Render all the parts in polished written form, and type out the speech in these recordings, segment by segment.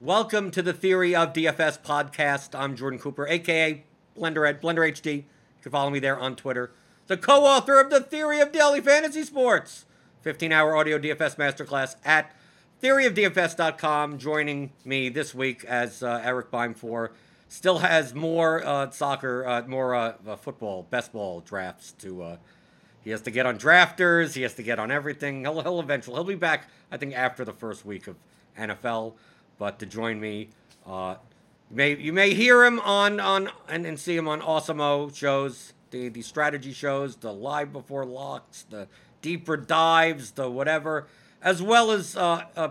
Welcome to the Theory of DFS podcast. I'm Jordan Cooper, a.k.a. Blender at Blender HD. You can follow me there on Twitter. The co-author of The Theory of Daily Fantasy Sports, 15-hour audio DFS masterclass at theoryofdfs.com. Joining me this week as Eric Bimefor still has more soccer, football, best ball drafts to he has to get on drafters. He has to get on everything. He'll eventually. He'll be back, I think, after the first week of NFL. But to join me, you may hear him and see him on Awesemo shows, the strategy shows, the live before locks, the deeper dives, the whatever, as well as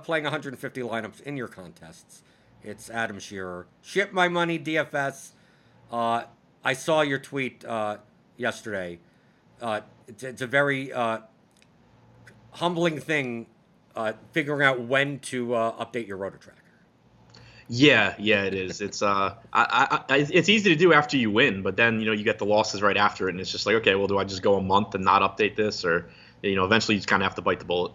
playing 150 lineups in your contests. It's Adam Shearer. Ship my money, DFS. I saw your tweet yesterday. It's a very humbling thing, figuring out when to update your Roto Tracker. Yeah, it is. It's it's easy to do after you win, but then you get the losses right after it, and it's just like, okay, well, do I just go a month and not update this, or eventually you just kind of have to bite the bullet.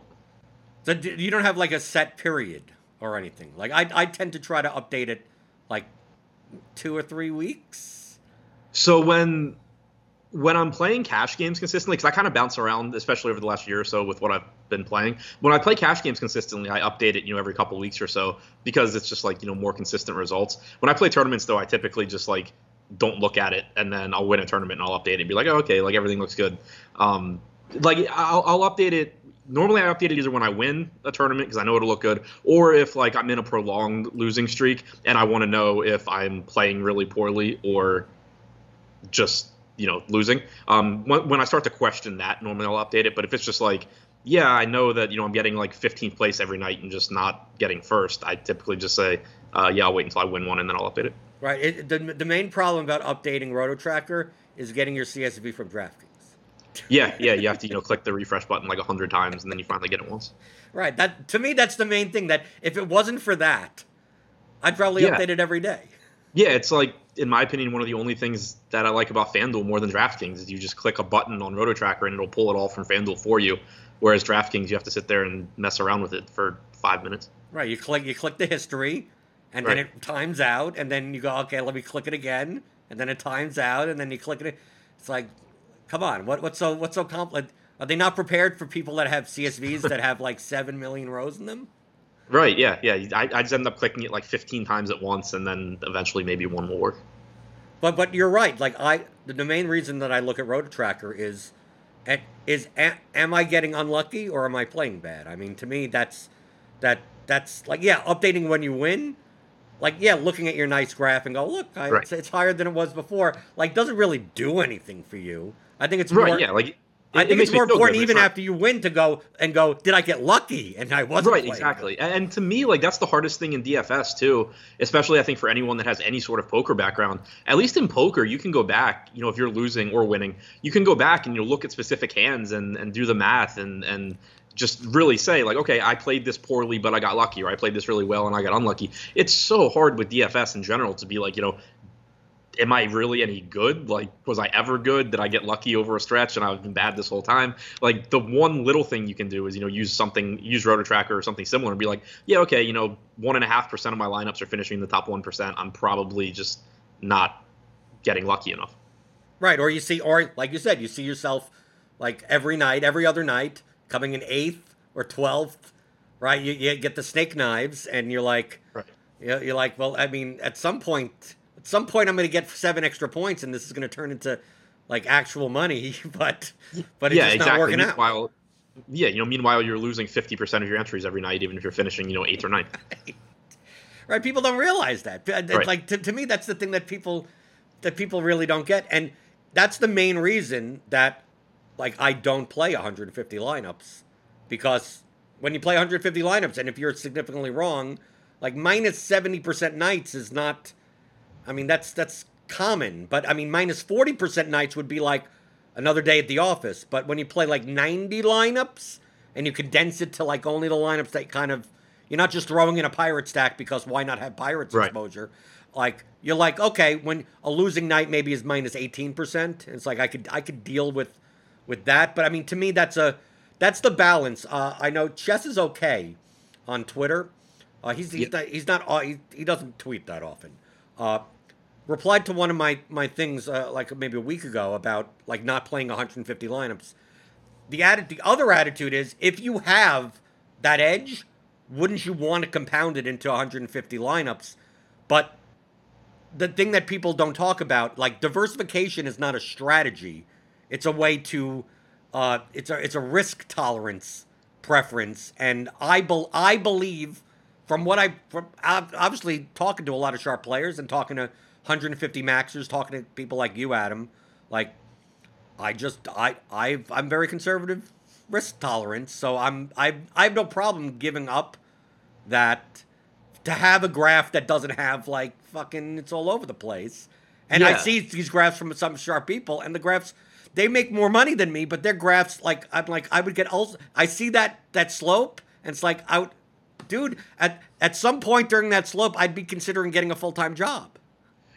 So you don't have like a set period or anything? Like I tend to try to update it like 2 or 3 weeks. So when I'm playing cash games consistently, because I kind of bounce around, especially over the last year or so with what I've been playing. When I play cash games consistently, I update it, every couple of weeks or so, because it's just like, more consistent results. When I play tournaments, though, I typically just like don't look at it, and then I'll win a tournament and I'll update it and be like, oh, okay, like everything looks good. I'll update it. Normally, I update it either when I win a tournament because I know it'll look good, or if like I'm in a prolonged losing streak and I want to know if I'm playing really poorly or just losing. When I start to question that, normally I'll update it. But if it's just like, yeah, I know that, I'm getting like 15th place every night and just not getting first, I typically just say, yeah, I'll wait until I win one and then I'll update it. Right. The main problem about updating Roto Tracker is getting your CSV from DraftKings. Yeah. You have to, click the refresh button like 100 times and then you finally get it once. Right. That, to me, that's the main thing, that if it wasn't for that, I'd probably update it every day. Yeah, it's like, in my opinion, one of the only things that I like about FanDuel more than DraftKings is you just click a button on Roto Tracker and it'll pull it all from FanDuel for you, whereas DraftKings you have to sit there and mess around with it for 5 minutes. Right, you click the history, and then it times out, and then you go, okay, let me click it again, and then it times out, and then you click it. It's like, come on, what's so complicated? Are they not prepared for people that have CSVs that have like 7 million rows in them? Right, yeah. I just end up clicking it like 15 times at once, and then eventually maybe one will work. But you're right. Like the main reason that I look at Roto Tracker is am I getting unlucky or am I playing bad? I mean, to me, that's like, yeah, updating when you win, like, yeah, looking at your nice graph and go, look, it's higher than it was before. Like, doesn't really do anything for you. I think it's more, yeah, like. I think it's more important even after you win to go, did I get lucky? And I wasn't. Right, exactly. And to me, like, that's the hardest thing in DFS, too, especially, I think, for anyone that has any sort of poker background. At least in poker, you can go back, if you're losing or winning, you can go back and you'll look at specific hands and do the math and just really say, like, okay, I played this poorly, but I got lucky, or I played this really well and I got unlucky. It's so hard with DFS in general to be like, am I really any good? Like, was I ever good? Did I get lucky over a stretch and I've been bad this whole time? Like, the one little thing you can do is, use Roto Tracker or something similar and be like, yeah, okay, 1.5% of my lineups are finishing in the top 1%. I'm probably just not getting lucky enough. Right. Or like you said, you see yourself like every night, every other night coming in 8th or 12th, right? You get the snake knives and you're like, you're like, well, I mean, at some point I'm going to get 7 extra points and this is going to turn into like actual money, but it's just not working out. Yeah, meanwhile you're losing 50% of your entries every night, even if you're finishing, 8th or 9th. Right. People don't realize that. Right. Like to me, that's the thing that people really don't get. And that's the main reason that like I don't play 150 lineups, because when you play 150 lineups and if you're significantly wrong, like minus 70% nights is not, I mean, that's common, but I mean, minus 40% nights would be like another day at the office. But when you play like 90 lineups and you condense it to like only the lineups that kind of, you're not just throwing in a pirate stack because why not have pirates exposure? Like, you're like, okay, when a losing night maybe is minus 18%. It's like, I could deal with that. But I mean, to me, that's the balance. I know chess is okay on Twitter. He doesn't tweet that often. Replied to one of my things like maybe a week ago about like not playing 150 lineups. The other attitude is, if you have that edge, wouldn't you want to compound it into 150 lineups? But the thing that people don't talk about, like, diversification is not a strategy. It's a way to it's a risk tolerance preference. And I believe from what obviously talking to a lot of sharp players and talking to 150 maxers, talking to people like you, Adam, like I'm very conservative risk tolerance. So I have no problem giving up that to have a graph that doesn't have like fucking, it's all over the place. And yeah. I see these graphs from some sharp people, and the graphs, they make more money than me, but their graphs, like, I'm like, I would get I see that slope, and it's like, dude, at some point during that slope, I'd be considering getting a full-time job.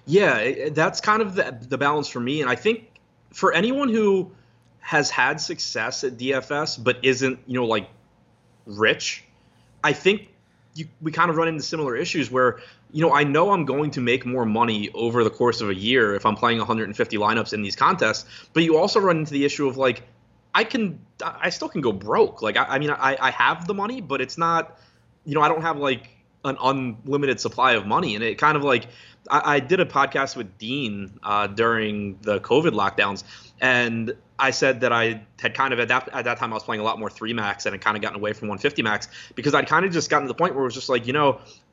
Yeah, that's kind of the balance for me. And I think for anyone who has had success at DFS but isn't, like, rich, I think we kind of run into similar issues where, I know I'm going to make more money over the course of a year if I'm playing 150 lineups in these contests, but you also run into the issue of, like, I still can go broke. Like, I mean, I have the money, but it's not, I don't have, like, an unlimited supply of money. And it kind of, like, I did a podcast with Dean during the COVID lockdowns, and I said that I had kind of at that time I was playing a lot more 3-max and had kind of gotten away from 150 max because I'd kind of just gotten to the point where it was just like,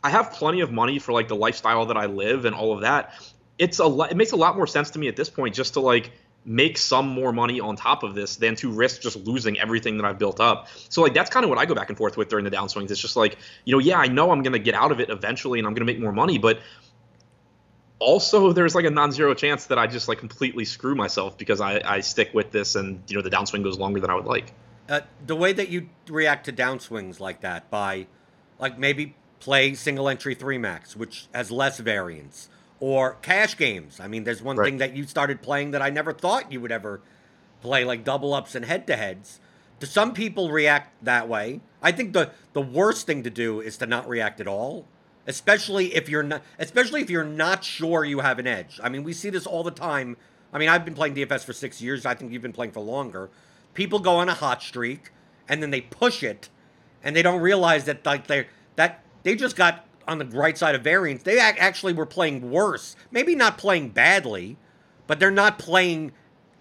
I have plenty of money for like the lifestyle that I live and all of that. It makes a lot more sense to me at this point just to like make some more money on top of this than to risk just losing everything that I've built up. So like that's kind of what I go back and forth with during the downswings. It's just like, yeah, I know I'm going to get out of it eventually and I'm going to make more money, but also, there's like a non-zero chance that I just like completely screw myself because I stick with this and, the downswing goes longer than I would like. The way that you react to downswings like that by like maybe play single entry 3-max, which has less variance, or cash games. I mean, there's one thing that you started playing that I never thought you would ever play, like double ups and head to heads. Some people react that way. I think the worst thing to do is to not react at all. Especially if you're not sure you have an edge. I mean, we see this all the time. I mean, I've been playing DFS for 6 years. I think you've been playing for longer. People go on a hot streak and then they push it, and they don't realize that like they just got on the right side of variance. They actually were playing worse. Maybe not playing badly, but they're not playing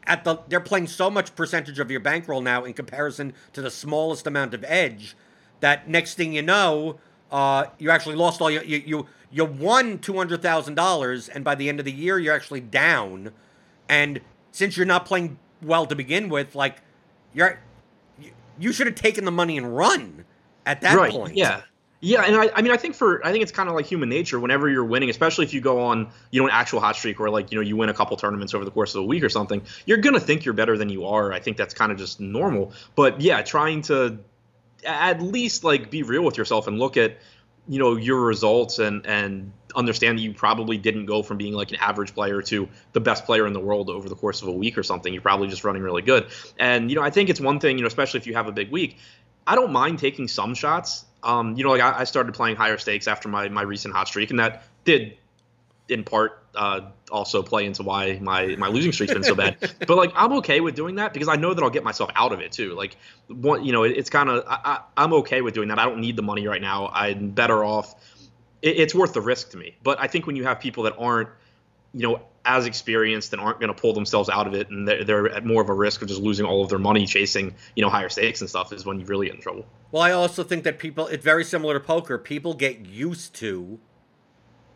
at the. They're playing so much percentage of your bankroll now in comparison to the smallest amount of edge that next thing you know. You actually lost all your, you won $200,000, and by the end of the year, you're actually down. And since you're not playing well to begin with, like, you should have taken the money and run at that point. Yeah. Yeah. And I think it's kind of like human nature whenever you're winning, especially if you go on, an actual hot streak where like, you win a couple tournaments over the course of a week or something, you're going to think you're better than you are. I think that's kind of just normal, but yeah, trying to, at least like be real with yourself and look at, your results and understand that you probably didn't go from being like an average player to the best player in the world over the course of a week or something. You're probably just running really good. And, I think it's one thing, especially if you have a big week, I don't mind taking some shots. Like I started playing higher stakes after my recent hot streak, and that did in part also play into why my losing streak's been so bad. But like I'm okay with doing that because I know that I'll get myself out of it too. Like one, it's kind of I'm okay with doing that. I don't need the money right now. I'm better off. It's worth the risk to me. But I think when you have people that aren't as experienced and aren't going to pull themselves out of it, and they're at more of a risk of just losing all of their money chasing higher stakes and stuff, is when you really get in trouble. Well, I also think that people, it's very similar to poker. People get used to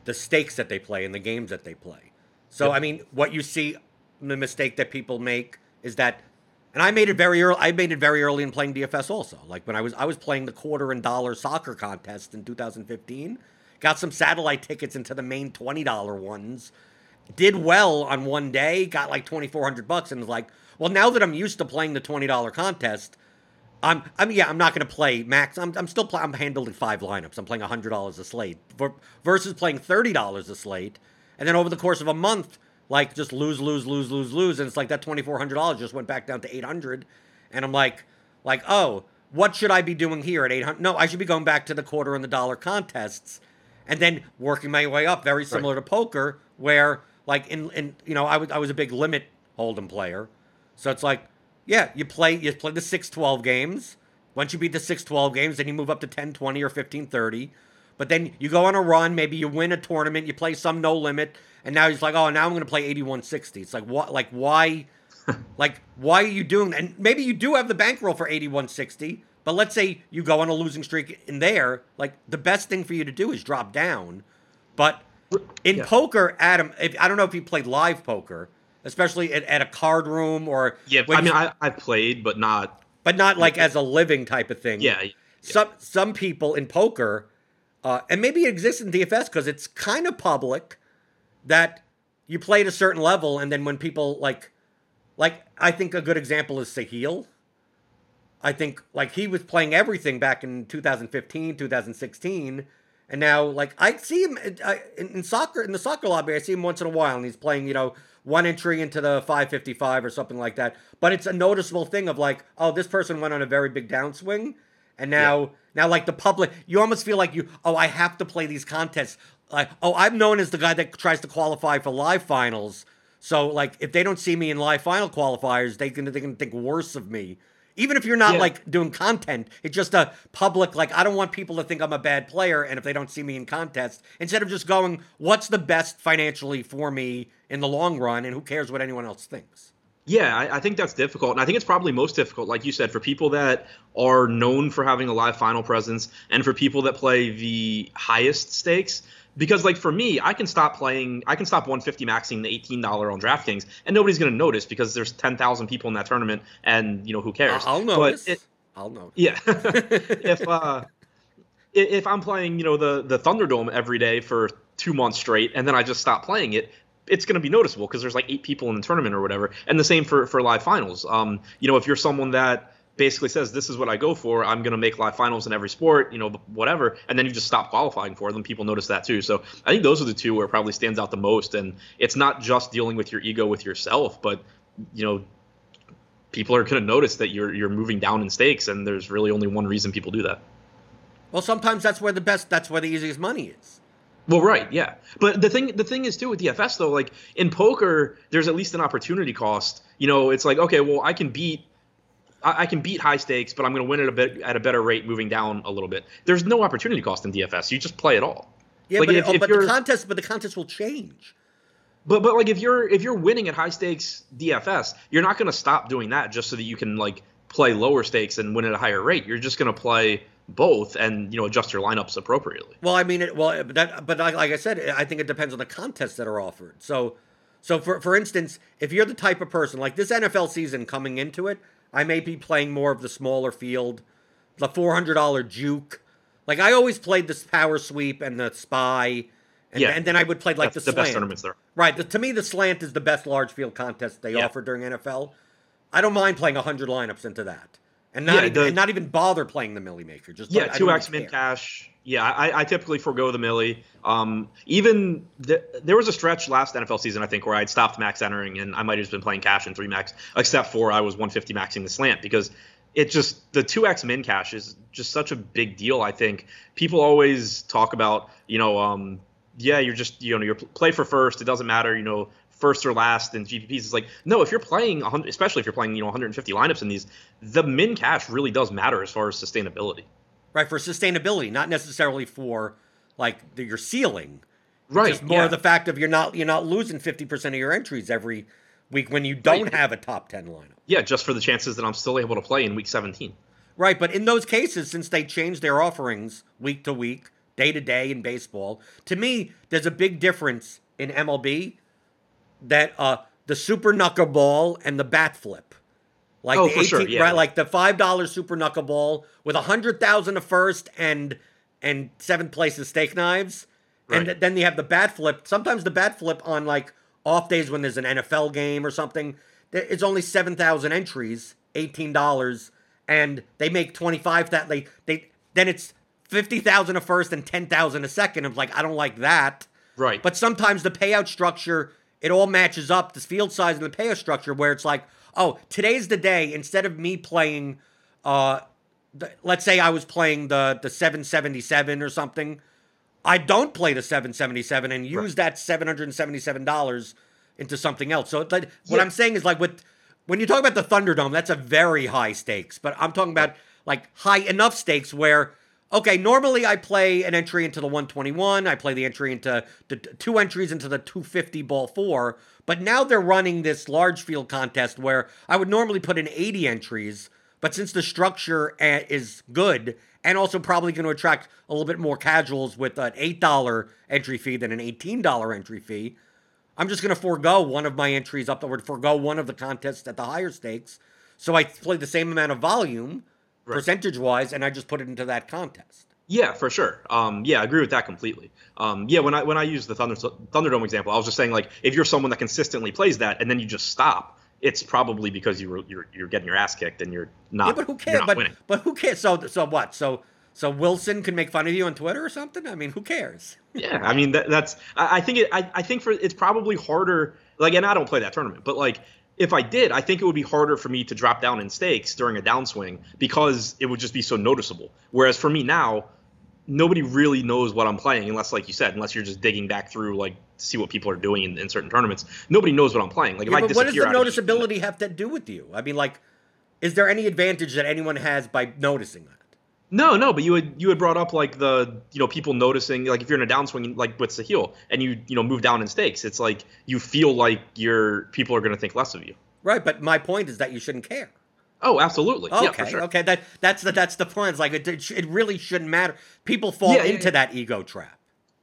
the stakes that they play and the games that they play. So, I mean, what you see, the mistake that people make is that, and I made it very early in playing DFS also. Like when I was playing the quarter and dollar soccer contest in 2015, got some satellite tickets into the main $20 ones, did well on one day, got like $2,400 and was like, well, now that I'm used to playing the $20 contest, I'm not going to play max. I'm handling 5 lineups. I'm playing $100 a slate versus playing $30 a slate. And then over the course of a month, like just lose. And it's like that $2,400 just went back down to $800. And I'm like, oh, what should I be doing here at 800? No, I should be going back to the quarter and the dollar contests and then working my way up, very similar to poker, where like in you know, I was a big limit hold'em player. So it's like, yeah, you play the 6-12 games. Once you beat the 6-12 games, then you move up to 10-20 or 15-30. But then you go on a run, maybe you win a tournament, you play some no limit, and now he's like, oh, now I'm going to play 8160. It's like, what? Like, why? Like, why are you doing that? And maybe you do have the bankroll for 8160, but let's say you go on a losing streak in there. Like, the best thing for you to do is drop down. But in poker, Adam, I don't know if you played live poker, especially at a card room or. Yeah, I mean, I played, but not. But not like as a living type of thing. Yeah. Some people in poker. And maybe it exists in DFS because it's kind of public that you play at a certain level, and then when people like I think a good example is Sahil. I think like he was playing everything back in 2015, 2016, and now like I see him in soccer in the soccer lobby. I see him once in a while, and he's playing one entry into the 555 or something like that. But it's a noticeable thing of like, oh, this person went on a very big downswing. And now, like the public, you almost feel like I have to play these contests. Like, oh, I'm known as the guy that tries to qualify for live finals. So, like, if they don't see me in live final qualifiers, they can think worse of me. Even if you're not like doing content, it's just a public. Like, I don't want people to think I'm a bad player. And if they don't see me in contests, instead of just going, what's the best financially for me in the long run, and who cares what anyone else thinks. Yeah, I think that's difficult, and I think it's probably most difficult, like you said, for people that are known for having a live final presence and for people that play the highest stakes. Because, like, for me, I can stop 150 maxing the $18 on DraftKings, and nobody's going to notice because there's 10,000 people in that tournament, and, who cares? I'll notice. I'll notice. Yeah. If I'm playing, the Thunderdome every day for 2 months straight, and then I just stop playing it, it's going to be noticeable because there's like 8 people in the tournament or whatever. And the same for live finals. If you're someone that basically says, this is what I go for, I'm going to make live finals in every sport, whatever. And then you just stop qualifying for them. People notice that too. So I think those are the two where it probably stands out the most. And it's not just dealing with your ego with yourself, but, people are going to notice that you're moving down in stakes. And there's really only one reason people do that. Well, sometimes that's where the easiest money is. Well, right, yeah. But the thing is, too, with DFS, though, like, in poker, there's at least an opportunity cost. It's like, okay, well, I can beat high stakes, but I'm going to win at a better rate moving down a little bit. There's no opportunity cost in DFS. You just play it all. Yeah, like, but the contest will change. But like, if you're winning at high stakes DFS, you're not going to stop doing that just so that you can, like, play lower stakes and win at a higher rate. You're just going to play both and adjust your lineups appropriately. Well, I mean, like I said, I think it depends on the contests that are offered. So for instance, if you're the type of person like this NFL season coming into it, I may be playing more of the smaller field, the $400 juke. Like I always played this power sweep and the spy, and then I would play like the slant. Best tournaments there. Right. To me, the slant is the best large field contest they offer during NFL. I don't mind playing 100 lineups into that. And not even bother playing the Millie Maker. Just 2x min cash. Yeah, I typically forego the Millie. There was a stretch last NFL season, I think, where I'd stopped max entering, and I might have just been playing cash in 3 max, except for I was 150 maxing the slant because it just the 2x min cash is just such a big deal. I think people always talk about you're just you're play for first. It doesn't matter first or last in GPPs. It's like, no, if you're playing 100, especially if you're playing 150 lineups in these, the min cash really does matter as far as sustainability. Right, for sustainability, not necessarily for like your ceiling. Right, just more of the fact of you're not losing 50% of your entries every week when you don't have a top 10 lineup. Yeah, just for the chances that I'm still able to play in week 17. Right, but in those cases, since they change their offerings week to week, day to day in baseball, to me, there's a big difference in MLB. That the super knuckleball and the bat flip, like the 18, sure. Yeah. Right, like the $5 super knuckleball with 100,000 of first and 7th place of steak knives, right. And then you have the bat flip. Sometimes the bat flip on like off days when there's an NFL game or something, it's only 7,000 entries, $18, and they make 25. That they then it's 50,000 of first and 10,000 a second. I'm like, I don't like that. Right. But sometimes the payout structure. It all matches up, the field size and the payout structure, where it's like, oh, today's the day. Instead of me playing let's say I was playing the 777 or something. I don't play the 777 and use that $777 into something else. So like, what I'm saying is like when you talk about the Thunderdome, that's a very high stakes. But I'm talking about like high enough stakes where, okay, normally I play an entry into the 121. I play the entry into the two entries into the 250 ball four. But now they're running this large field contest where I would normally put in 80 entries. But since the structure is good and also probably going to attract a little bit more casuals with an $8 entry fee than an $18 entry fee, I'm just going to forego one of my entries up or forego one of the contests at the higher stakes. So I play the same amount of volume percentage-wise, and I just put it into that contest. Yeah, for sure. I agree with that completely. When I use the Thunderdome example, I was just saying, like, if you're someone that consistently plays that and then you just stop, it's probably because you're getting your ass kicked and you're not. Yeah, but who cares? But who cares? So what? So Wilson can make fun of you on Twitter or something? I mean, who cares? Yeah, I mean that's. I think it's probably harder. Like, and I don't play that tournament, but like. If I did, I think it would be harder for me to drop down in stakes during a downswing because it would just be so noticeable. Whereas for me now, nobody really knows what I'm playing unless, like you said, unless you're just digging back through like to see what people are doing in certain tournaments. Nobody knows what I'm playing. Like, but what does the noticeability have to do with you? I mean, like, is there any advantage that anyone has by noticing that? No, but you had brought up like the, you know, people noticing, like if you're in a downswing like with Sahil and you move down in stakes, it's like you feel like people are going to think less of you. Right, but my point is that you shouldn't care. Oh, absolutely. Okay, yeah, for sure. Okay, that's the point. It's like it really shouldn't matter. People fall into that ego trap.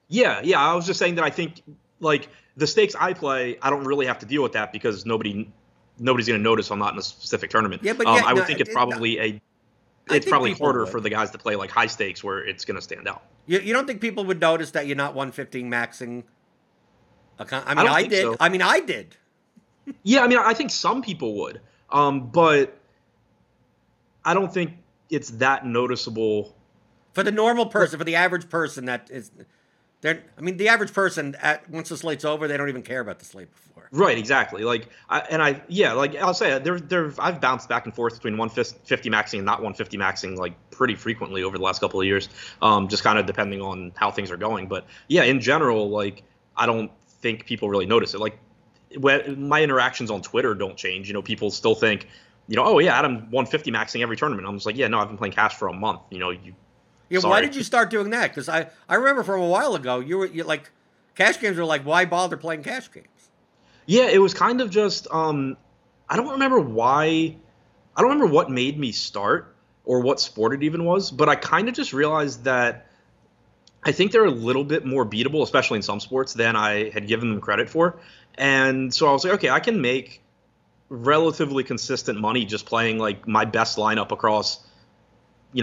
Yeah, I was just saying that I think like the stakes I play, I don't really have to deal with that because nobody's going to notice if I'm not in a specific tournament. Yeah, but I would think it's probably it's probably harder for the guys to play like high stakes where it's going to stand out. You don't think people would notice that you're not 115 maxing? I did. Yeah, I mean, I think some people would, but I don't think it's that noticeable for the normal person, for the average person that is. The average person once the slate's over, they don't even care about the slate before. Right, exactly. Like, I'll say I've bounced back and forth between 150 maxing and not 150 maxing like pretty frequently over the last couple of years, just kind of depending on how things are going. But yeah, in general, like I don't think people really notice it. Like when my interactions on Twitter don't change. You know, people still think, you know, oh yeah, Adam 150 maxing every tournament. I'm just like, yeah, no, I've been playing cash for a month. You know, you. Yeah, sorry. Why did you start doing that? Because I remember from a while ago, you were like, cash games were like, why bother playing cash games? Yeah, it was kind of just, I don't remember what made me start or what sport it even was, but I kind of just realized that I think they're a little bit more beatable, especially in some sports, than I had given them credit for. And so I was like, okay, I can make relatively consistent money just playing like my best lineup across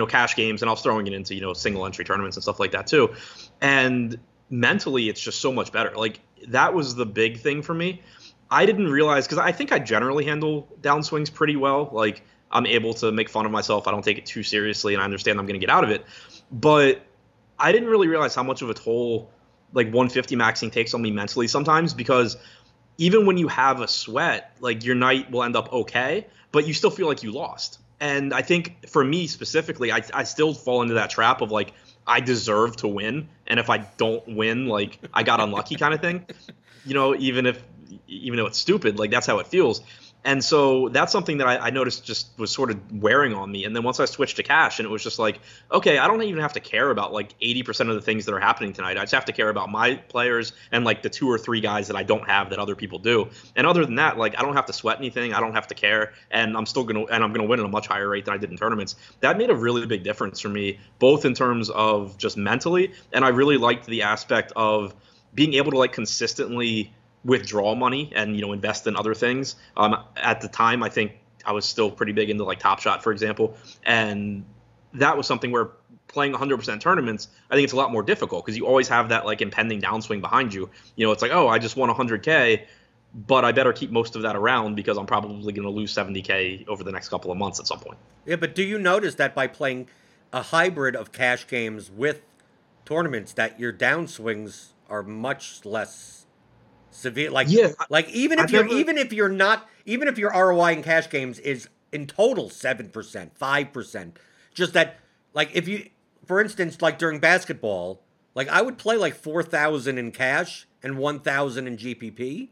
cash games, and I was throwing it into, single entry tournaments and stuff like that too. And mentally, it's just so much better. Like that was the big thing for me. I didn't realize, because I think I generally handle downswings pretty well. Like I'm able to make fun of myself. I don't take it too seriously, and I understand I'm going to get out of it. But I didn't really realize how much of a toll like 150 maxing takes on me mentally sometimes, because even when you have a sweat, like your night will end up okay, but you still feel like you lost. And I think for me specifically, I still fall into that trap of like, I deserve to win. And if I don't win, like I got unlucky kind of thing, even though it's stupid, like that's how it feels. And so that's something that I noticed just was sort of wearing on me. And then once I switched to cash, and it was just like, okay, I don't even have to care about like 80% of the things that are happening tonight. I just have to care about my players and like the 2 or 3 guys that I don't have that other people do. And other than that, like I don't have to sweat anything. I don't have to care. And I'm going to win at a much higher rate than I did in tournaments. That made a really big difference for me, both in terms of just mentally. And I really liked the aspect of being able to like consistently withdraw money and, invest in other things. At the time, I think I was still pretty big into like Top Shot, for example. And that was something where playing 100% tournaments, I think it's a lot more difficult because you always have that like impending downswing behind you. It's like, oh, I just won 100K, but I better keep most of that around because I'm probably going to lose 70K over the next couple of months at some point. Yeah, but do you notice that by playing a hybrid of cash games with tournaments that your downswings are much less severe? Like, yeah, like even if your ROI in cash games is in total 7%, 5%, Just that, like, if you, for instance, like during basketball, like I would play like 4,000 in cash and 1,000 in GPP.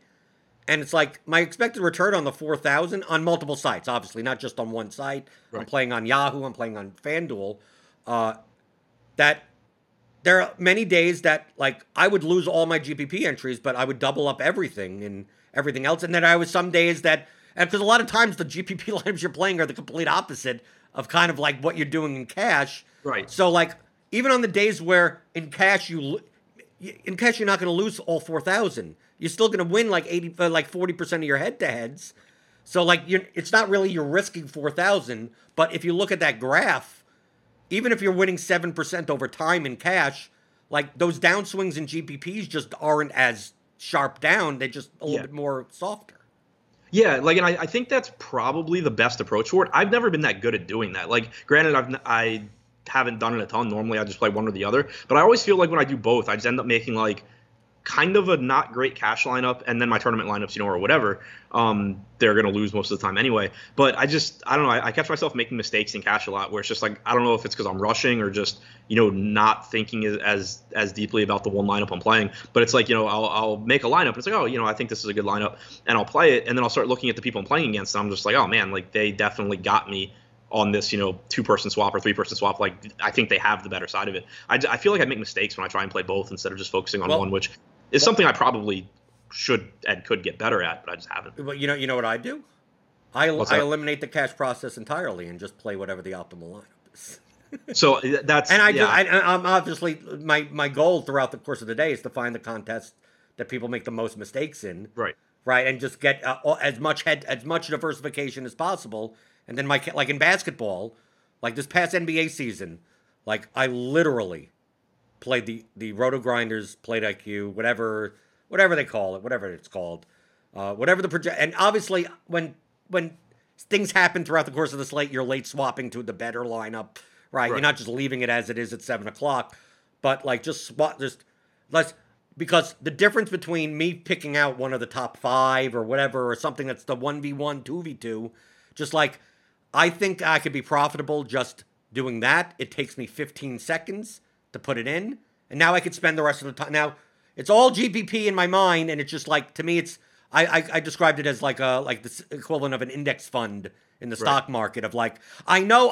And it's like my expected return on the 4,000 on multiple sites, obviously, not just on one site. Right. I'm playing on Yahoo. I'm playing on FanDuel. That there are many days that like I would lose all my GPP entries, but I would double up everything and everything else. And then I was some days that, and because a lot of times the GPP lineups you're playing are the complete opposite of kind of like what you're doing in cash. Right. So like even on the days where in cash you're not going to lose all 4,000. You're still going to win like 40% of your head-to-heads. So like it's not really you're risking 4,000, but if you look at that graph, even if you're winning 7% over time in cash, like those downswings in GPPs just aren't as sharp down. They're just a little bit more softer. Yeah, like, and I think that's probably the best approach for it. I've never been that good at doing that. Like, granted, I haven't done it a ton. Normally, I just play one or the other. But I always feel like when I do both, I just end up making like kind of a not great cash lineup, and then my tournament lineups, or whatever, they're going to lose most of the time anyway. But I don't know, I catch myself making mistakes in cash a lot where it's just like, I don't know if it's because I'm rushing or just, not thinking as deeply about the one lineup I'm playing. But it's like, I'll make a lineup, and it's like, oh, I think this is a good lineup, and I'll play it, and then I'll start looking at the people I'm playing against, and I'm just like, oh, man, like, they definitely got me on this, two-person swap or three-person swap. Like, I think they have the better side of it. I feel like I make mistakes when I try and play both instead of just focusing on one, which... It's something I probably should and could get better at, but I just haven't. Well, you know what I do? I eliminate the cash process entirely and just play whatever the optimal lineup is. So that's and I'm obviously my goal throughout the course of the day is to find the contest that people make the most mistakes in, right, and just get as much diversification as possible. And then like in basketball, like this past NBA season, like I literally played the RotoGrinders, played IQ, whatever they call it, whatever it's called, whatever the project. And obviously, when things happen throughout the course of the slate, you're late swapping to the better lineup, right? You're not just leaving it as it is at 7:00, but like because the difference between me picking out one of the top five or whatever or something that's the 1v1, 2v2, just like I think I could be profitable just doing that. It takes me 15 seconds. To put it in, and now I could spend the rest of the time. Now it's all GPP in my mind, and it's just like to me, it's I described it as like the equivalent of an index fund in the stock market of like I know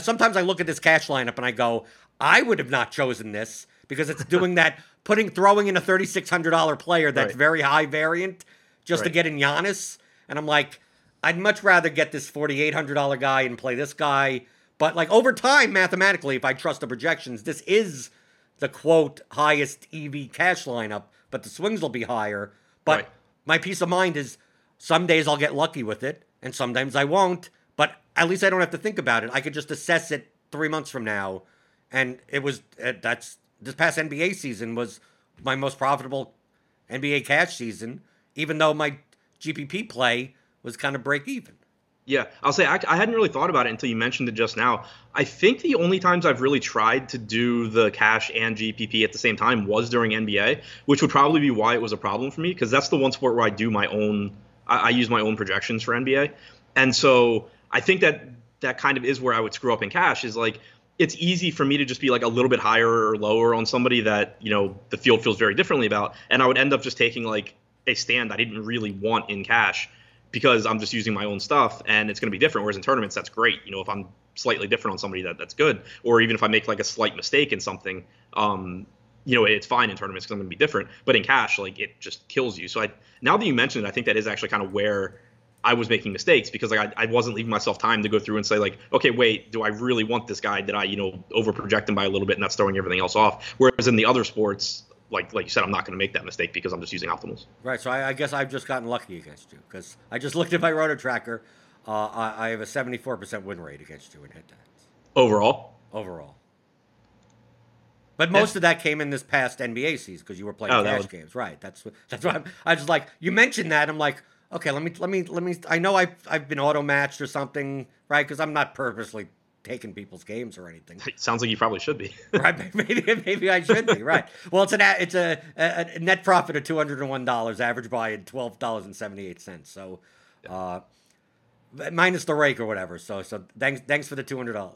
sometimes I look at this cash lineup and I go I would have not chosen this because it's doing that throwing in a $3,600 player that's very high variant just to get in Giannis, and I'm like I'd much rather get this $4,800 guy and play this guy. But, like, over time, mathematically, if I trust the projections, this is the, quote, highest EV cash lineup, but the swings will be higher. But my peace of mind is some days I'll get lucky with it, and sometimes I won't. But at least I don't have to think about it. I could just assess it 3 months from now. And it was this past NBA season was my most profitable NBA cash season, even though my GPP play was kind of break even. Yeah, I'll say I hadn't really thought about it until you mentioned it just now. I think the only times I've really tried to do the cash and GPP at the same time was during NBA, which would probably be why it was a problem for me because that's the one sport where I do my own – I use my own projections for NBA. And so I think that kind of is where I would screw up in cash is like it's easy for me to just be like a little bit higher or lower on somebody that, the field feels very differently about. And I would end up just taking like a stand I didn't really want in cash. Because I'm just using my own stuff and it's going to be different. Whereas in tournaments, that's great. If I'm slightly different on somebody, that's good. Or even if I make like a slight mistake in something, it's fine in tournaments because I'm going to be different. But in cash, like it just kills you. So now that you mentioned it, I think that is actually kind of where I was making mistakes because like I wasn't leaving myself time to go through and say like, okay, wait, do I really want this guy? Did I, overproject him by a little bit and that's throwing everything else off? Whereas in the other sports, like you said, I'm not going to make that mistake because I'm just using optimals. Right, so I guess I've just gotten lucky against you because I just looked at my Roto Tracker. I have a 74% win rate against you in head-to-heads. Overall. But most of that came in this past NBA season because you were playing cash games, right? That's why I just like you mentioned that. I'm like, okay, let me. I know I've been auto matched or something, right? Because I'm not purposely taking people's games or anything. It sounds like you probably should be. Right, maybe I should be, right. Well, it's a net profit of $201, average buy at $12.78. So minus the rake or whatever. So thanks for the $200.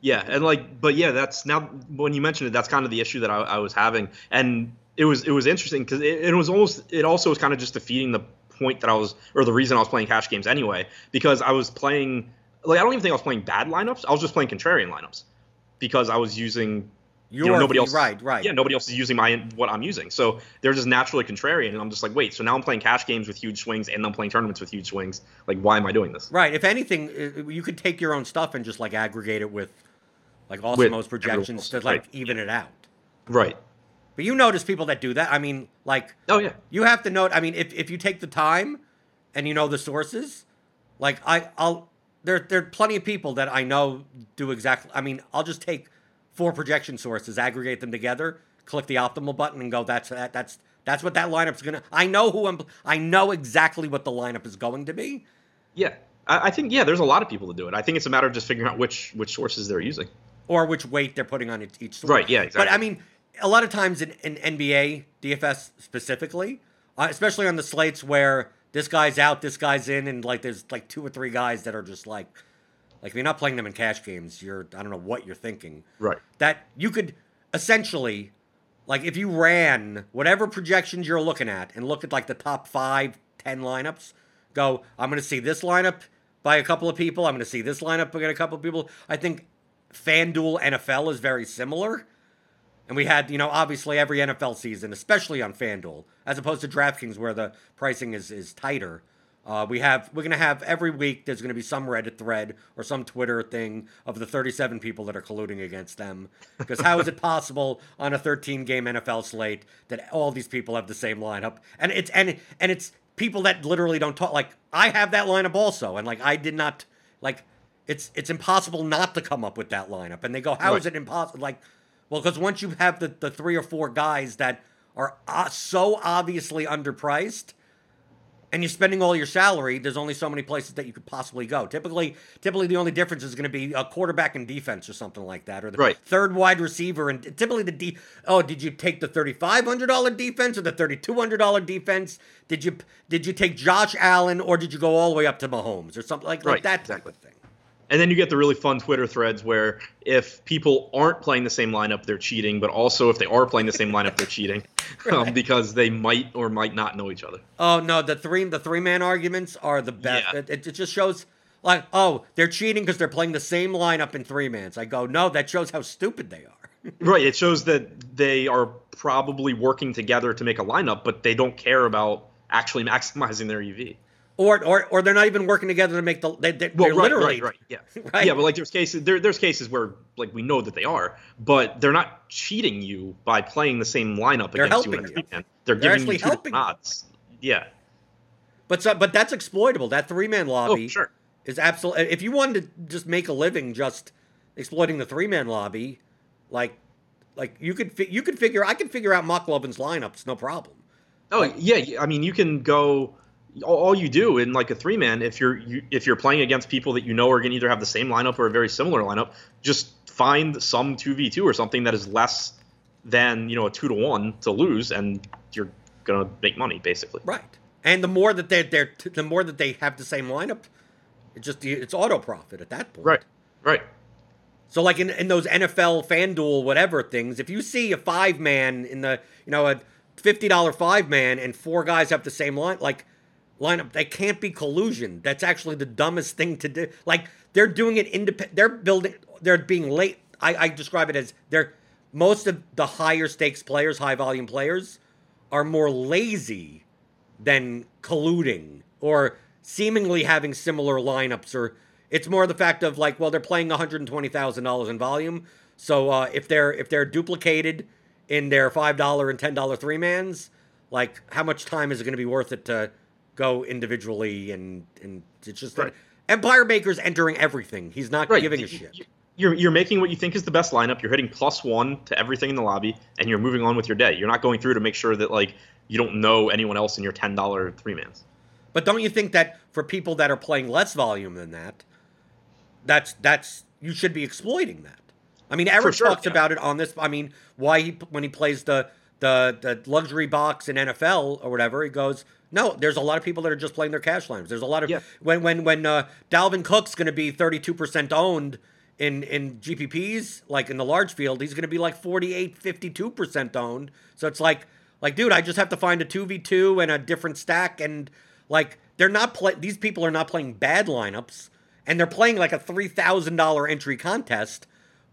Yeah, and like, but yeah, that's now when you mentioned it, that's kind of the issue that I was having, and it was interesting because it also was kind of just defeating the point that I was, or the reason I was playing cash games anyway, because I was playing, like, I don't even think I was playing bad lineups. I was just playing contrarian lineups because I was using, nobody else, right. Yeah, nobody else is using what I'm using, so they're just naturally contrarian, and I'm just like, wait, so now I'm playing cash games with huge swings, and I'm playing tournaments with huge swings. Like, why am I doing this? Right. If anything, you could take your own stuff and just like aggregate it with like Awesomo's projections to like even it out. Right. But you notice people that do that. I mean, like, oh yeah, you have to note. I mean, if you take the time and you know the sources, like I'll there are plenty of people that I know do exactly. I mean, I'll just take 4 projection sources, aggregate them together, click the optimal button, and go. That's what that lineup's gonna. I know exactly what the lineup is going to be. Yeah, I think there's a lot of people that do it. I think it's a matter of just figuring out which sources they're using or which weight they're putting on each source. Right. Yeah. Exactly. But I mean, a lot of times in NBA DFS specifically, especially on the slates where this guy's out, this guy's in, and like there's like 2 or 3 guys that are just like if you're not playing them in cash games, I don't know what you're thinking. Right. That you could essentially, like if you ran whatever projections you're looking at and looked at like the top 5, 10 lineups, go, I'm going to see this lineup by a couple of people. I'm going to see this lineup by a couple of people. I think FanDuel NFL is very similar. And we had, obviously every NFL season, especially on FanDuel, as opposed to DraftKings where the pricing is tighter. We're going to have every week there's going to be some Reddit thread or some Twitter thing of the 37 people that are colluding against them. Because how is it possible on a 13-game NFL slate that all these people have the same lineup? And it's people that literally don't talk. Like, I have that lineup also. And like, I did not, like, it's impossible not to come up with that lineup. And they go, how is it impossible? Like, well, because once you have the 3 or 4 guys that are so obviously underpriced and you're spending all your salary, there's only so many places that you could possibly go. Typically the only difference is going to be a quarterback and defense or something like that, or the third wide receiver. And typically did you take the $3,500 defense or the $3,200 defense? Did you take Josh Allen or did you go all the way up to Mahomes or something like that type of thing? And then you get the really fun Twitter threads where if people aren't playing the same lineup, they're cheating. But also if they are playing the same lineup, they're cheating because they might or might not know each other. Oh, no, the three-man arguments are the best. Yeah. It just shows like, oh, they're cheating because they're playing the same lineup in three-mans. I go, no, that shows how stupid they are. Right. It shows that they are probably working together to make a lineup, but they don't care about actually maximizing their EV. Or they're not even working together to make the. They're literally. Right? Yeah, but like there's cases where like we know that they are, but they're not cheating you by playing the same lineup against you in a three-man. They're giving you 2 odds. Yeah, but that's exploitable. That three-man lobby is absolutely. If you wanted to just make a living just exploiting the three-man lobby, like you could figure. I could figure out Moklovin's lineups, no problem. Oh like, yeah, I mean you can go. All you do in like a three-man, if you're playing against people that you know are going to either have the same lineup or a very similar lineup, just find some 2v2 or something that is less than a 2-to-1 to lose, and you're going to make money basically. Right, and the more that they have the same lineup, it's auto profit at that point. Right. So like in those NFL FanDuel whatever things, if you see a 5-man in the a $50 5-man and 4 guys have the same lineup, that can't be collusion. That's actually the dumbest thing to do. Like they're doing it independent. They're being late. I describe it as most of the higher stakes players, high volume players are more lazy than colluding or seemingly having similar lineups, or it's more the fact of like, well, they're playing $120,000 in volume. So if they're duplicated in their $5 and $10 three-mans, like how much time is it going to be worth it to go individually, and it's just that Empire Maker's entering everything. He's not giving a shit. You're making what you think is the best lineup. You're hitting +1 to everything in the lobby, and you're moving on with your day. You're not going through to make sure that like you don't know anyone else in your $10 three-mans. But don't you think that for people that are playing less volume than that, that's you should be exploiting that? I mean, Eric talks about it on this. I mean, why when he plays the luxury box in NFL or whatever, he goes, no, there's a lot of people that are just playing their cash lines. There's a lot of when Dalvin Cook's going to be 32% owned in GPPs, like in the large field, he's going to be like 48, 52% owned. So it's like, dude, I just have to find a 2v2 and a different stack. And like, they're not these people are not playing bad lineups, and they're playing like a $3,000 entry contest,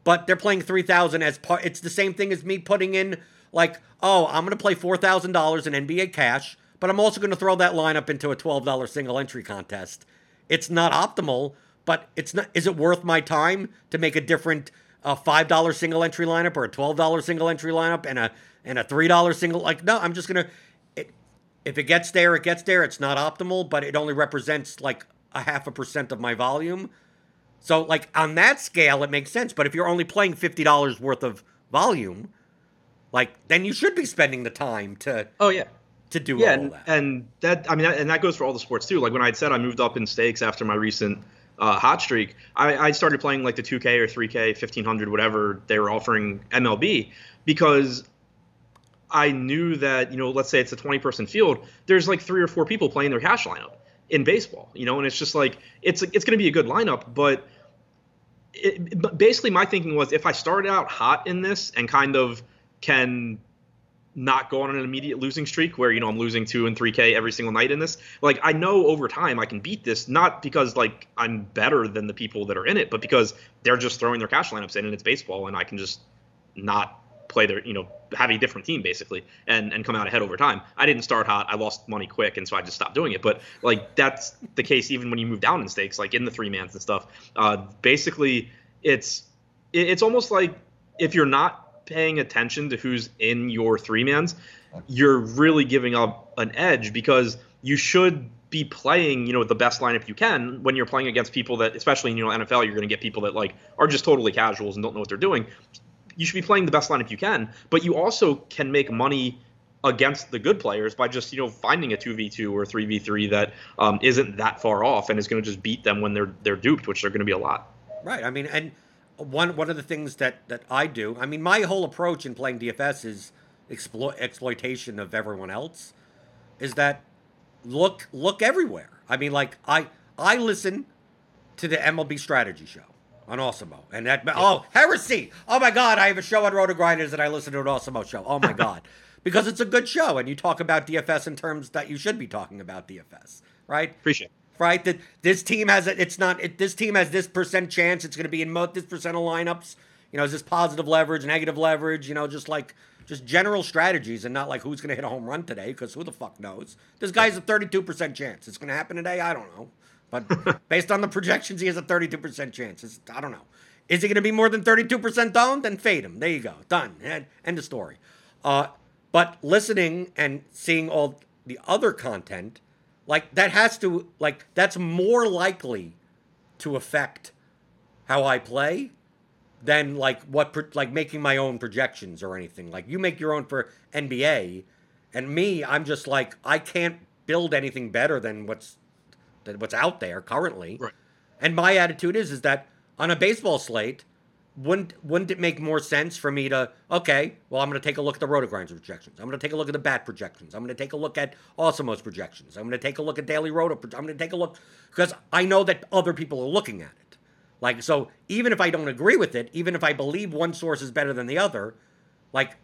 but they're playing 3,000 as part. It's the same thing as me putting in like, oh, I'm going to play $4,000 in NBA cash, but I'm also going to throw that lineup into a $12 single entry contest. It's not optimal, but it's not. Is it worth my time to make a different $5 single entry lineup or a $12 single entry lineup and a $3 single? Like, no, I'm just gonna. If it gets there, it gets there. It's not optimal, but it only represents like a 0.5% of my volume. So, like on that scale, it makes sense. But if you're only playing $50 worth of volume, like then you should be spending the time to. Oh yeah. To do yeah, all and, that. And that I mean, and that goes for all the sports too. Like when I said I moved up in stakes after my recent hot streak, I started playing like the 2K or 3K, 1500, whatever they were offering MLB, because I knew that, you know, let's say it's a 20-person field, there's like 3 or 4 people playing their cash lineup in baseball, you know, and it's just like it's going to be a good lineup, but basically my thinking was if I started out hot in this and kind of can not go on an immediate losing streak where, you know, I'm losing 2 and 3K every single night in this. Like, I know over time I can beat this, not because like I'm better than the people that are in it, but because they're just throwing their cash lineups in and it's baseball and I can just not play their, you know, have a different team basically and come out ahead over time. I didn't start hot. I lost money quick. And so I just stopped doing it. But like, that's the case even when you move down in stakes, like in the 3-mans and stuff. Basically it's almost like if you're not paying attention to who's in your 3-mans, you're really giving up an edge because you should be playing, you know, the best lineup you can when you're playing against people that, especially in, you know, NFL, you're going to get people that like are just totally casuals and don't know what they're doing. You should be playing the best lineup you can, but you also can make money against the good players by just, you know, finding a 2v2 or 3v3 that isn't that far off and is going to just beat them when they're duped, which they're going to be a lot. Right. I mean, and One of the things that I do, I mean, my whole approach in playing DFS is exploitation of everyone else, is that look everywhere. I mean, like, I listen to the MLB strategy show on Awesemo. And that, oh, heresy. Oh, my God, I have a show on RotoGrinders and I listen to an Awesemo show. Oh, my God. Because it's a good show and you talk about DFS in terms that you should be talking about DFS, right? Appreciate it. Right, that this team has this team has this percent chance it's going to be in this percent of lineups. You know, is this positive leverage, negative leverage? You know, just general strategies and not like who's going to hit a home run today because who the fuck knows? This guy's a 32% chance it's going to happen today. I don't know, but based on the projections, he has a 32% chance. I don't know. Is he going to be more than 32% owned? Then fade him. There you go. Done. End of story. But listening and seeing all the other content. Like, that has to, like, that's more likely to affect how I play than, like, like, making my own projections or anything. Like, you make your own for NBA, and me, I'm just like, I can't build anything better than what's out there currently. Right. And my attitude is that on a baseball slate, wouldn't it make more sense for me to, okay, well, I'm going to take a look at the RotoGrinders projections. I'm going to take a look at the Bat projections. I'm going to take a look at Awesomo's projections. I'm going to take a look at Daily Roto. I'm going to take a look because I know that other people are looking at it. Like, so even if I don't agree with it, even if I believe one source is better than the other, like,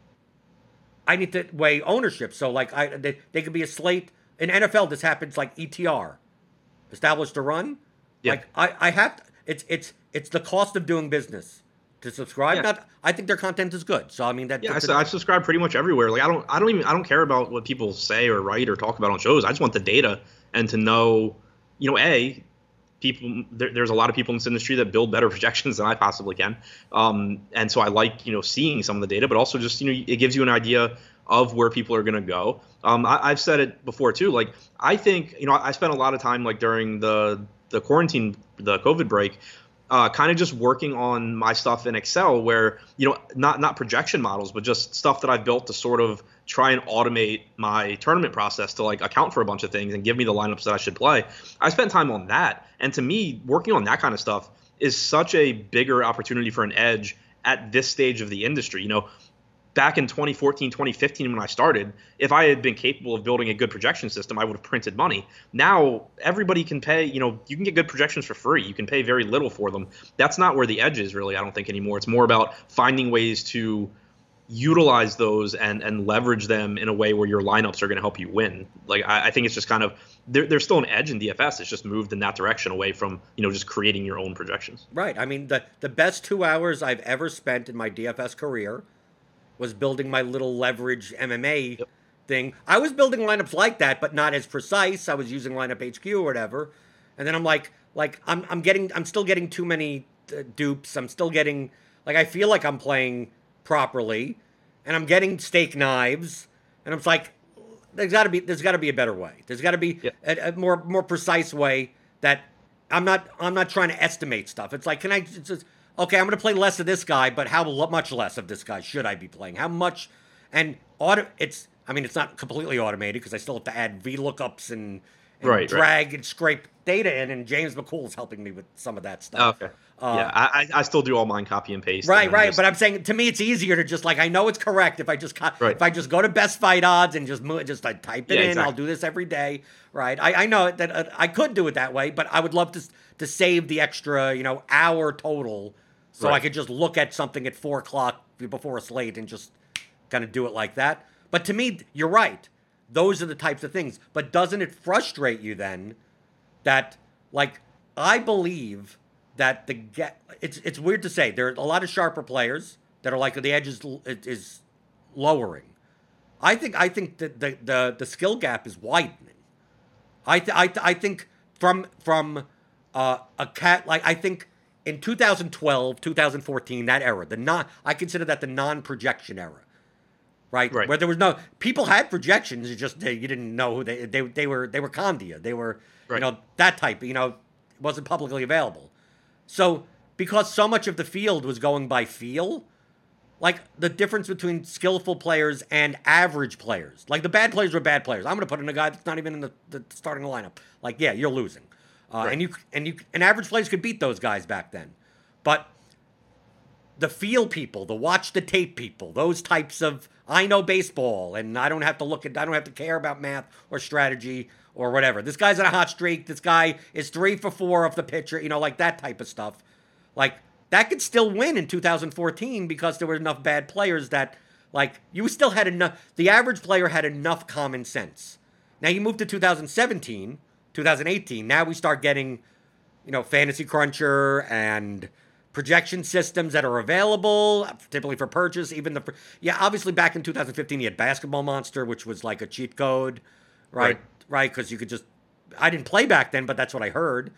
I need to weigh ownership. So, like, they could be a slate. In NFL, this happens like ETR, Established to Run. Yeah. Like, I have to, it's the cost of doing business. To subscribe, yeah. I think their content is good. So I mean that. Yeah, I subscribe pretty much everywhere. Like I don't care about what people say or write or talk about on shows. I just want the data and to know, you know, people. There's a lot of people in this industry that build better projections than I possibly can. And so I like, you know, seeing some of the data, but also just, you know, it gives you an idea of where people are going to go. I've said it before too. Like I think, you know, I spent a lot of time like during the quarantine, the COVID break. Kind of just working on my stuff in Excel where, you know, not projection models, but just stuff that I've built to sort of try and automate my tournament process to like account for a bunch of things and give me the lineups that I should play. I spent time on that. And to me, working on that kind of stuff is such a bigger opportunity for an edge at this stage of the industry. You know, back in 2014, 2015 when I started, if I had been capable of building a good projection system, I would have printed money. Now everybody can pay, you can get good projections for free. You can pay very little for them. That's not where the edge is really, I don't think, anymore. It's more about finding ways to utilize those and leverage them in a way where your lineups are going to help you win. Like, I think it's just kind of, there's still an edge in DFS. It's just moved in that direction away from, just creating your own projections. Right. I mean, the best 2 hours I've ever spent in my DFS career was building my little leverage MMA yep. thing. I was building lineups like that, but not as precise. I was using Lineup HQ or whatever. And then I'm like, I'm still getting too many dupes. I'm still getting, I feel like I'm playing properly, and I'm getting steak knives, and I'm just like, there's got to be a better way. There's got to be a more precise way that I'm not trying to estimate stuff. It's like, I'm going to play less of this guy, but how much less of this guy should I be playing? How much? And it's not completely automated because I still have to add VLOOKUPs and drag and scrape data in, and James McCool's helping me with some of that stuff. Okay. I still do all mine copy and paste. Right. But I'm saying, to me, it's easier to just I know it's correct if I just if I just go to Best Fight Odds and type it in. Exactly. I'll do this every day, right? I know that I could do it that way, but I would love to save the extra hour total, so I could just look at something at 4 o'clock before it's late and just kind of do it like that. But to me, you're right. Those are the types of things. But doesn't it frustrate you then that, I believe that it's weird to say. There are a lot of sharper players that are the edge is lowering. I think that the skill gap is widening. I think from a cat, I think in 2012, 2014, that era, I consider that the non-projection era. Right, where there was no, people had projections. It's just you didn't know who they were. They were Condia. They were that type. It wasn't publicly available. So because so much of the field was going by feel, the difference between skillful players and average players, the bad players were bad players. I'm going to put in a guy that's not even in the starting lineup. You're losing, and average players could beat those guys back then, but the feel people, the watch the tape people, those types of, I know baseball and I don't have to care about math or strategy or whatever. This guy's on a hot streak. This guy is 3 for 4 off the pitcher, that type of stuff. That could still win in 2014 because there were enough bad players that you still had enough. The average player had enough common sense. Now you move to 2017, 2018. Now we start getting, Fantasy Cruncher and projection systems that are available, typically for purchase. Obviously back in 2015, you had Basketball Monster, which was a cheat code, right? Because you could just, I didn't play back then, but that's what I heard.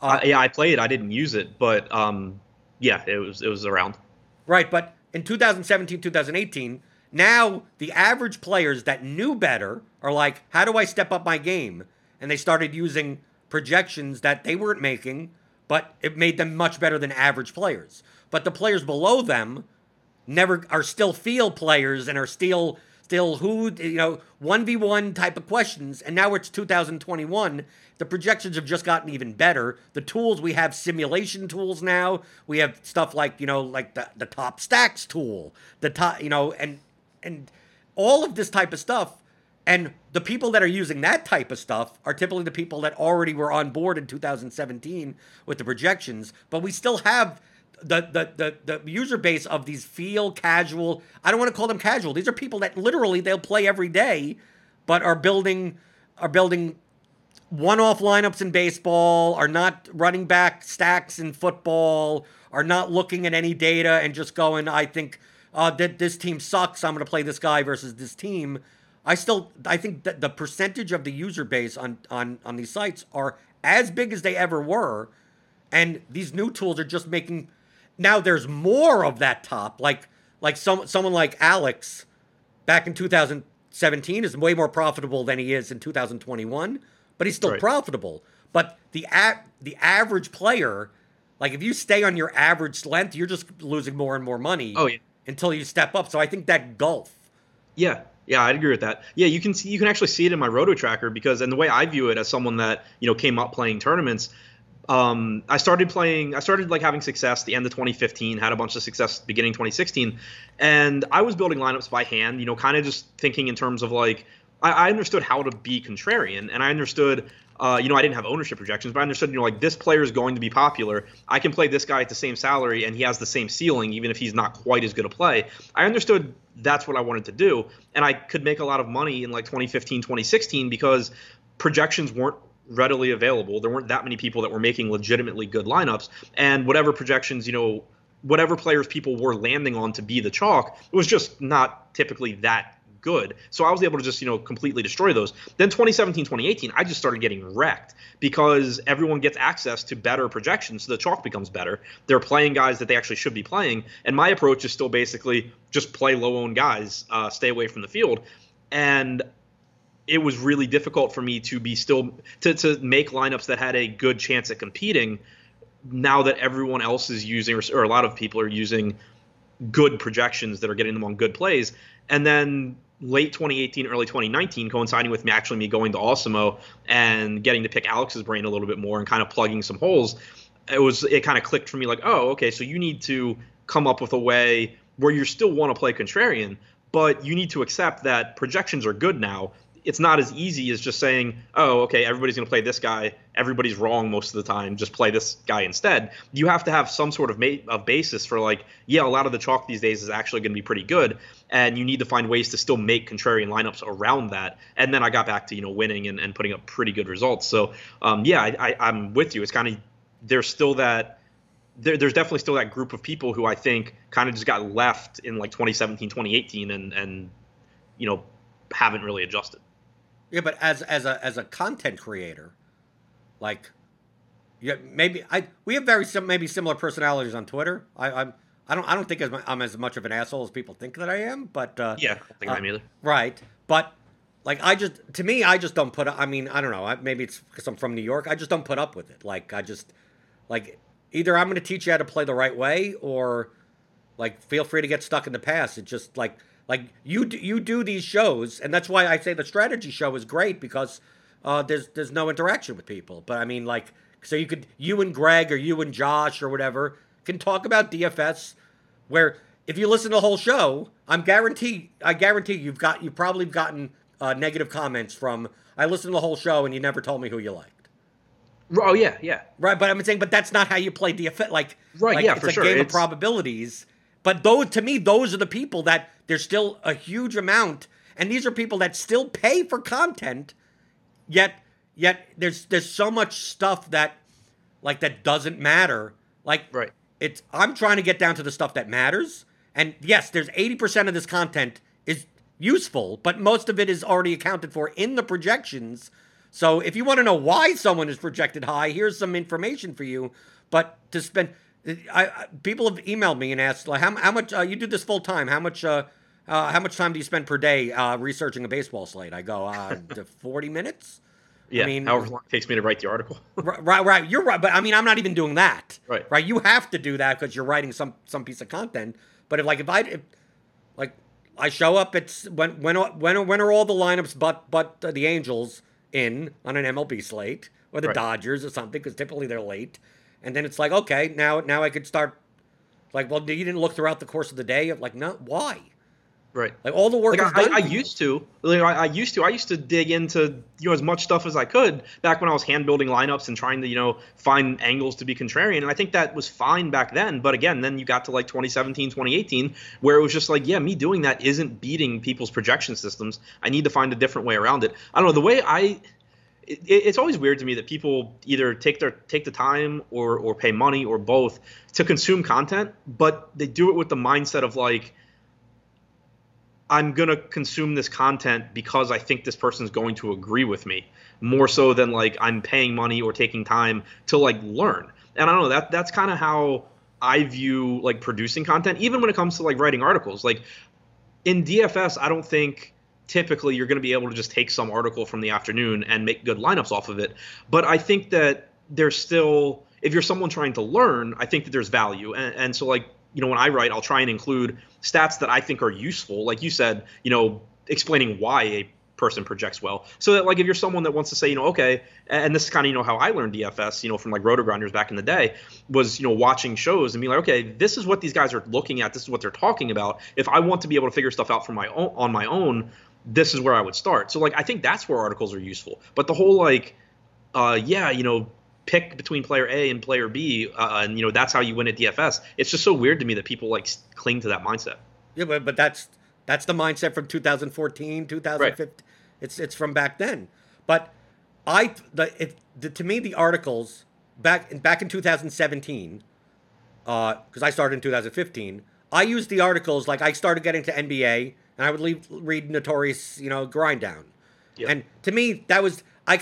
I played. I didn't use it, but it was around. Right, but in 2017, 2018, now the average players that knew better are how do I step up my game? And they started using projections that they weren't making, but it made them much better than average players. But the players below them are still feel players and are still 1v1 type of questions. And now it's 2021. The projections have just gotten even better. The tools, we have simulation tools now. We have stuff the Top Stacks tool, the top, and all of this type of stuff. And the people that are using that type of stuff are typically the people that already were on board in 2017 with the projections. But we still have the user base of these feel casual. I don't want to call them casual. These are people that literally they'll play every day, but are building one-off lineups in baseball, are not running back stacks in football, are not looking at any data and just going, I think that this team sucks. I'm going to play this guy versus this team. I think that the percentage of the user base on these sites are as big as they ever were, and these new tools are just making. Now there's more of that top, someone like Alex, back in 2017 is way more profitable than he is in 2021, but he's still profitable. But the average player, if you stay on your average length, you're just losing more and more money until you step up. So I think that gulf. Yeah. Yeah, I'd agree with that. Yeah, you can actually see it in my Roto Tracker because, and the way I view it as someone that came up playing tournaments, I started having success the end of 2015, had a bunch of success beginning 2016. And I was building lineups by hand, kind of just thinking in terms of I understood how to be contrarian, and I understood, I didn't have ownership projections, but I understood, this player is going to be popular. I can play this guy at the same salary, and he has the same ceiling, even if he's not quite as good a play. I understood that's what I wanted to do, and I could make a lot of money in 2015, 2016 because projections weren't readily available. There weren't that many people that were making legitimately good lineups, and whatever projections, whatever players people were landing on to be the chalk, it was just not typically that good. So I was able to just, completely destroy those. Then 2017, 2018, I just started getting wrecked because everyone gets access to better projections. So the chalk becomes better. They're playing guys that they actually should be playing. And my approach is still basically just play low-owned guys, stay away from the field. And it was really difficult for me to be to make lineups that had a good chance at competing now that everyone else is using, or a lot of people are using, good projections that are getting them on good plays. And then late 2018, early 2019, coinciding with me going to Awesemo and getting to pick Alex's brain a little bit more and kind of plugging some holes, it kind of clicked for me oh, okay, so you need to come up with a way where you still want to play contrarian, but you need to accept that projections are good now. It's not as easy as just saying, oh, okay, everybody's going to play this guy. Everybody's wrong most of the time. Just play this guy instead. You have to have some sort of basis for a lot of the chalk these days is actually going to be pretty good. And you need to find ways to still make contrarian lineups around that. And then I got back to, winning and putting up pretty good results. So, I'm with you. It's kind of there's definitely still that group of people who I think kind of just got left in 2017, 2018 and haven't really adjusted. Yeah, but as a content creator, we have maybe similar personalities on Twitter. I don't think I'm as much of an asshole as people think that I am. But yeah, I don't think I'm either. Right, but I just don't put up. I mean, I don't know. Maybe it's because I'm from New York. I just don't put up with it. Either I'm going to teach you how to play the right way, or feel free to get stuck in the past. It's just you do these shows, and that's why I say the strategy show is great because there's no interaction with people. But I mean, so you and Greg or you and Josh or whatever can talk about DFS. Where if you listen to the whole show, I guarantee you've probably gotten negative comments from I listened to the whole show and you never told me who you liked. Oh yeah. Right, but I'm saying, that's not how you play DFS. It's a game of probabilities. But those are the people that there's still a huge amount, and these are people that still pay for content, yet there's so much stuff that that doesn't matter. Right. I'm trying to get down to the stuff that matters. And yes, there's 80% of this content is useful, but most of it is already accounted for in the projections. So if you want to know why someone is projected high, here's some information for you. But to spend people have emailed me and asked, how much you do this full time? How much time do you spend per day researching a baseball slate? I go 40 minutes. Yeah, I mean, however long it takes me to write the article. Right. You're right, but I mean, I'm not even doing that. Right. You have to do that because you're writing some piece of content. But if I show up, it's when are all the lineups but the Angels in on an MLB slate or the Dodgers or something, because typically they're late. And then it's okay, now I could start. Well, you didn't look throughout the course of the day. No, why? Right. All the work is done. I used to dig into as much stuff as I could back when I was hand building lineups and trying to find angles to be contrarian. And I think that was fine back then. But again, then you got to 2017, 2018, where it was just me doing that isn't beating people's projection systems. I need to find a different way around it. I don't know the way I. It's always weird to me that people either take the time or pay money or both to consume content, but they do it with the mindset of I'm going to consume this content because I think this person's going to agree with me, more so than I'm paying money or taking time to learn. And I don't know, that's kind of how I view producing content, even when it comes to writing articles. In DFS, I don't think typically you're going to be able to just take some article from the afternoon and make good lineups off of it. But I think that there's still, if you're someone trying to learn, I think that there's value. And so when I write, I'll try and include stats that I think are useful. Like you said, explaining why a person projects well. So that, like, if you're someone that wants to say, you know, okay, and this is kind of, you know, how I learned DFS, you know, from like RotoGrinders back in the day, was, you know, watching shows and being like, okay, this is what these guys are looking at. This is what they're talking about. If I want to be able to figure stuff out on my own, this is where I would start. So, like, I think that's where articles are useful. But the whole, like, you know, pick between player A and player B, and, you know, that's how you win at DFS. It's just so weird to me that people, like, cling to that mindset. Yeah, but that's the mindset from 2014, 2015. Right. It's from back then. But to me, the articles back in 2017, because I started in 2015, I used the articles, like, I started getting to NBA, and I would read Notorious, you know, Grind Down. Yep. And to me, that was, I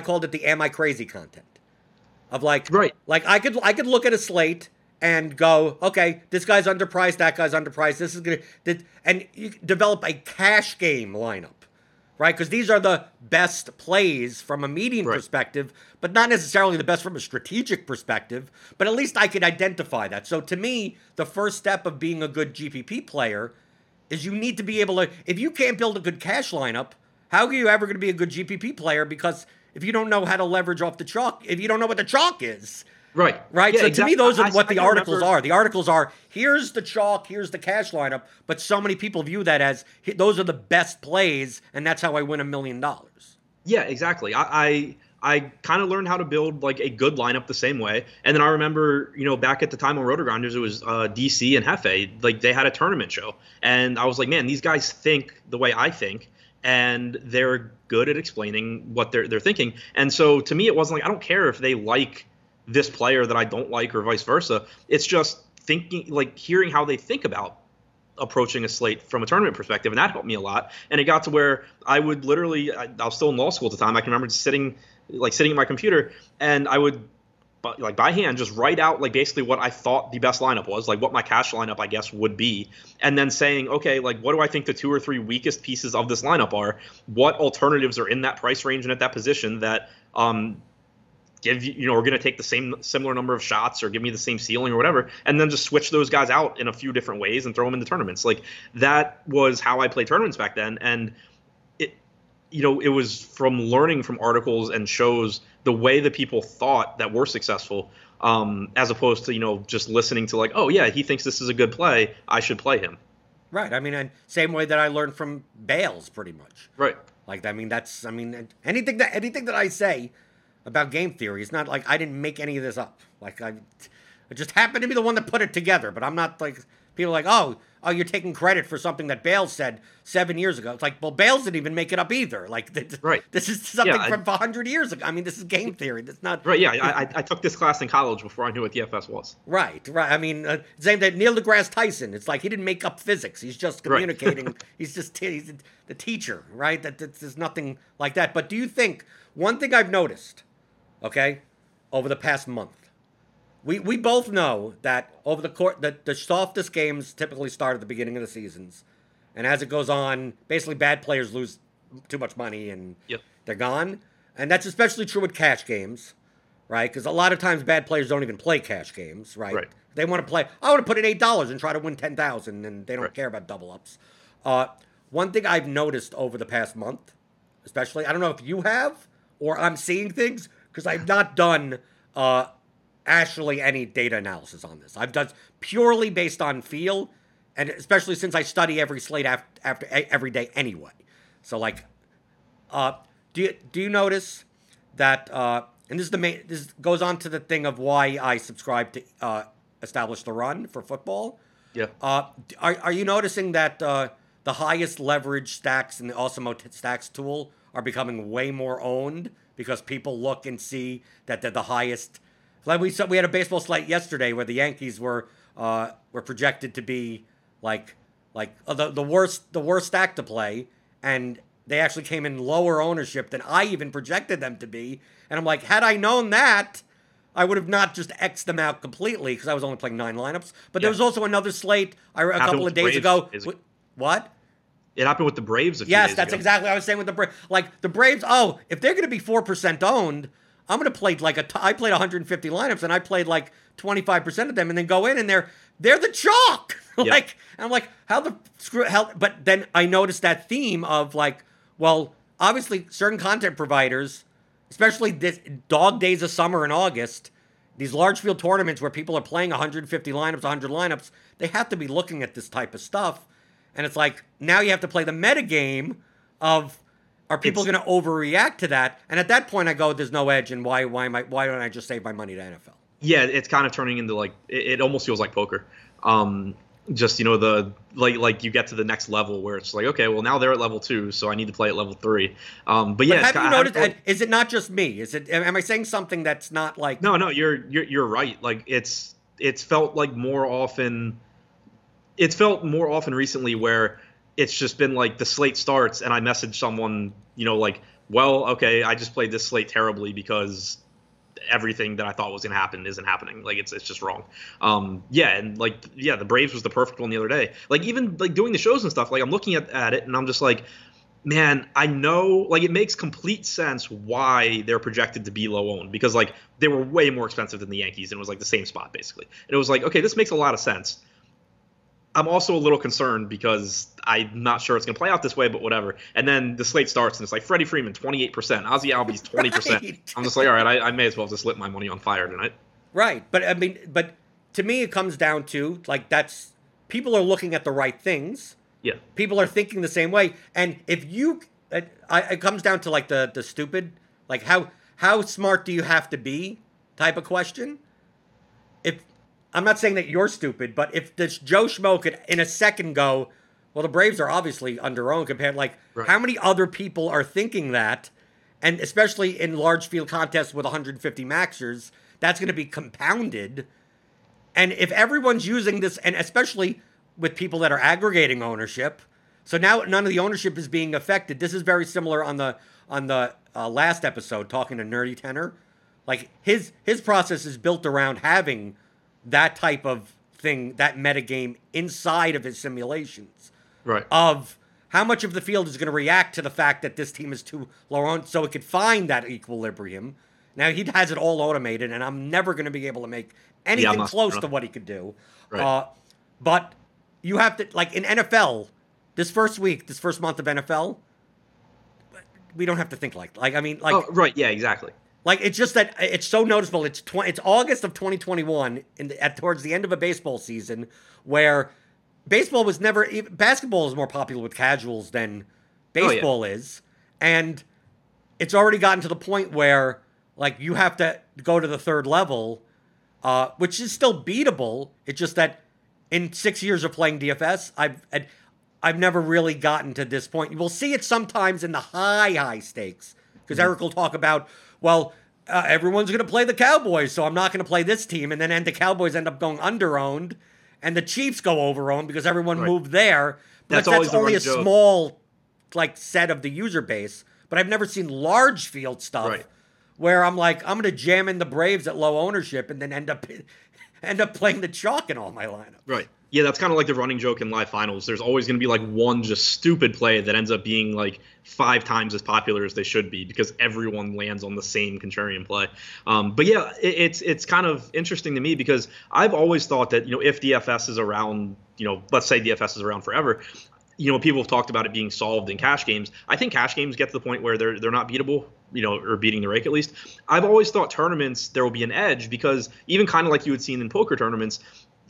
called it the Am I Crazy content. Of like, right. Like I could look at a slate and go, okay, this guy's underpriced, that guy's underpriced. This is gonna, and you develop a cash game lineup, right? Because these are the best plays from a median right. perspective, but not necessarily the best from a strategic perspective. But at least I could identify that. So to me, the first step of being a good GPP player is you need to be able to. If you can't build a good cash lineup, how are you ever going to be a good GPP player? Because if you don't know how to leverage off the chalk, if you don't know what the chalk is. Right. Right. Yeah, so exactly. To me, those are what the articles remember. Are. The articles are, here's the chalk, here's the cash lineup. But so many people view that as, those are the best plays, and that's how I win $1 million. Yeah, exactly. I kind of learned how to build like a good lineup the same way. And then I remember, you know, back at the time on RotoGrinders, it was DC and Hefe. Like, they had a tournament show. And I was like, man, these guys think the way I think. And they're good at explaining what they're thinking. And so to me, it wasn't like, I don't care if they like this player that I don't like or vice versa. It's just thinking, like, hearing how they think about approaching a slate from a tournament perspective. And that helped me a lot. And it got to where I would literally, I was still in law school at the time. I can remember just sitting at my computer, and I would, like, by hand, just write out, like, basically what I thought the best lineup was, like what my cash lineup, I guess, would be. And then saying, okay, like, what do I think the 2 or 3 weakest pieces of this lineup are? What alternatives are in that price range and at that position that give you, you know, are going to take the similar number of shots or give me the same ceiling or whatever. And then just switch those guys out in a few different ways and throw them into tournaments. Like, that was how I played tournaments back then. And you know, it was from learning from articles and shows the way that people thought that were successful, as opposed to, you know, just listening to like, oh, yeah, he thinks this is a good play, I should play him. Right. I mean, and same way that I learned from Bales, pretty much. Right. Like, I mean, anything that I say about game theory is not like I didn't make any of this up. Like, I just happened to be the one that put it together, but I'm not like people are like, oh, you're taking credit for something that Bales said 7 years ago. It's like, well, Bales didn't even make it up either. Like, right. This is something from 100 years ago. I mean, this is game theory. That's not... Right, yeah. I took this class in college before I knew what DFS was. Right. I mean, same thing, Neil deGrasse Tyson. It's like he didn't make up physics. He's just communicating. Right. He's the teacher, right? There's nothing like that. But do you think... One thing I've noticed, okay, over the past month, We both know that over the course that the softest games typically start at the beginning of the seasons, and as it goes on, basically bad players lose too much money and they're gone. And that's especially true with cash games, right? Because a lot of times bad players don't even play cash games, right? They want to play. I want to put in $8 and try to win $10,000, and they don't care about double ups. One thing I've noticed over the past month, especially, I don't know if you have or I'm seeing things because I've not done. Actually any data analysis on this. I've done purely based on feel, and especially since I study every slate after every day anyway. So like, do you notice that, and this is this goes on to the thing of why I subscribe to Established to Run for football. Yeah. Are you noticing that the highest leverage stacks in the Awesemo stacks tool are becoming way more owned because people look and see that they're the highest. Like we had a baseball slate yesterday where the Yankees were projected to be the worst stack to play, and they actually came in lower ownership than I even projected them to be. And I'm like, had I known that, I would have not just X'd them out completely because I was only playing 9 lineups. But there was also another slate a couple of days ago. What? It happened with the Braves a few days ago. Yes, that's exactly what I was saying with the Braves. Like the Braves, if they're going to be 4% owned. I'm going to play I played 150 lineups and I played like 25% of them and then go in and they're the chalk. Like, and I'm like, how the screw, but then I noticed that theme of like, Well, obviously, certain content providers, especially this dog days of summer in August, these large field tournaments where people are playing 150 lineups, 100 lineups, they have to be looking at this type of stuff. And it's like, now you have to play the metagame of, are people going to overreact to that? And at that point, I go, there's no edge, and why don't I just save my money to NFL? Yeah, it's kind of turning into like, it almost feels like poker. Just, you know, the like you get to the next level where it's like, okay, well, now they're at level 2, so I need to play at level 3. But yeah, have you noticed? Is it not just me? Is it? Am I saying something that's not like? No, you're right. Like it's felt like more often. It's felt more often recently where it's just been like the slate starts and I message someone, you know, like, well, okay, I just played this slate terribly because everything that I thought was going to happen isn't happening. Like it's just wrong. And like, yeah, the Braves was the perfect one the other day. Like even like doing the shows and stuff, like I'm looking at it and I'm just like, man, I know, like it makes complete sense why they're projected to be low owned, because like they were way more expensive than the Yankees and it was like the same spot basically. And it was like, okay, this makes a lot of sense. I'm also a little concerned because I'm not sure it's going to play out this way, but whatever. And then the slate starts, and it's like Freddie Freeman, 28%. Ozzy Albies, 20%. Right. I'm just like, all right, I may as well just lit my money on fire tonight. Right. But, I mean, but to me, it comes down to, like, that's – people are looking at the right things. Yeah. People are thinking the same way. And if you – it comes down to, like, the stupid, like, how smart do you have to be type of question. If – I'm not saying that you're stupid, but if this Joe Schmo could in a second go, well, the Braves are obviously under-owned compared, like, right. How many other people are thinking that? And especially in large field contests with 150 maxers, that's going to be compounded. And if everyone's using this, and especially with people that are aggregating ownership, so now none of the ownership is being affected. This is very similar on the last episode, talking to Nerdy Tenor. Like, his process is built around having that type of thing, that metagame inside of his simulations, right? Of how much of the field is going to react to the fact that this team is too low on, so it could find that equilibrium. Now he has it all automated, and I'm never going to be able to make anything close to what he could do. Right. But you have to, like in NFL, this first month of NFL, we don't have to think like I mean, like oh, right, yeah, exactly. Like, it's just that it's so noticeable. It's August of 2021 towards the end of a baseball season where baseball was never – basketball is more popular with casuals than baseball is. And it's already gotten to the point where, like, you have to go to the third level, which is still beatable. It's just that in 6 years of playing DFS, I've never really gotten to this point. You will see it sometimes in the high stakes because Eric will talk about – well, everyone's going to play the Cowboys, so I'm not going to play this team. And then the Cowboys end up going under-owned, and the Chiefs go over-owned because everyone moved there. But that's only a small like set of the user base. But I've never seen large field stuff where I'm like, I'm going to jam in the Braves at low ownership and then end up playing the chalk in all my lineups. Right. Yeah, that's kind of like the running joke in live finals. There's always going to be like one just stupid play that ends up being like 5 times as popular as they should be because everyone lands on the same contrarian play. But yeah, it's kind of interesting to me because I've always thought that, you know, if DFS is around, you know, let's say DFS is around forever, you know, people have talked about it being solved in cash games. I think cash games get to the point where they're not beatable, you know, or beating the rake at least. I've always thought tournaments there will be an edge because even kind of like you had seen in poker tournaments,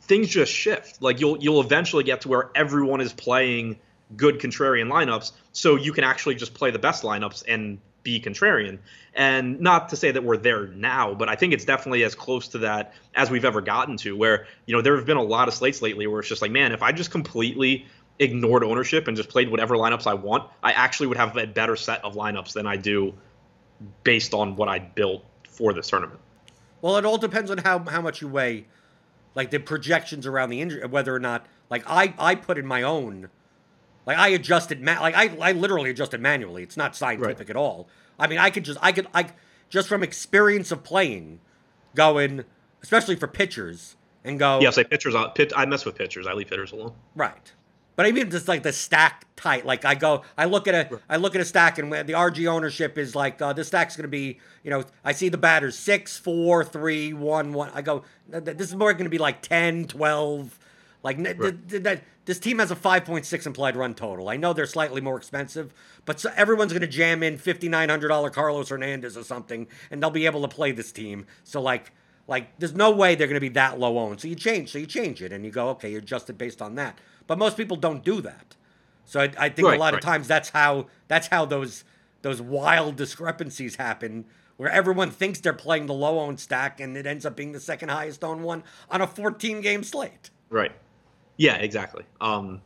things just shift. Like you'll eventually get to where everyone is playing good contrarian lineups, so you can actually just play the best lineups and be contrarian. And not to say that we're there now, but I think it's definitely as close to that as we've ever gotten to, where, you know, there have been a lot of slates lately where it's just like, man, if I just completely ignored ownership and just played whatever lineups I want, I actually would have a better set of lineups than I do based on what I built for this tournament. Well, it all depends on how much you weigh like the projections around the injury, whether or not, like I put in my own, like I adjusted, I literally adjusted manually. It's not scientific at all. I mean, I could just from experience of playing, going, especially for pitchers and go. Yeah, say pitchers, I mess with pitchers. I leave hitters alone. Right. But I mean, just like the stack tight, like I look at a stack and the RG ownership is like, this stack's going to be, you know, I see the batters 6, 4, 3, 1, 1. I go, this is more going to be like 10, 12. Like, right. This team has a 5.6 implied run total. I know they're slightly more expensive, but so everyone's going to jam in $5,900 Carlos Hernandez or something, and they'll be able to play this team. So, like there's no way they're going to be that low owned. So you change it, and you go, okay, you adjust it based on that. But most people don't do that. So I think a lot of times that's how those wild discrepancies happen, where everyone thinks they're playing the low owned stack, and it ends up being the second highest owned one on a 14-game slate. Right. Yeah, exactly. And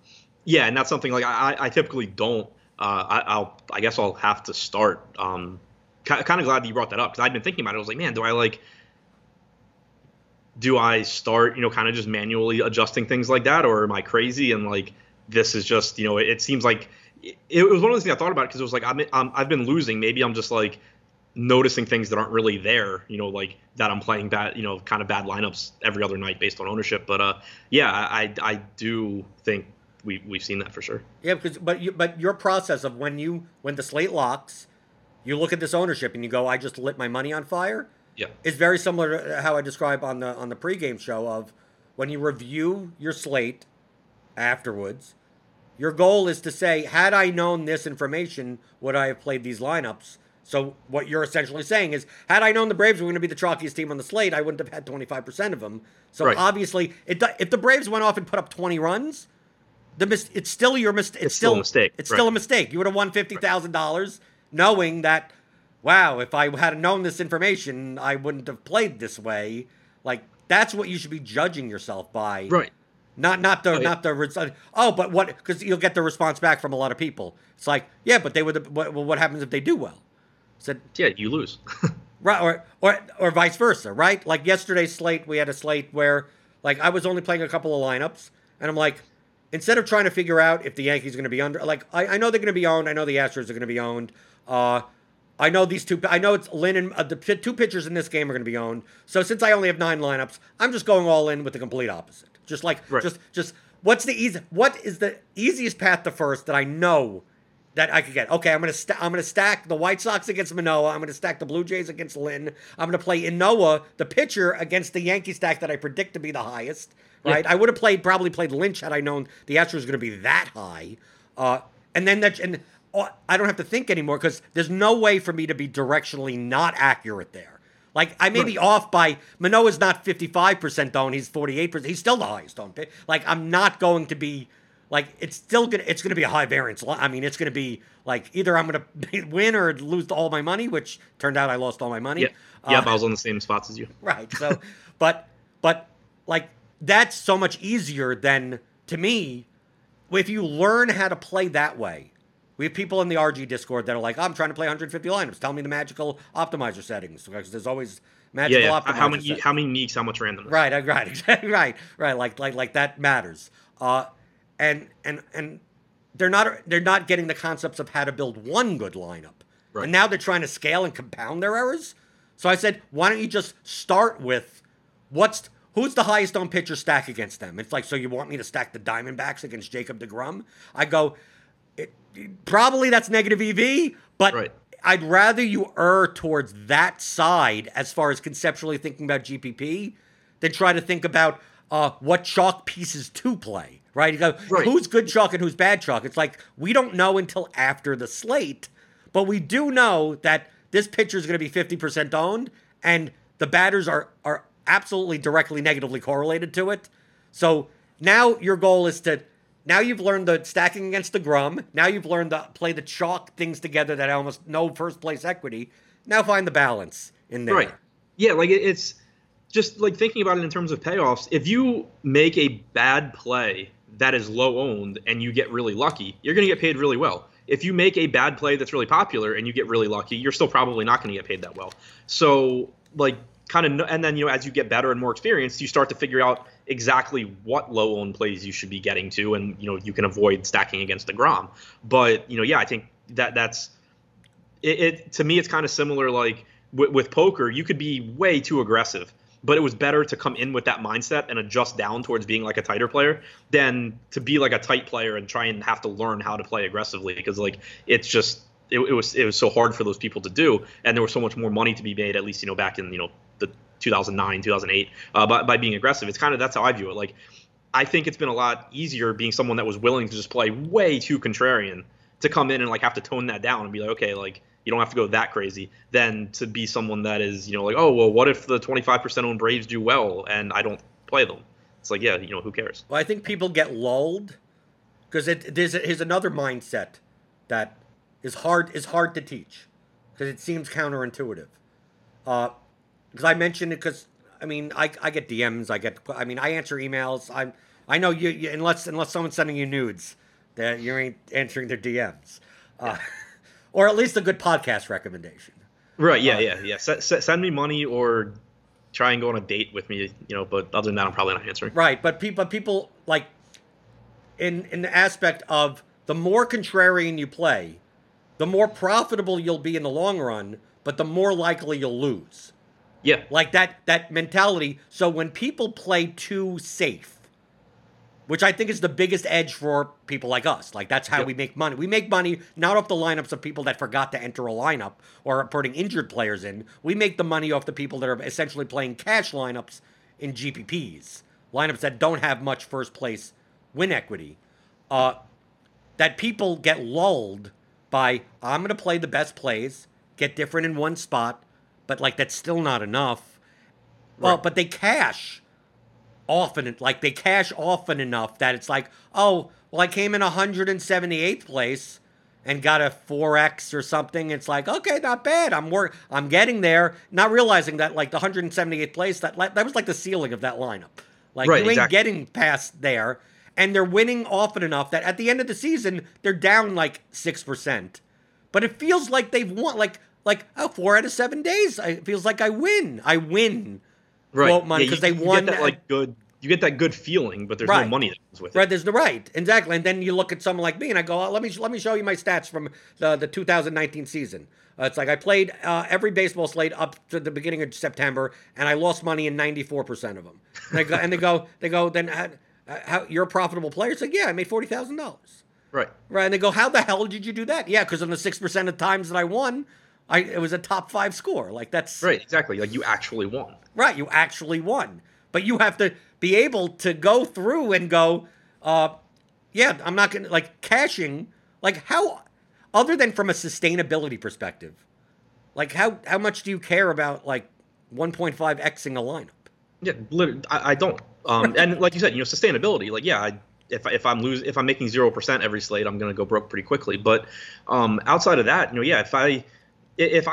that's something like I typically don't. I guess I'll have to start. Kind of glad that you brought that up, because I'd been thinking about it. I was like, man, do I start, kind of just manually adjusting things like that, or am I crazy? And this is just, it seems like it was one of those things I thought about, because it was like I've been losing. Maybe I'm just noticing things that aren't really there, that I'm playing bad, kind of bad lineups every other night based on ownership. But I do think we've seen that for sure. Yeah, but your process of when the slate locks, you look at this ownership and you go, I just lit my money on fire. Yeah, it's very similar to how I describe on the pregame show of when you review your slate afterwards. Your goal is to say, had I known this information, would I have played these lineups? So what you're essentially saying is, had I known the Braves were going to be the chalkiest team on the slate, I wouldn't have had 25% of them. So obviously, if the Braves went off and put up 20 runs, it's still your mistake. It's still a mistake. It's still a mistake. You would have won $50,000 knowing that, wow, if I had known this information, I wouldn't have played this way. That's what you should be judging yourself by. Right. Because you'll get the response back from a lot of people. It's like, yeah, but what happens if they do well? Said, yeah, you lose. Right, or vice versa, right? Yesterday's slate, we had a slate where I was only playing a couple of lineups, and I'm instead of trying to figure out if the Yankees are going to be under, I know they're going to be owned, I know the Astros are going to be owned, I know these two, I know it's Lynn and the two pitchers in this game are going to be owned. So since I only have 9 lineups, I'm just going all in with the complete opposite. What is the easiest path to first that I know that I could get? Okay, I'm going to stack the White Sox against Manoah. I'm going to stack the Blue Jays against Lynn. I'm going to play Manoah, the pitcher, against the Yankee stack that I predict to be the highest, right? Yeah. I would have probably played Lynch had I known the Astros was going to be that high. I don't have to think anymore, because there's no way for me to be directionally not accurate there. I may be off by Manoah's not 55% owned, he's 48%. He's still the highest owned. I'm not going to be. It's going to be a high variance. I mean, it's going to be either I'm going to win or lose all my money, which turned out I lost all my money. Yeah, I was on the same spots as you. Right. So, but that's so much easier than, to me, if you learn how to play that way. We have people in the RG Discord that are I'm trying to play 150 lineups. Tell me the magical optimizer settings, because there's always magical optimizer. How many uniques? How much random? Right. Like that matters. And they're not getting the concepts of how to build one good lineup. Right. And now they're trying to scale and compound their errors. So I said, why don't you just start with who's the highest on pitcher stack against them? It's so you want me to stack the Diamondbacks against Jacob DeGrom? I go, probably that's negative EV, but right. I'd rather you err towards that side as far as conceptually thinking about GPP than try to think about what chalk pieces to play. Right? You go, who's good chalk and who's bad chalk? It's we don't know until after the slate, but we do know that this pitcher is going to be 50% owned, and the batters are absolutely directly negatively correlated to it. So now your goal is now you've learned the stacking against the Grum. Now you've learned to play the chalk things together that almost no first place equity. Now find the balance in there. Right. Yeah, it's just thinking about it in terms of payoffs. If you make a bad play that is low owned and you get really lucky, you're going to get paid really well. If you make a bad play that's really popular and you get really lucky, you're still probably not going to get paid that well. So and then, as you get better and more experienced, you start to figure out exactly what low owned plays you should be getting to. And, you can avoid stacking against the Grom. But, I think that's it. To me, it's kind of similar. With poker, you could be way too aggressive, but it was better to come in with that mindset and adjust down towards being a tighter player than to be a tight player and try and have to learn how to play aggressively, because it's just it was so hard for those people to do, and there was so much more money to be made, at least back in the 2009, 2008 by being aggressive. It's kind of that's how I view it. I think it's been a lot easier being someone that was willing to just play way too contrarian to come in and like have to tone that down and be like, okay, like you don't have to go that crazy, than to be someone that is, you know, like, oh, well, what if the 25% owned Braves do well and I don't play them? It's like, yeah, you know, who cares? Well, I think people get lulled because there's another mindset that is hard to teach because it seems counterintuitive. Because I mentioned it because, I mean, I get DMs, I answer emails. I know you unless someone's sending you nudes, that you ain't answering their DMs. Or at least a good podcast recommendation. Right, yeah. Send me money or try and go on a date with me, you know, but other than that, I'm probably not answering. Right, but people like, in the aspect of the more contrarian you play, the more profitable you'll be in the long run, but the more likely you'll lose. Yeah. Like that mentality. So when people play too safe, which I think is the biggest edge for people like us. Like, that's how we make money. We make money not off the lineups of people that forgot to enter a lineup or are putting injured players in. We make the money off the people that are essentially playing cash lineups in GPPs, lineups that don't have much first place win equity, that people get lulled by, I'm going to play the best plays, get different in one spot, but, like, that's still not enough. Well, right. But they cash often enough that it's like, oh, well, I came in 178th place and got a 4X or something. It's like, okay, not bad. I'm getting there. Not realizing that, like, the 178th place, that was like the ceiling of that lineup. Like, right, you ain't getting past there. And they're winning often enough that at the end of the season, they're down, like, 6%. But it feels like they've won, like, oh, 4 out of 7 days. It feels like I win. Right. Quote money, because they won. You get that good feeling, but there's no money that comes with it. Right. Exactly. And then you look at someone like me, and I go, oh, let me show you my stats from the 2019 season. It's like I played every baseball slate up to the beginning of September, and I lost money in 94% of them. And, they go. Then how you're a profitable player? It's like, yeah, I made $40,000. Right. Right. And they go, how the hell did you do that? Yeah, because on the 6% of times that I won, it was a top 5 score. Like, that's right. Exactly. Like, you actually won. Right. You actually won, but you have to be able to go through and go, yeah, I'm not going to like cashing. Like, how, other than from a sustainability perspective, like how much do you care about like 1.5Xing a lineup? Yeah. Literally, I don't. And like you said, you know, sustainability, like, yeah, if I'm making 0% every slate, I'm going to go broke pretty quickly. But, outside of that, you know, yeah, if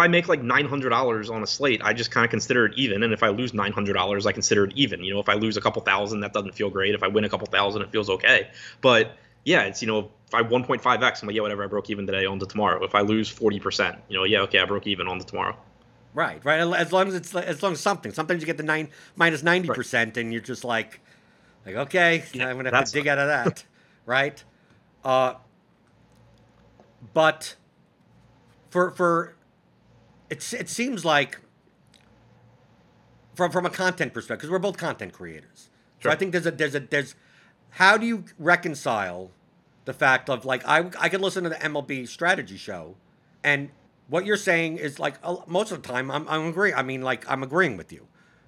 I make like $900 on a slate, I just kind of consider it even. And if I lose $900, I consider it even. You know, if I lose a couple thousand, that doesn't feel great. If I win a couple thousand, it feels okay. But yeah, it's, you know, if I 1.5X, I'm like, yeah, whatever, I broke even today on to tomorrow. If I lose 40%, you know, yeah, okay, I broke even on to tomorrow. Right, right. As long as something. Sometimes you get the -90%, and you're just like okay, yeah, I'm gonna have to dig out of that, right? But for it seems like from a content perspective, because we're both content creators, sure. So I think there's how do you reconcile the fact of like I could listen to the MLB strategy show, and what you're saying is like most of the time I'm agree. I mean, like, I'm agreeing with you,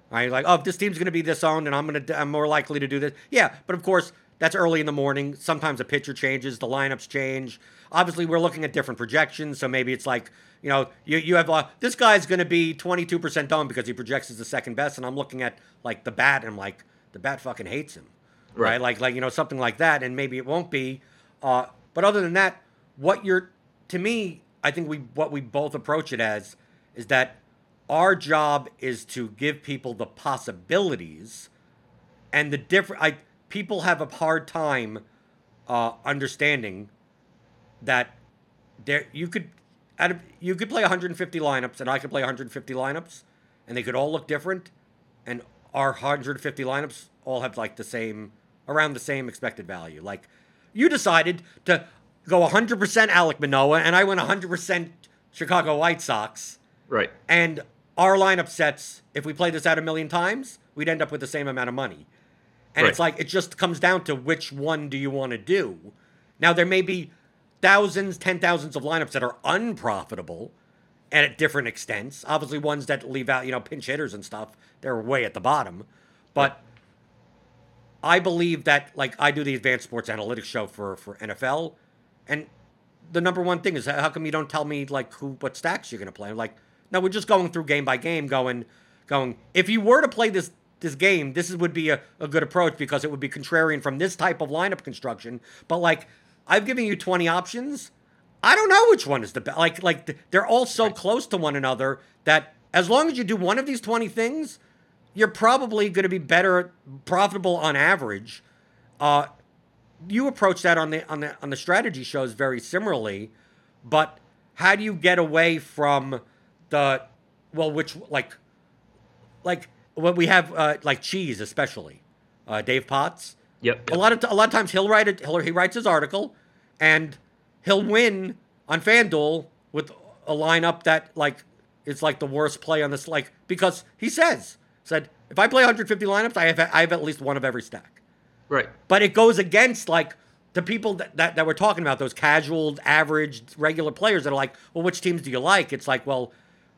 right? Like, oh, if this team's gonna be this owned, and I'm more likely to do this. Yeah, but of course. That's early in the morning. Sometimes the pitcher changes, the lineups change. Obviously, we're looking at different projections, so maybe it's like, you know, you have this guy's going to be 22% owned because he projects as the second best, and I'm looking at like the bat, and I'm like, the bat fucking hates him, right? Like you know, something like that, and maybe it won't be. But other than that, to me, I think what we both approach it as is that our job is to give people the possibilities and the different. People have a hard time understanding that you could play 150 lineups, and I could play 150 lineups, and they could all look different, and our 150 lineups all have like around the same expected value. Like, you decided to go 100% Alek Manoah, and I went 100% Chicago White Sox. Right. And our lineup sets, if we played this out a million times, we'd end up with the same amount of money. And It's like, it just comes down to which one do you want to do. Now, there may be thousands, 10,000s of lineups that are unprofitable and at different extents. Obviously, ones that leave out, you know, pinch hitters and stuff, they're way at the bottom. But I believe that, like, I do the advanced sports analytics show for NFL, and the number one thing is, how come you don't tell me, like, what stacks you're going to play? I'm like, no, we're just going through game by game, going. If you were to play this game, this would be a good approach because it would be contrarian from this type of lineup construction. But, like, I've given you 20 options. I don't know which one is the best. Like they're all so close to one another that as long as you do one of these 20 things, you're probably going to be better, profitable on average. You approach that on the strategy shows very similarly, but how do you get away from which what we have like cheese, especially Dave Potts. Yep. A lot of times he writes his article, and he'll win on FanDuel with a lineup that like is like the worst play on this, like, because he said if I play 150 lineups, I have at least one of every stack. Right. But it goes against like the people that we're talking about, those casual, average, regular players that are like, well, which teams do you like? It's like, well,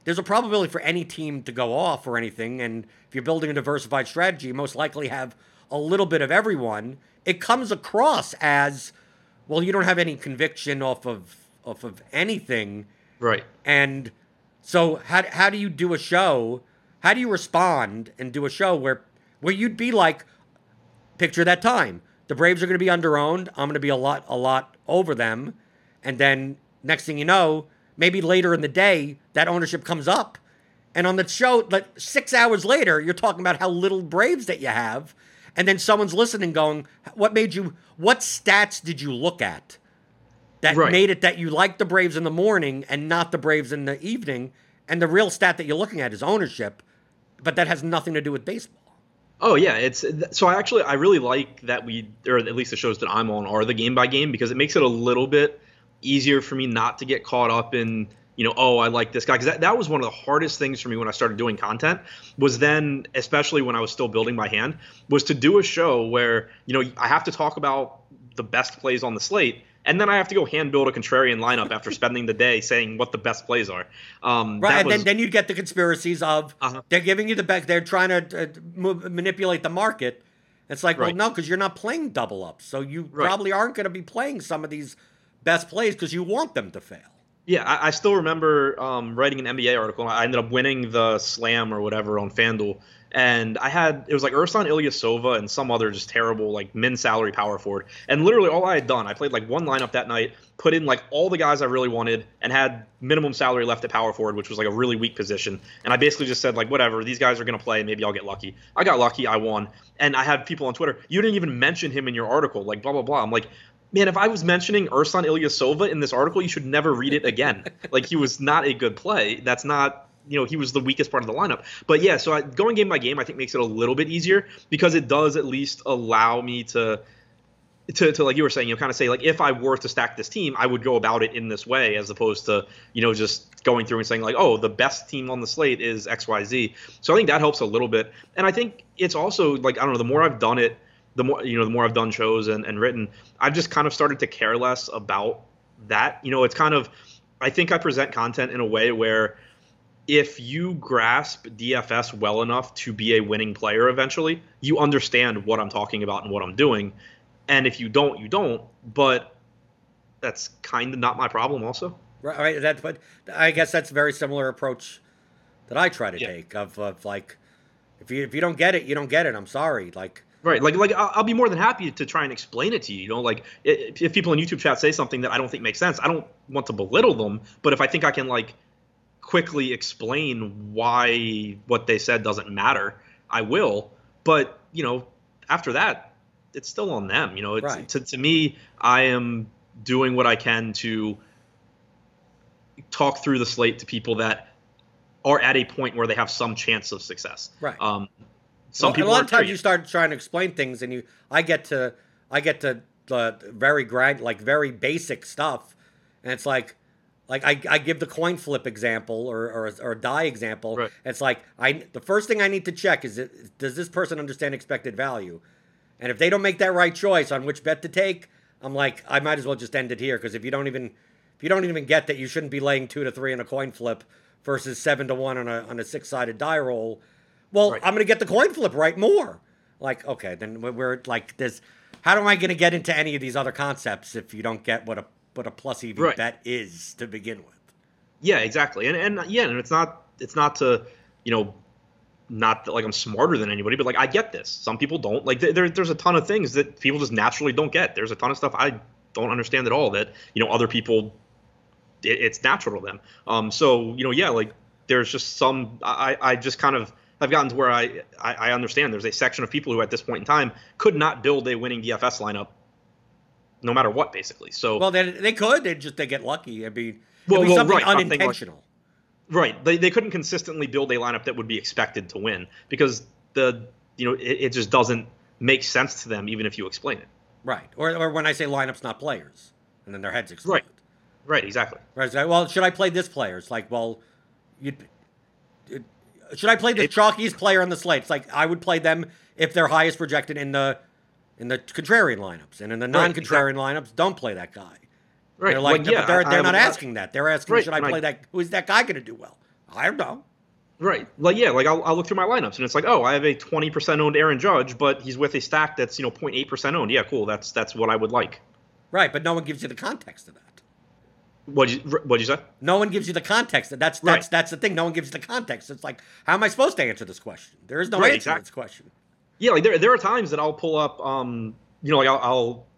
there's a probability for any team to go off or anything. And if you're building a diversified strategy, you most likely have a little bit of everyone. It comes across as, well, you don't have any conviction off of anything. Right. And so how do you do a show? How do you respond and do a show where you'd be like, picture that time. The Braves are going to be under-owned. I'm going to be a lot over them. And then next thing you know, maybe later in the day, that ownership comes up. And on the show, like 6 hours later, you're talking about how little Braves that you have. And then someone's listening going, what stats did you look at that made it that you liked the Braves in the morning and not the Braves in the evening? And the real stat that you're looking at is ownership, but that has nothing to do with baseball. Oh yeah, I really like that we, or at least the shows that I'm on are the game by game, because it makes it a little bit easier for me not to get caught up in, you know, oh, I like this guy, because that was one of the hardest things for me when I started doing content was then, especially when I was still building by hand, was to do a show where, you know, I have to talk about the best plays on the slate, and then I have to go hand build a contrarian lineup after spending the day saying what the best plays are. Then you'd get the conspiracies of they're giving you the best. They're trying to manipulate the market. It's like, well, no, because you're not playing double ups. So you probably aren't going to be playing some of these best plays because you want them to fail. Yeah, I still remember writing an NBA article. I ended up winning the slam or whatever on FanDuel. And it was like Ersan Ilyasova and some other just terrible, like, min salary power forward. And literally all I had done, I played like one lineup that night, put in like all the guys I really wanted, and had minimum salary left at power forward, which was like a really weak position. And I basically just said, like, whatever, these guys are going to play. Maybe I'll get lucky. I got lucky. I won. And I had people on Twitter, you didn't even mention him in your article, like, blah, blah, blah. I'm like, man, if I was mentioning Ersan Ilyasova in this article, you should never read it again. Like, he was not a good play. That's not. You know, he was the weakest part of the lineup. But yeah, so going game by game, I think makes it a little bit easier because it does at least allow me to like you were saying, you know, kind of say, like, if I were to stack this team, I would go about it in this way, as opposed to, you know, just going through and saying, like, oh, the best team on the slate is XYZ. So I think that helps a little bit. And I think it's also like, I don't know, the more I've done it, the more I've done shows and written, I've just kind of started to care less about that. You know, it's kind of, I think I present content in a way where, if you grasp DFS well enough to be a winning player eventually, you understand what I'm talking about and what I'm doing. And if you don't, you don't. But that's kind of not my problem also. Right. But I guess that's a very similar approach that I try to take of like, if you don't get it, you don't get it. I'm sorry. Like. Right. Like I'll be more than happy to try and explain it to you. You know, like if people in YouTube chat say something that I don't think makes sense, I don't want to belittle them. But if I think I can like quickly explain why what they said doesn't matter, I will. But, you know, after that, it's still on them. You know, it's, to me, I am doing what I can to talk through the slate to people that are at a point where they have some chance of success. Right. People. A lot of times you start trying to explain things, and I get to very grind, like very basic stuff, and it's like. Like I give the coin flip example or a die example. Right. It's like the first thing I need to check is does this person understand expected value, and if they don't make that right choice on which bet to take, I'm like I might as well just end it here because if you don't even get that you shouldn't be laying 2 to 3 on a coin flip versus 7 to 1 on a 6-sided die roll, well, right. I'm going to get the coin flip right more. Like, okay, then we're like this. How am I going to get into any of these other concepts if you don't get what a plus EV right. bet is to begin with? Yeah, exactly. And it's not to, not that, like, I'm smarter than anybody, but, like, I get this. Some people don't. Like, there's a ton of things that people just naturally don't get. There's a ton of stuff I don't understand at all that, other people, it's natural to them. There's just some, I just kind of, I've gotten to where I understand there's a section of people who at this point in time could not build a winning DFS lineup no matter what, basically. So, well, they could. They get lucky. It'd be something right. unintentional. Right. They couldn't consistently build a lineup that would be expected to win because it just doesn't make sense to them, even if you explain it. Right. Or when I say lineups, not players, and then their heads explode. Right. Right. Exactly. Right. So, well, should I play this player? It's like, well, should I play the chalkiest player on the slate? It's like, I would play them if they're highest projected in the contrarian lineups, and in the non-contrarian lineups, don't play that guy. Right. They're like, yeah, they're not asking that. They're asking, should I play that? Who is that guy going to do well? I don't know. Right. Like, yeah, like I'll look through my lineups and it's like, oh, I have a 20% owned Aaron Judge, but he's with a stack that's, 0.8% owned. Yeah, cool. That's what I would like. Right. But no one gives you the context of that. What'd you say? No one gives you the context. That's the thing. No one gives you the context. It's like, how am I supposed to answer this question? There is no answer to this question. Yeah. Like there are times that I'll pull up, I'll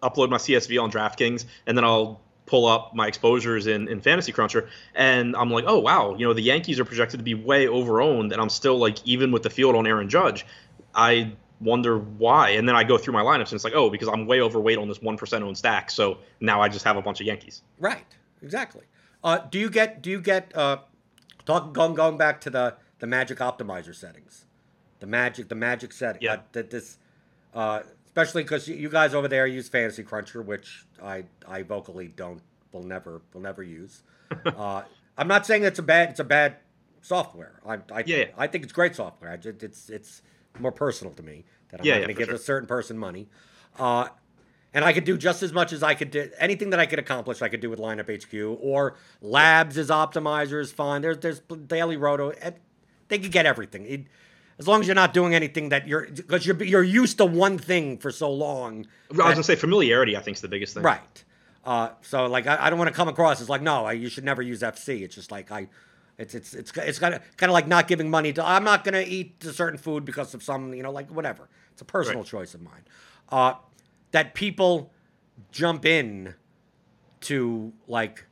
upload my CSV on DraftKings and then I'll pull up my exposures in Fantasy Cruncher, and I'm like, oh, wow, the Yankees are projected to be way overowned, and I'm still like, even with the field on Aaron Judge, I wonder why. And then I go through my lineups, and it's like, oh, because I'm way overweight on this 1% owned stack, so now I just have a bunch of Yankees. Right, exactly. Going back to the Magic optimizer settings, the Magic setting, yeah. Especially because you guys over there use Fantasy Cruncher, which I vocally will never use. I'm not saying it's a bad software. I I think it's great software. It's more personal to me that I'm not going to give a certain person money. And I could do just as much as I could do anything that I could accomplish. I could do with Lineup HQ or Labs as optimizers. Fine. There's Daily Roto. They could get everything. As long as you're not doing anything that because you're used to one thing for so long. I was going to say familiarity, I think, is the biggest thing. Right. So like, I don't want to come across as like, no, you should never use FC. It's just like, it's kind of like not giving money to, I'm not going to eat a certain food because of some, like whatever. It's a personal choice of mine. That people jump in to like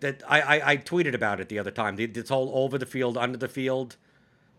that. I tweeted about it the other time. This whole over the field, under the field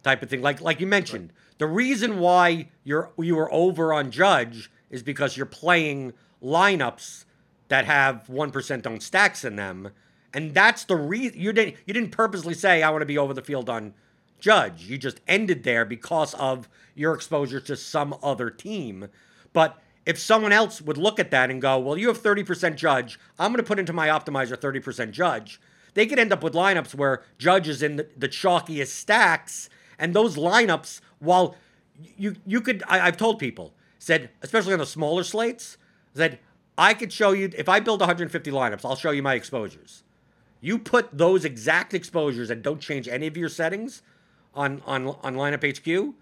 type of thing, like you mentioned, the reason why you were over on Judge is because you're playing lineups that have 1% owned stacks in them, and that's the reason you didn't purposely say I want to be over the field on Judge. You just ended there because of your exposure to some other team. But if someone else would look at that and go, well, you have 30% Judge, I'm going to put into my optimizer 30% Judge, they could end up with lineups where Judge is in the chalkiest stacks. And those lineups, while you could, I've told people, said, especially on the smaller slates, said, I could show you, if I build 150 lineups, I'll show you my exposures. You put those exact exposures and don't change any of your settings on Lineup HQ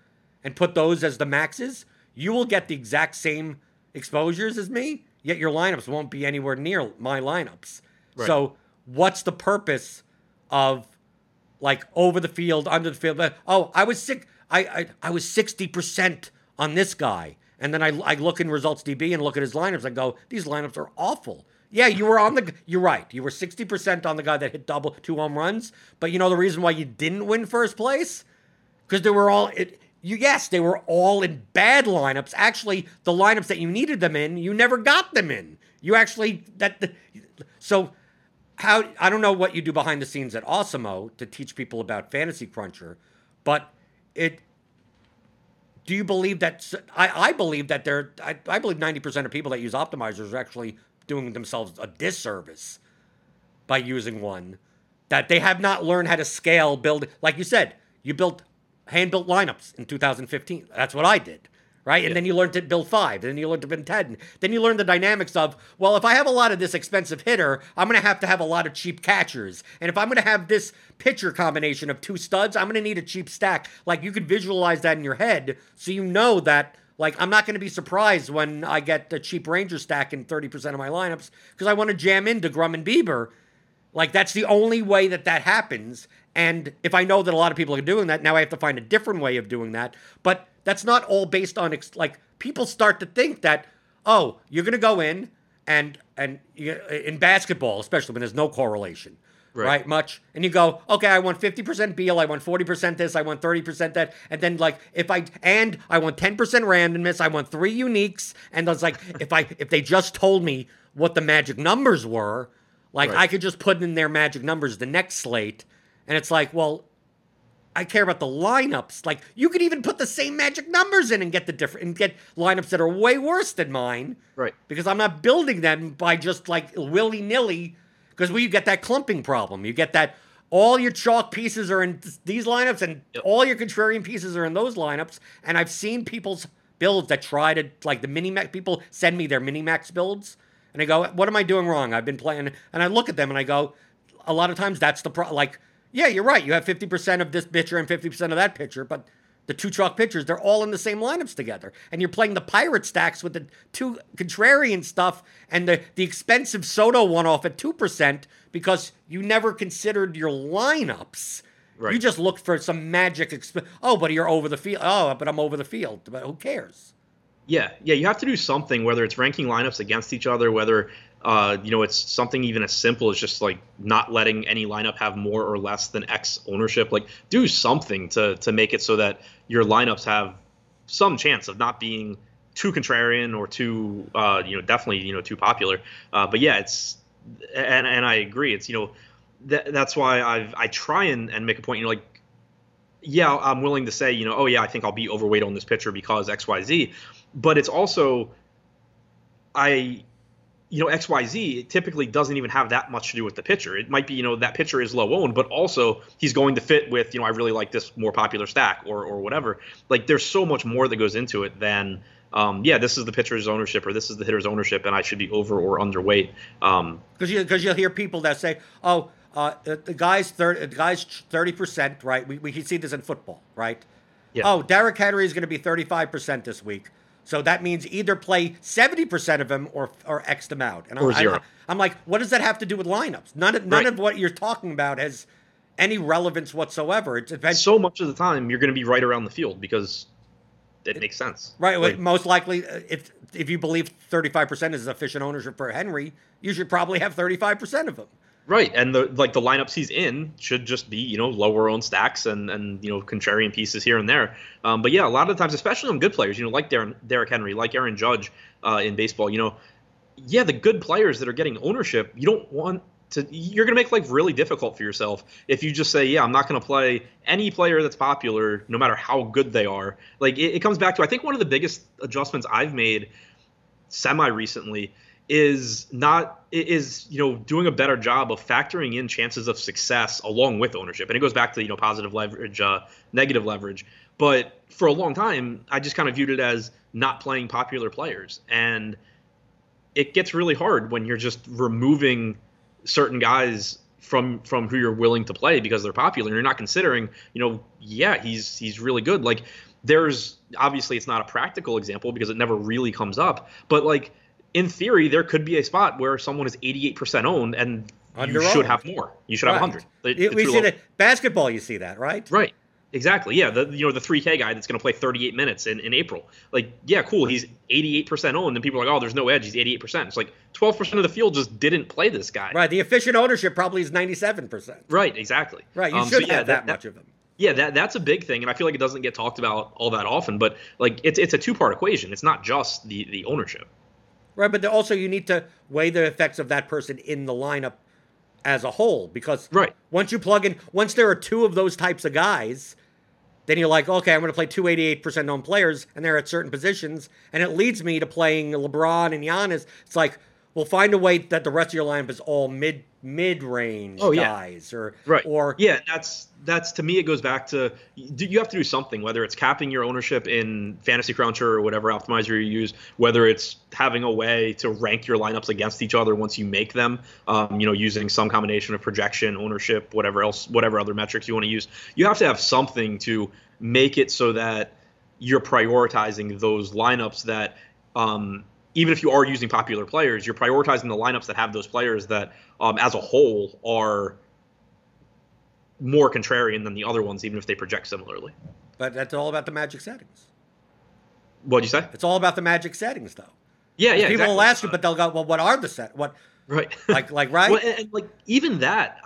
and put those as the maxes, you will get the exact same exposures as me, yet your lineups won't be anywhere near my lineups. Right. So what's the purpose of like over the field, under the field? But, oh, I was sick. I was 60% on this guy. And then I look in Results DB and look at his lineups and go, these lineups are awful. Yeah, you're right. You were 60% on the guy that hit two home runs. But the reason why you didn't win first place? Because they were they were all in bad lineups. Actually, the lineups that you needed them in, you never got them in. You actually, I don't know what you do behind the scenes at Awesemo to teach people about Fantasy Cruncher, but do you believe that, I believe 90% of people that use optimizers are actually doing themselves a disservice by using one, that they have not learned how to scale, build, like you said, you built hand-built lineups in 2015. That's what I did. right? And then you learn to build 5, and then you learn to build 10. Then you learn the dynamics of, well, if I have a lot of this expensive hitter, I'm going to have a lot of cheap catchers. And if I'm going to have this pitcher combination of 2 studs, I'm going to need a cheap stack. Like, you could visualize that in your head so you know that, like, I'm not going to be surprised when I get the cheap Ranger stack in 30% of my lineups because I want to jam in DeGrom and Bieber. Like, that's the only way that that happens. And if I know that a lot of people are doing that, now I have to find a different way of doing that. But that's not all based on, like, people start to think that, oh, you're going to go in and in basketball, especially when there's no correlation, right? Much. And you go, okay, I want 50% Beal, I want 40% this, I want 30% that. And then, like, I want 10% randomness, I want 3 uniques. And I was like, if they just told me what the magic numbers were, like, I could just put in their magic numbers the next slate, and it's like, well, I care about the lineups. Like, you could even put the same magic numbers in and get get lineups that are way worse than mine, right? Because I'm not building them by just, like, willy-nilly, because you get that clumping problem. You get that all your chalk pieces are in these lineups, and all your contrarian pieces are in those lineups, and I've seen people's builds that try to, like, the mini-max, people send me their mini-max builds, and I go, what am I doing wrong? I've been playing, and I look at them and I go, a lot of times that's the problem. Like, yeah, you're right. You have 50% of this pitcher and 50% of that pitcher, but the 2 chalk pitchers, they're all in the same lineups together. And you're playing the pirate stacks with the 2 contrarian stuff and the expensive Soto one-off at 2% because you never considered your lineups. Right. You just looked for some magic. But you're over the field. Oh, but I'm over the field. But who cares? Yeah, you have to do something, whether it's ranking lineups against each other, whether, it's something even as simple as just, like, not letting any lineup have more or less than X ownership. Like, do something to make it so that your lineups have some chance of not being too contrarian or too, definitely, too popular. But yeah, and I agree. It's, that's why I try and make a point, like, yeah, I'm willing to say, oh, yeah, I think I'll be overweight on this pitcher because X, Y, Z. But it's also, X, Y, Z typically doesn't even have that much to do with the pitcher. It might be, that pitcher is low owned, but also he's going to fit with, I really like this more popular stack or whatever. Like, there's so much more that goes into it than, this is the pitcher's ownership or this is the hitter's ownership, and I should be over or underweight. Because you'll hear people that say, oh, the guy's 30%, right? We can see this in football, right? Yeah. Oh, Derek Henry is going to be 35% this week. So that means either play 70% of him or X them out. And or zero. I'm like, what does that have to do with lineups? None of what you're talking about has any relevance whatsoever. So much of the time, you're going to be right around the field because it makes sense. Right. Like, most likely, if you believe 35% is efficient ownership for Henry, you should probably have 35% of him. Right, and the lineups he's in should just be, lower owned stacks and contrarian pieces here and there. But yeah, a lot of the times, especially on good players, like Derek Henry, like Aaron Judge in baseball, the good players that are getting ownership, you don't want to. You're going to make life really difficult for yourself if you just say, yeah, I'm not going to play any player that's popular, no matter how good they are. Like, it comes back to, I think one of the biggest adjustments I've made semi-recently is doing a better job of factoring in chances of success along with ownership. And it goes back to, positive leverage, negative leverage. But for a long time, I just kind of viewed it as not playing popular players. And it gets really hard when you're just removing certain guys from who you're willing to play because they're popular. And you're not considering, he's really good. Like, there's obviously, it's not a practical example because it never really comes up. But, like, in theory, there could be a spot where someone is 88% owned and you should have more. You should have 100. We see that basketball. You see that, right? Right. Exactly. Yeah. The 3K guy that's going to play 38 minutes in April. Like, yeah, cool. He's 88% owned. And people are like, oh, there's no edge. He's 88%. It's like 12% of the field just didn't play this guy. Right. The efficient ownership probably is 97%. Right. Exactly. Right. You should have that much of them. Yeah, that's a big thing, and I feel like it doesn't get talked about all that often. But, like, it's a 2-part equation. It's not just the ownership. Right, but also you need to weigh the effects of that person in the lineup as a whole, because once there are 2 of those types of guys, then you're like, okay, I'm going to play 2 88% owned players, and they're at certain positions, and it leads me to playing LeBron and Giannis. It's like, well, find a way that the rest of your lineup is all mid mid-range guys, or right, or that's to me, it goes back to you have to do something, whether it's capping your ownership in Fantasy Cruncher or whatever optimizer you use, whether it's having a way to rank your lineups against each other once you make them, using some combination of projection, ownership, whatever other metrics you want to use. You have to have something to make it so that you're prioritizing those lineups that, even if you are using popular players, you're prioritizing the lineups that have those players that, as a whole, are more contrarian than the other ones, even if they project similarly. But that's all about the magic settings. What'd you say? It's all about the magic settings, though. Yeah. People will ask you, but they'll go, "Well, what are the set? What?" Right. Like, right. Well, and like even that,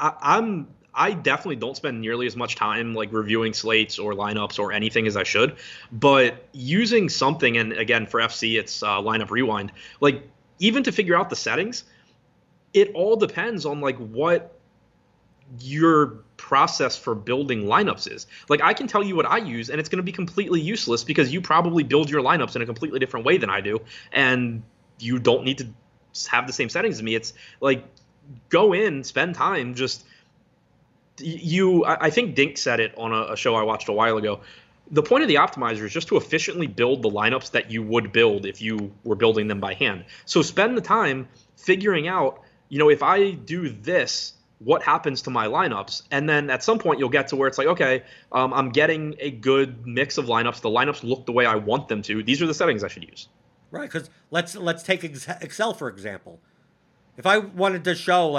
I definitely don't spend nearly as much time like reviewing slates or lineups or anything as I should, but using something, and again, for FC, it's Lineup Rewind, like even to figure out the settings, it all depends on like what your process for building lineups is. Like I can tell you what I use and it's going to be completely useless because you probably build your lineups in a completely different way than I do. And you don't need to have the same settings as me. It's like, go in, spend time, just, I think Dink said it on a show I watched a while ago. The point of the optimizer is just to efficiently build the lineups that you would build if you were building them by hand. So spend the time figuring out, if I do this, what happens to my lineups? And then at some point you'll get to where it's like, okay, I'm getting a good mix of lineups. The lineups look the way I want them to. These are the settings I should use. Right, because let's take Excel, for example. If I wanted to show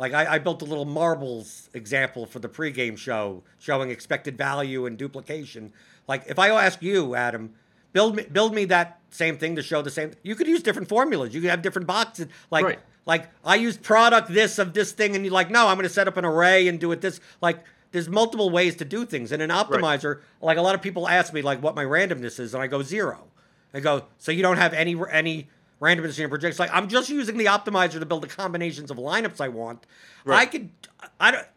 I built a little marbles example for the pregame show, showing expected value and duplication. Like if I ask you, Adam, build me that same thing to show the same. You could use different formulas. You could have different boxes. Like right. Like I used product this of this thing, and you're like, no, I'm going to set up an array and do it this. Like there's multiple ways to do things. And an optimizer, right, like a lot of people ask me like what my randomness is, and I go zero. I go, so you don't have any randomness in your projects. Like I'm just using the optimizer to build the combinations of lineups I want. Right.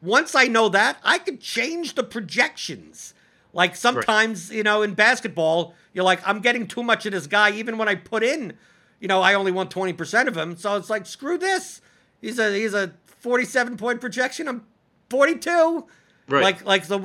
Once I know that, I could change the projections. Like sometimes, right, in basketball, you're like, I'm getting too much of this guy. Even when I put in, I only want 20% of him. So it's like, screw this. He's a 47 point projection. I'm 42. Right. Like so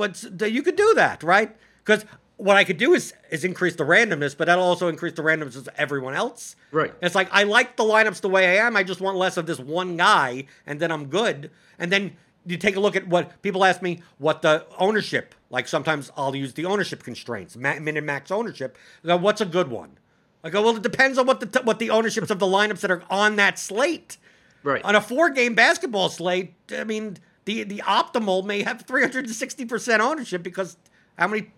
you could do that, right? Because what I could do is increase the randomness, but that'll also increase the randomness of everyone else. Right. It's like, I like the lineups the way I am. I just want less of this one guy, and then I'm good. And then you take a look at what people ask me, what the ownership, like sometimes I'll use the ownership constraints, min and max ownership. Go, what's a good one? I go, well, it depends on what the ownerships of the lineups that are on that slate. Right. On a 4-game basketball slate, I mean, the optimal may have 360% ownership because how many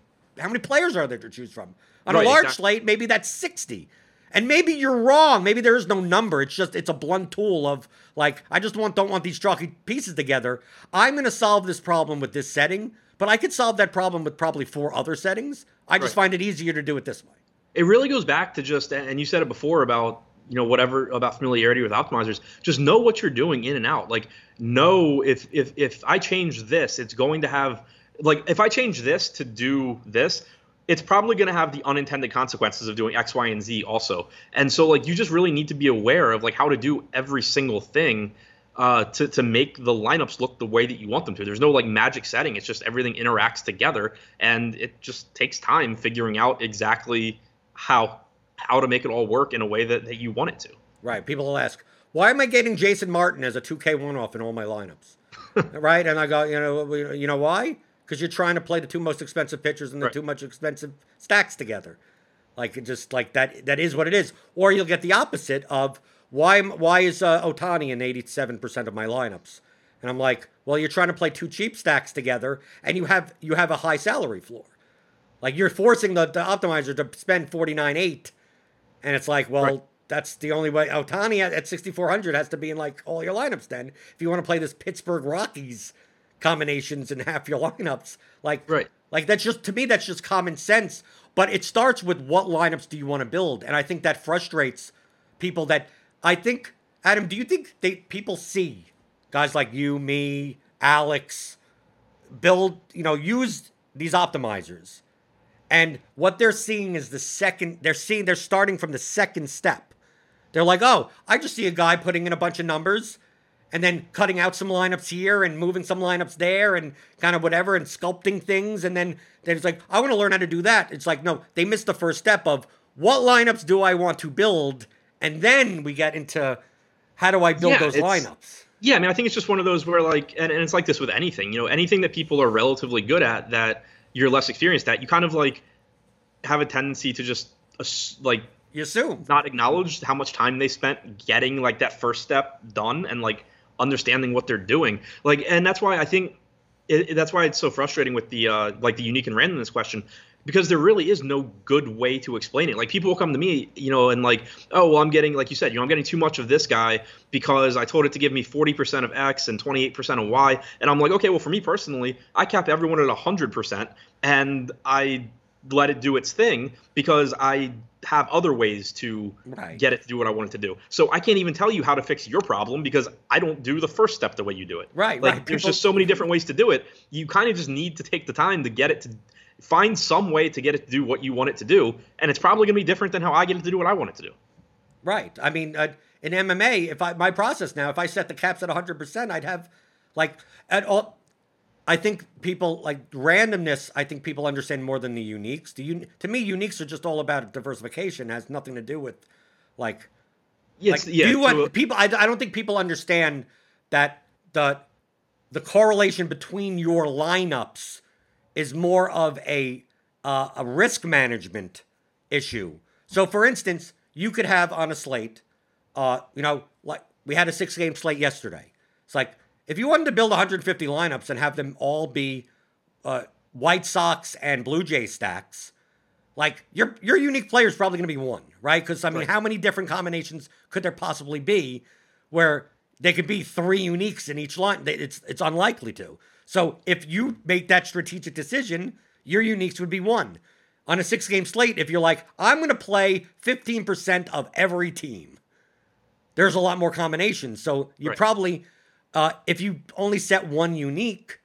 players are there to choose from? On a large slate, maybe that's 60. And maybe you're wrong. Maybe there is no number. It's just, it's a blunt tool of like, I just don't want these chalky pieces together. I'm going to solve this problem with this setting, but I could solve that problem with probably 4 other settings. I just find it easier to do it this way. It really goes back to just, and you said it before about, about familiarity with optimizers, just know what you're doing in and out. Like, know if I change this, it's going to have, like, if I change this to do this, it's probably going to have the unintended consequences of doing X, Y, and Z also. And so, like, you just really need to be aware of, like, how to do every single thing to make the lineups look the way that you want them to. There's no, like, magic setting. It's just everything interacts together, and it just takes time figuring out exactly how to make it all work in a way that you want it to. Right. People will ask, why am I getting Jason Martin as a 2K one-off in all my lineups? Right? And I go, you know why? Because you're trying to play the 2 most expensive pitchers and the 2 most expensive stacks together. Like, just like that is what it is. Or you'll get the opposite of, why is Otani in 87% of my lineups? And I'm like, well, you're trying to play 2 cheap stacks together, and you have a high salary floor. Like, you're forcing the optimizer to spend 49.8, and it's like, well, that's the only way. Otani at 6,400 has to be in, like, all your lineups then. If you want to play this Pittsburgh Rockies combinations in half your lineups, like that's just, to me, that's just common sense. But it starts with, what lineups do you want to build? And I think that frustrates people. That I think, Adam, do you think people see guys like you, me, Alex build, use these optimizers, and what they're seeing is they're starting from the second step. They're like, oh, I just see a guy putting in a bunch of numbers, and then cutting out some lineups here and moving some lineups there and kind of whatever and sculpting things. And then there's like, I want to learn how to do that. It's like, no, they missed the first step of what lineups do I want to build? And then we get into how do I build those lineups? Yeah, I mean, I think it's just one of those where like, and it's like this with anything, you know, anything that people are relatively good at that you're less experienced at, you kind of like have a tendency to just like, you assume, not acknowledge how much time they spent getting like that first step done and like understanding what they're doing. Like, and that's why I think that's why it's so frustrating with the like the unique and randomness question, because there really is no good way to explain it. Like people will come to me, you know, and like, oh, well, I'm getting, like you said, you know, I'm getting too much of this guy because I told it to give me 40% of X and 28% of Y. And I'm like, okay, well, for me personally, I cap everyone at 100% and I let it do its thing because I have other ways to get it to do what I want it to do. So I can't even tell you how to fix your problem because I don't do the first step the way you do it. Right. Like there's just so many different ways to do it. You kind of just need to take the time to get it to find some way to get it to do what you want it to do. And it's probably going to be different than how I get it to do what I want it to do. Right. I mean, in MMA, my process now, if I set the caps at 100%, I'd have like at all, I think people like randomness. I think people understand more than the uniques. To me, uniques are just all about diversification. It has nothing to do with like, yes, like, yeah. People? I don't think people understand that the correlation between your lineups is more of a risk management issue. So, for instance, you could have on a slate, you know, like we had a 6-game slate yesterday. It's like, if you wanted to build 150 lineups and have them all be White Sox and Blue Jays stacks, like your unique player is probably going to be one, right? Because, I mean, how many different combinations could there possibly be where there could be 3 uniques in each line? It's unlikely to. So if you make that strategic decision, your uniques would be one. On a 6-game slate, if you're like, I'm going to play 15% of every team, there's a lot more combinations. So you probably... if you only set one unique,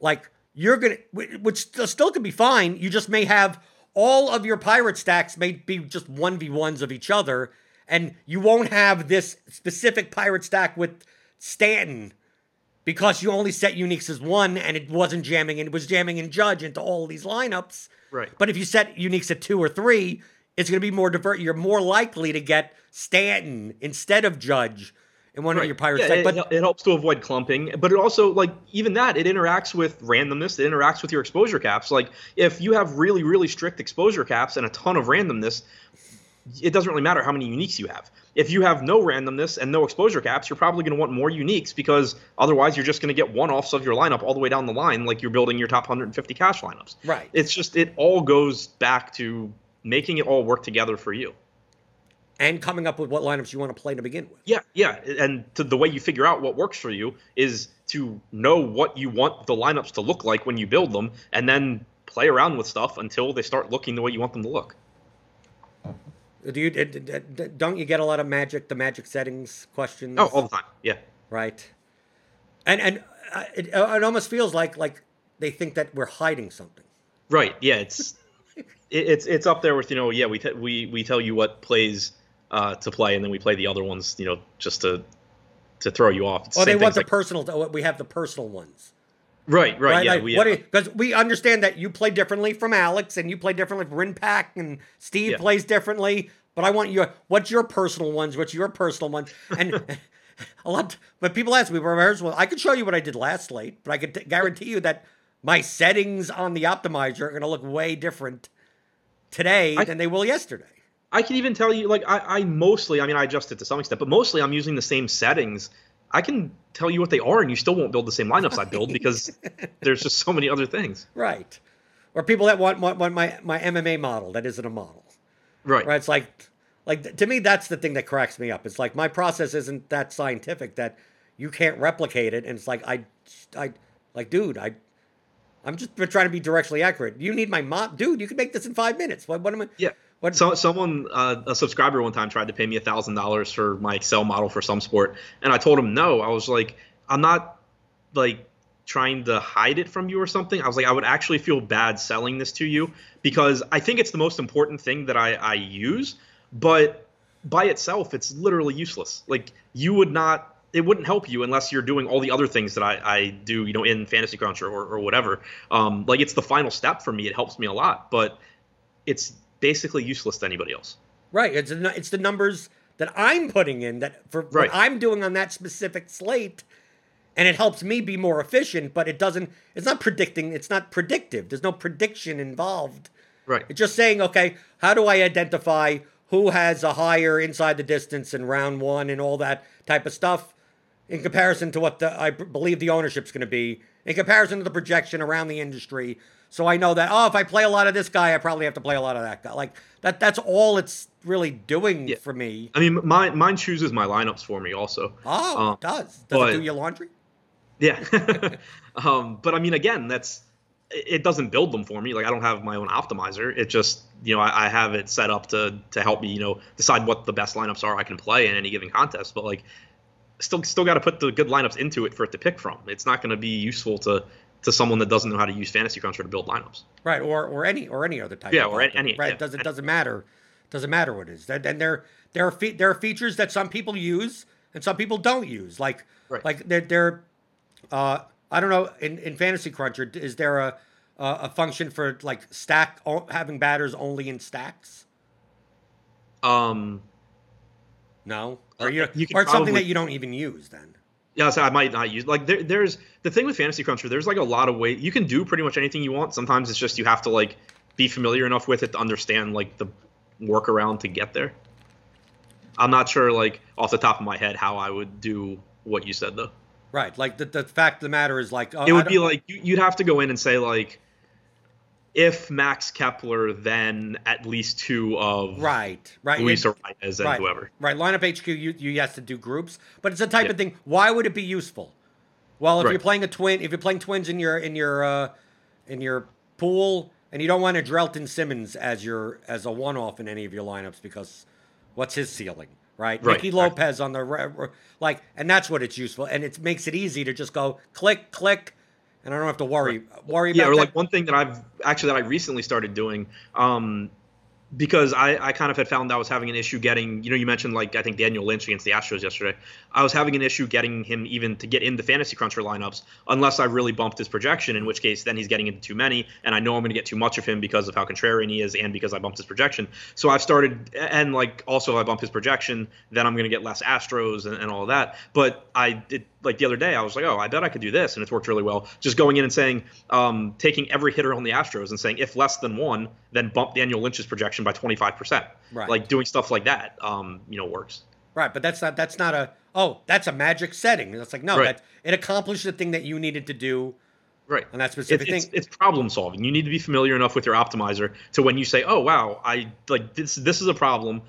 like you're going to, which still could be fine. You just may have all of your pirate stacks may be just 1v1s of each other. And you won't have this specific pirate stack with Stanton because you only set uniques as one and it wasn't jamming and it was jamming and Judge into all of these lineups. Right. But if you set uniques at 2 or 3, it's going to be more divert. You're more likely to get Stanton instead of Judge in one of your pirates. Yeah, but it helps to avoid clumping, but it also, like, even that, it interacts with randomness, it interacts with your exposure caps. Like, if you have really, really strict exposure caps and a ton of randomness, it doesn't really matter how many uniques you have. If you have no randomness and no exposure caps, you're probably going to want more uniques because otherwise you're just going to get one-offs of your lineup all the way down the line, like you're building your top 150 cash lineups. Right. It's just, it all goes back to making it all work together for you. And coming up with what lineups you want to play to begin with. Yeah, yeah. And the way you figure out what works for you is to know what you want the lineups to look like when you build them and then play around with stuff until they start looking the way you want them to look. Don't you get a lot of magic settings questions? Oh, all the time, yeah. Right. And it almost feels like they think that we're hiding something. Right, yeah, it's up there with, you know, yeah, we tell you what plays to play, and then we play the other ones, you know, just to throw you off. It's they want the personal. We have the personal ones. Right, yeah. Because we understand that you play differently from Alex, and you play differently from Rinpak, and Steve plays differently. But I want what's your personal ones? What's your personal ones? And a lot. But people ask me, well, I could show you what I did last slate, but I could guarantee you that my settings on the optimizer are going to look way different today than they will yesterday. I can even tell you, like, I mostly, I mean, I adjust it to some extent, but mostly I'm using the same settings. I can tell you what they are, and you still won't build the same lineups I build because there's just so many other things. Right. Or people that want my MMA model that isn't a model. Right. It's like to me, that's the thing that cracks me up. It's like my process isn't that scientific that you can't replicate it, and it's like I'm just trying to be directionally accurate. You need my mop, dude. You can make this in 5 minutes. What am I? Yeah. What? So someone, a subscriber one time tried to pay me $1,000 for my Excel model for some sport, and I told him no. I was like, I'm not like trying to hide it from you or something. I was like, I would actually feel bad selling this to you because I think it's the most important thing that I use, but by itself, it's literally useless. Like you would not it wouldn't help you unless you're doing all the other things that I do, you know, in Fantasy Cruncher or whatever. Like, it's the final step for me. It helps me a lot, but it's basically useless to anybody else. Right. It's the numbers that I'm putting in that for what I'm doing on that specific slate, and it helps me be more efficient, but it doesn't, it's not predicting. It's not predictive. There's no prediction involved. Right. It's just saying, okay, how do I identify who has a higher inside the distance in round one and all that type of stuff in comparison to what I believe the ownership's going to be, in comparison to the projection around the industry. So I know that, oh, if I play a lot of this guy, I probably have to play a lot of that guy. Like, that's all it's really doing for me. I mean, mine chooses my lineups for me also. Oh, it does. Does it do your laundry? Yeah. But, I mean, again, that's – it doesn't build them for me. Like, I don't have my own optimizer. It just – you know, I have it set up to help me, you know, decide what the best lineups are I can play in any given contest. But, like, still got to put the good lineups into it for it to pick from. It's not going to be useful to someone that doesn't know how to use Fantasy Cruncher to build lineups. Right, or any other type. Yeah, of or lineup. Any. Right, yeah. It doesn't matter. Doesn't matter what it is. And there are features that some people use and some people don't use. Like they're I don't know, in Fantasy Cruncher, is there a function for like stack, having batters only in stacks? No. Or it's something that you don't even use then. Yeah, so I might not use, like, there's the thing with Fantasy Cruncher. There's like a lot of ways you can do pretty much anything you want. Sometimes it's just you have to like be familiar enough with it to understand like the workaround to get there. I'm not sure like off the top of my head how I would do what you said though. Right, like the fact of the matter is like it would be like you'd have to go in and say like if Max Kepler, then at least two of right, Luis Arias and whoever. Right, Lineup HQ, you have to do groups, but it's a type of thing. Why would it be useful? Well, if you're playing twins in your pool, and you don't want a Drelton Simmons as a one-off in any of your lineups because what's his ceiling, right? Nicky Lopez on the like, and that's what it's useful, and it makes it easy to just go click. And I don't have to worry about that. Yeah, or like one thing that I recently started doing because I kind of had found I was having an issue getting, you know, you mentioned like I think Daniel Lynch against the Astros yesterday. I was having an issue getting him even to get into Fantasy Cruncher lineups unless I really bumped his projection, in which case then he's getting into too many. And I know I'm going to get too much of him because of how contrarian he is and because I bumped his projection. So I've started – and like also I bump his projection, then I'm going to get less Astros and all of that. But like the other day, I was like, oh, I bet I could do this, and it's worked really well. Just going in and saying, taking every hitter on the Astros and saying, if less than one, then bump Daniel Lynch's projection by 25%. Right. Like doing stuff like that, you know, works. Right, but that's not a that's a magic setting. It's like that it accomplished the thing that you needed to do. Right. On that specific thing. It's problem solving. You need to be familiar enough with your optimizer to when you say, oh wow, I like this is a problem.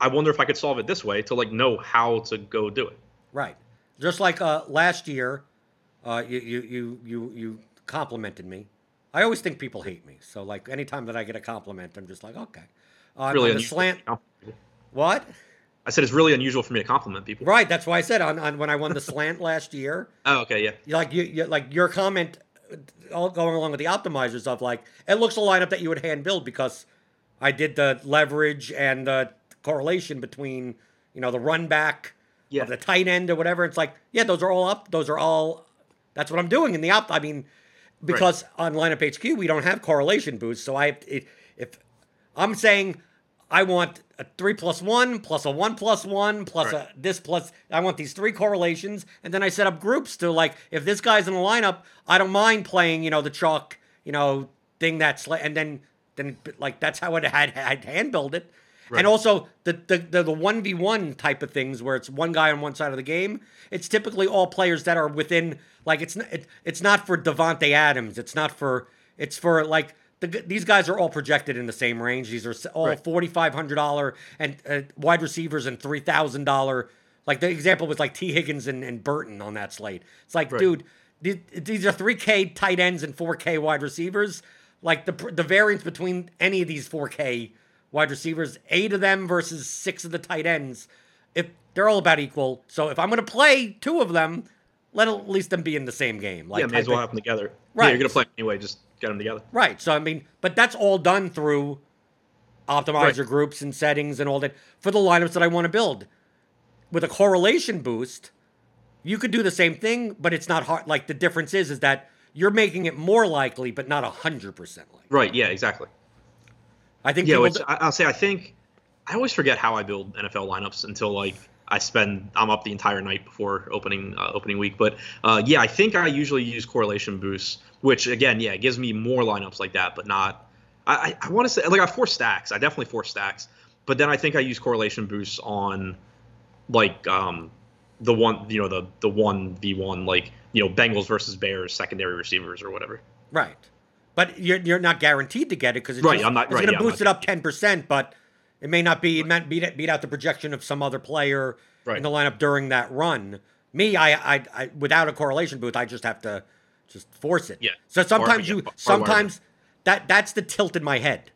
I wonder if I could solve it this way, to like know how to go do it. Right. Just like last year, you complimented me. I always think people hate me. So like anytime that I get a compliment, I'm just like, okay. Really on the slant. What? I said it's really unusual for me to compliment people. Right, that's why I said on when I won the slant last year. Oh, okay, yeah. Like your comment, all going along with the optimizers of like it looks a lineup that you would hand build because I did the leverage and the correlation between, you know, the run back. Yeah, the tight end or whatever. It's like, yeah, those are all, that's what I'm doing in the opt. I mean, because on Lineup HQ, we don't have correlation boosts. So if I'm saying I want a 3+1, plus a 1+1, plus a this plus, I want these three correlations. And then I set up groups to like, if this guy's in the lineup, I don't mind playing, you know, the chalk, you know, thing that's, and then like, that's how I'd hand build it. Right. And also the 1v1 type of things where it's one guy on one side of the game. It's typically all players that are within, like it's not for Devontae Adams. It's for like these guys are all projected in the same range. These are all $4,500 and wide receivers and $3,000. Like the example was like T. Higgins and Burton on that slate. It's like, dude, these are $3,000 tight ends and $4,000 wide receivers. Like the variance between any of these $4,000 wide receivers, 8 of them versus 6 of the tight ends, if they're all about equal. So if I'm going to play 2 of them, let at least them be in the same game. Like, yeah, may as well have them together. Right. Yeah, you're going to play them anyway, just get them together. Right. So, I mean, but that's all done through optimizer groups and settings and all that for the lineups that I want to build. With a correlation boost, you could do the same thing, but it's not hard. Like, the difference is that you're making it more likely, but not 100% likely. Right. Yeah, exactly. I think, yeah, I always forget how I build NFL lineups until like I'm up the entire night before opening week. But yeah, I think I usually use correlation boosts, which again, yeah, it gives me more lineups like that, but not, I want to say like I force stacks. I definitely force stacks, but then I think I use correlation boosts on like, the one, you know, the 1v1, like, you know, Bengals versus Bears secondary receivers or whatever. Right. But you're not guaranteed to get it because it's going to boost it up 10%, but it may not be meant beat out the projection of some other player in the lineup during that run. Me, I without a correlation boost, I just have to just force it. Yeah. So that's the tilt in my head,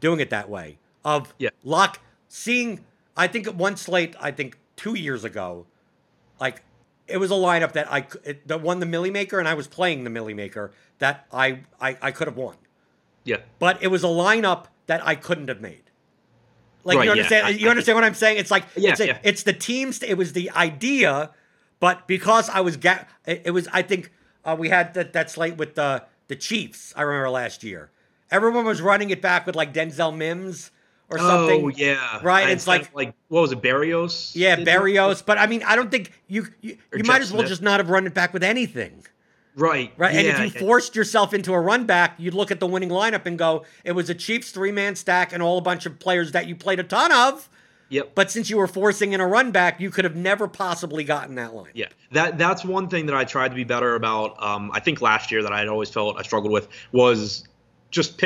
doing it that way of luck. Seeing, I think one slate, 2 years ago, like it was a lineup that that won the Millie Maker, and I was playing the Millie Maker that I could have won. Yeah. But it was a lineup that I couldn't have made. Like, you understand? You understand what I'm saying? It's like it's the teams. It was the idea, but because I was I think we had that slate with the Chiefs. I remember last year, everyone was running it back with like Denzel Mims or something. Oh yeah, right. And it's like what was it, Berrios? Yeah, Berrios. But I mean, I don't think you might as well just not have run it back with anything. Right. Right. Yeah, and if you forced yourself into a run back, you'd look at the winning lineup and go, it was a Chiefs 3-man stack and all a bunch of players that you played a ton of. Yep. But since you were forcing in a run back, you could have never possibly gotten that line. Yeah. That's one thing that I tried to be better about. I think last year that I had always felt I struggled with was just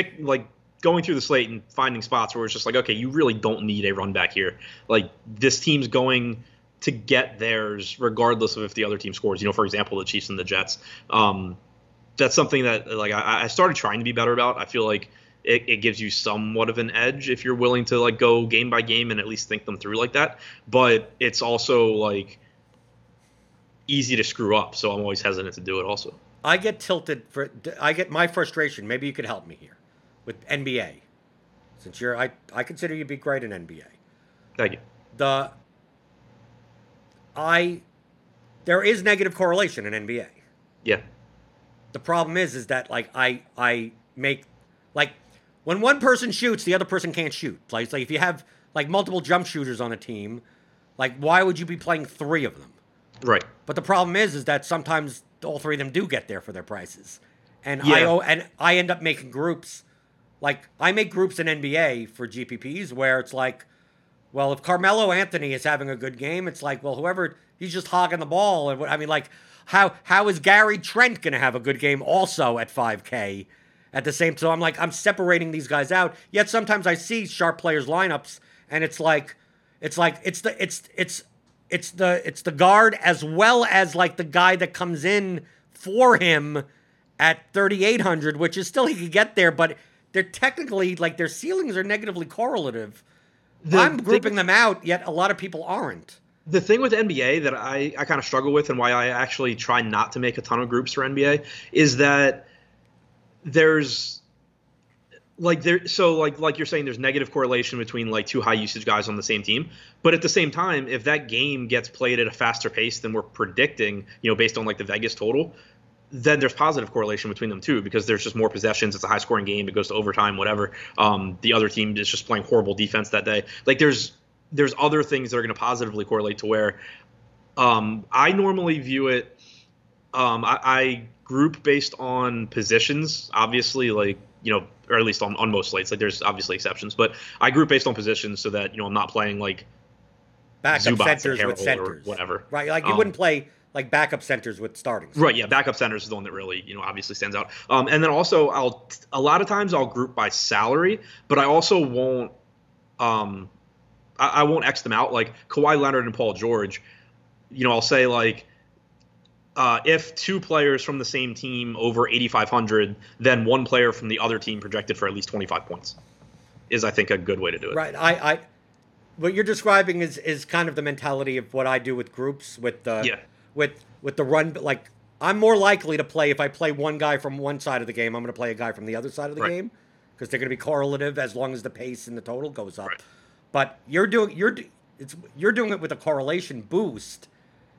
going through the slate and finding spots where it's just like, okay, you really don't need a run back here. Like this team's going to get theirs regardless of if the other team scores, you know, for example, the Chiefs and the Jets. That's something that like I started trying to be better about. I feel like it gives you somewhat of an edge if you're willing to like go game by game and at least think them through like that. But it's also like easy to screw up. So I'm always hesitant to do it also. I get tilted I get my frustration. Maybe you could help me here with NBA. Since I consider you to be great in NBA. Thank you. There is negative correlation in NBA. Yeah. The problem is that like I make like when one person shoots, the other person can't shoot. Like if you have like multiple jump shooters on a team, like why would you be playing three of them? Right. But the problem is that sometimes all three of them do get there for their prices. And I end up making groups. Like I make groups in NBA for GPPs where it's like, well, if Carmelo Anthony is having a good game, it's like, well, whoever, he's just hogging the ball. And I mean, like, how is Gary Trent going to have a good game also at 5K at the same time? So I'm like, I'm separating these guys out. Yet sometimes I see sharp players' lineups, and it's the guard as well as like the guy that comes in for him at 3,800, which is still he could get there, but they're technically like their ceilings are negatively correlative. I'm grouping them out, yet a lot of people aren't. The thing with NBA that I kind of struggle with and why I actually try not to make a ton of groups for NBA is that there's like so you're saying there's negative correlation between like two high usage guys on the same team. But at the same time, if that game gets played at a faster pace than we're predicting, you know, based on like the Vegas total, then there's positive correlation between them too, because there's just more possessions. It's a high scoring game. It goes to overtime, whatever. The other team is just playing horrible defense that day. Like there's other things that are going to positively correlate to where, I normally view it. I group based on positions, obviously, like, you know, or at least on most slates, like there's obviously exceptions, but I group based on positions so that, you know, I'm not playing like backup centers with centers or whatever. Right. Like you wouldn't play like backup centers with starting. Right, yeah, backup centers is the one that really, you know, obviously stands out. And then also, a lot of times I'll group by salary, but I also won't, I won't X them out. Like Kawhi Leonard and Paul George, you know, I'll say like, if two players from the same team over 8,500, then one player from the other team projected for at least 25 points is, I think, a good way to do it. Right, I what you're describing is kind of the mentality of what I do with groups with the... Yeah. With the run, like I'm more likely to play if I play one guy from one side of the game, I'm going to play a guy from the other side of the game because they're going to be correlative as long as the pace and the total goes up. Right. But you're doing it with a correlation boost,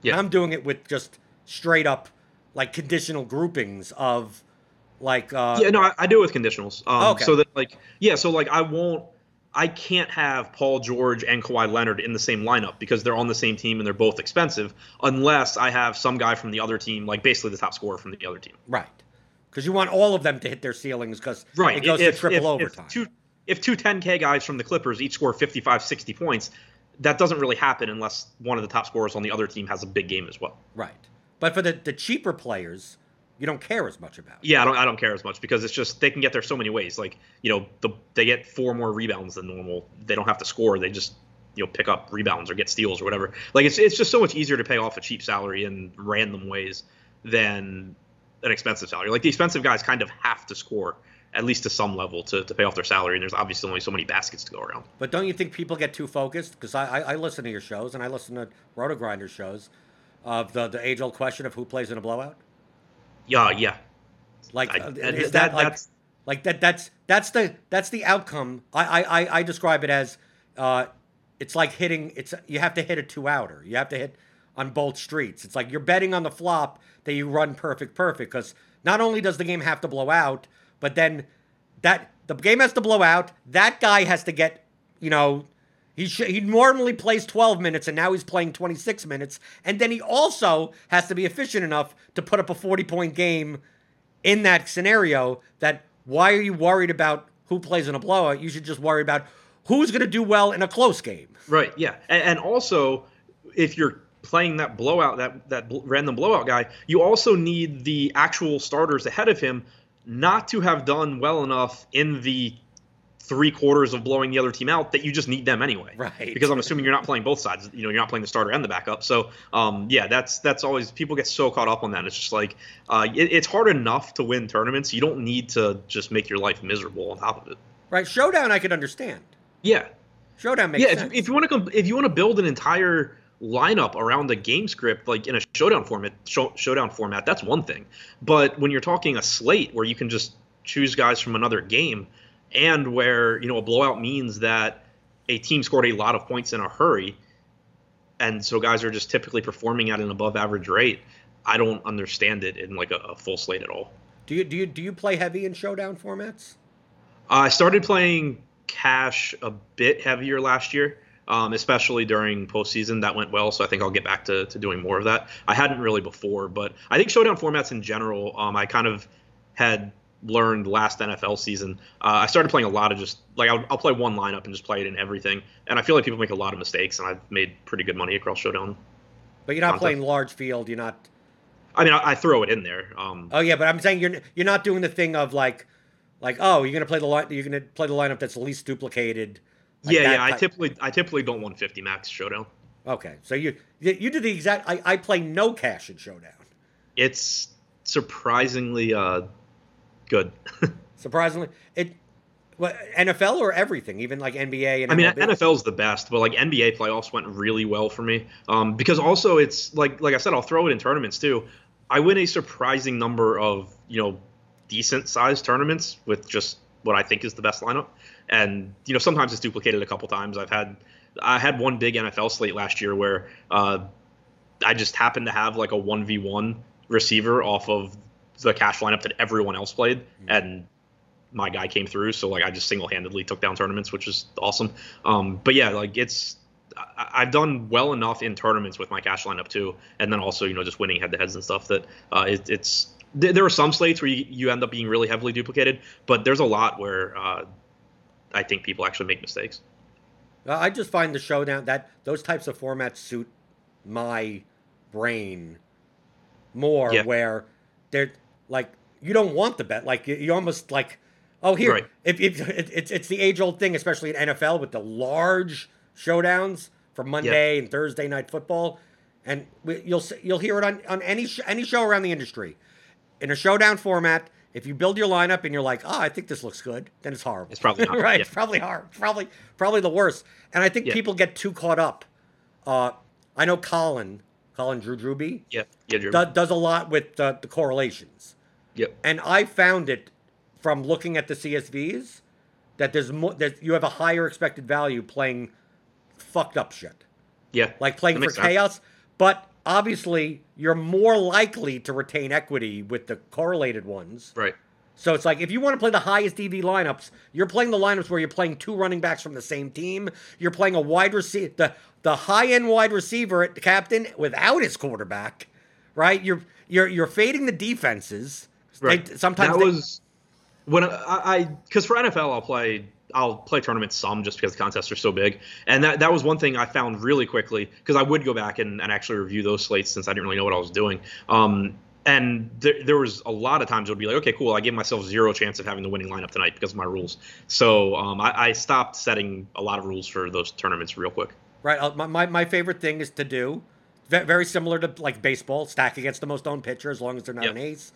Yeah. I'm doing it with just straight up like conditional groupings of like. I do it with conditionals. So that like, yeah. So like I can't have Paul George and Kawhi Leonard in the same lineup because they're on the same team and they're both expensive unless I have some guy from the other team, like basically the top scorer from the other team. Right. Because you want all of them to hit their ceilings because it goes to triple overtime. If two 10K guys from the Clippers each score 55, 60 points, that doesn't really happen unless one of the top scorers on the other team has a big game as well. Right. But for the cheaper players, you don't care as much about it. Yeah, I don't care as much because it's just they can get there so many ways. Like, you know, they get 4 more rebounds than normal. They don't have to score. They just, you know, pick up rebounds or get steals or whatever. Like, it's just so much easier to pay off a cheap salary in random ways than an expensive salary. Like, the expensive guys kind of have to score at least to some level to pay off their salary. And there's obviously only so many baskets to go around. But don't you think people get too focused? Because I listen to your shows and I listen to RotoGrinders shows of the age-old question of who plays in a blowout. Yeah. Like, that's the outcome. I describe it as, it's like hitting, you have to hit a 2-outer. You have to hit on both streets. It's like you're betting on the flop that you run perfect. Cause not only does the game have to blow out, but then the game has to blow out. That guy has to get, you know, he normally plays 12 minutes, and now he's playing 26 minutes. And then he also has to be efficient enough to put up a 40-point game in that scenario. That why are you worried about who plays in a blowout? You should just worry about who's going to do well in a close game. Right, yeah. And also, if you're playing that blowout, that random blowout guy, you also need the actual starters ahead of him not to have done well enough in the 3 quarters of blowing the other team out that you just need them anyway, right? Because I'm assuming you're not playing both sides. You know, you're not playing the starter and the backup. So, that's always people get so caught up on that. It's just like it's hard enough to win tournaments. You don't need to just make your life miserable on top of it. Right? Showdown, I could understand. Yeah, showdown makes sense. If you want to build an entire lineup around a game script, like in a showdown format, that's one thing. But when you're talking a slate where you can just choose guys from another game, and where, you know, a blowout means that a team scored a lot of points in a hurry, and so guys are just typically performing at an above average rate, I don't understand it in like a full slate at all. Do you play heavy in showdown formats? I started playing cash a bit heavier last year, especially during postseason. That went well, so I think I'll get back to doing more of that. I hadn't really before, but I think showdown formats in general, I kind of had learned last NFL season. I started playing a lot of just like I'll play one lineup and just play it in everything. And I feel like people make a lot of mistakes, and I've made pretty good money across showdown. But you're not playing large field. You're not. I mean, I throw it in there. But I'm saying you're not doing the thing of like you're gonna play the lineup that's least duplicated. Like I typically don't 150 max showdown. Okay, so you do the exact. I play no cash in showdown. It's surprisingly good. Surprisingly, NFL or everything, even like NBA. And I mean, NFL's the best, but like NBA playoffs went really well for me because also it's like I said, I'll throw it in tournaments too. I win a surprising number of, you know, decent sized tournaments with just what I think is the best lineup, and you know sometimes it's duplicated a couple times. I had one big NFL slate last year where I just happened to have like a 1v1 receiver off of the cash lineup that everyone else played, and my guy came through. So like I just single-handedly took down tournaments, which is awesome. But yeah, like I've done well enough in tournaments with my cash lineup too, and then also, you know, just winning head-to-heads and stuff that there are some slates where you end up being really heavily duplicated, but there's a lot where I think people actually make mistakes. I just find the showdown that those types of formats suit my brain more, where they're like, you don't want the bet. Like, you almost like, oh, here. Right. It's the age-old thing, especially in NFL with the large showdowns for Monday and Thursday night football. And you'll hear it on any show around the industry. In a showdown format, if you build your lineup and you're like, oh, I think this looks good, then it's horrible. It's probably not. Right, yeah. It's probably horrible. Probably the worst. And I think people get too caught up. I know Colin Drewby does a lot with the correlations. Yep. And I found it from looking at the CSVs that there's more, that you have a higher expected value playing fucked up shit. Yeah. Like playing for chaos. But obviously you're more likely to retain equity with the correlated ones. Right. So it's like, if you want to play the highest EV lineups, you're playing the lineups where you're playing two running backs from the same team. You're playing a wide receiver, the high-end wide receiver at the captain without his quarterback, right? You're fading the defenses. Right. Because for NFL, I'll play tournaments some just because the contests are so big. And that was one thing I found really quickly, because I would go back and actually review those slates since I didn't really know what I was doing. And there was a lot of times it would be like, okay, cool, I gave myself zero chance of having the winning lineup tonight because of my rules. So I stopped setting a lot of rules for those tournaments real quick. Right. My favorite thing is to do, very similar to like baseball, stack against the most owned pitcher as long as they're not an ace,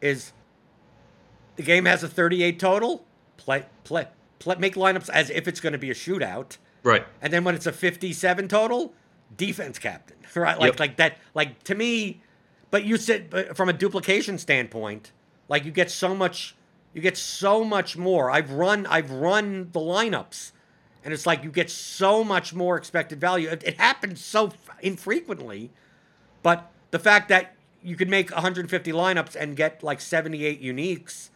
is the game has a 38 total, play, make lineups as if it's going to be a shootout. Right. And then when it's a 57 total, defense captain. Right. Like to me. But you said from a duplication standpoint, like you get so much more. I've run the lineups, and it's like you get so much more expected value. It happens so infrequently, but the fact that you could make 150 lineups and get like 78 uniques,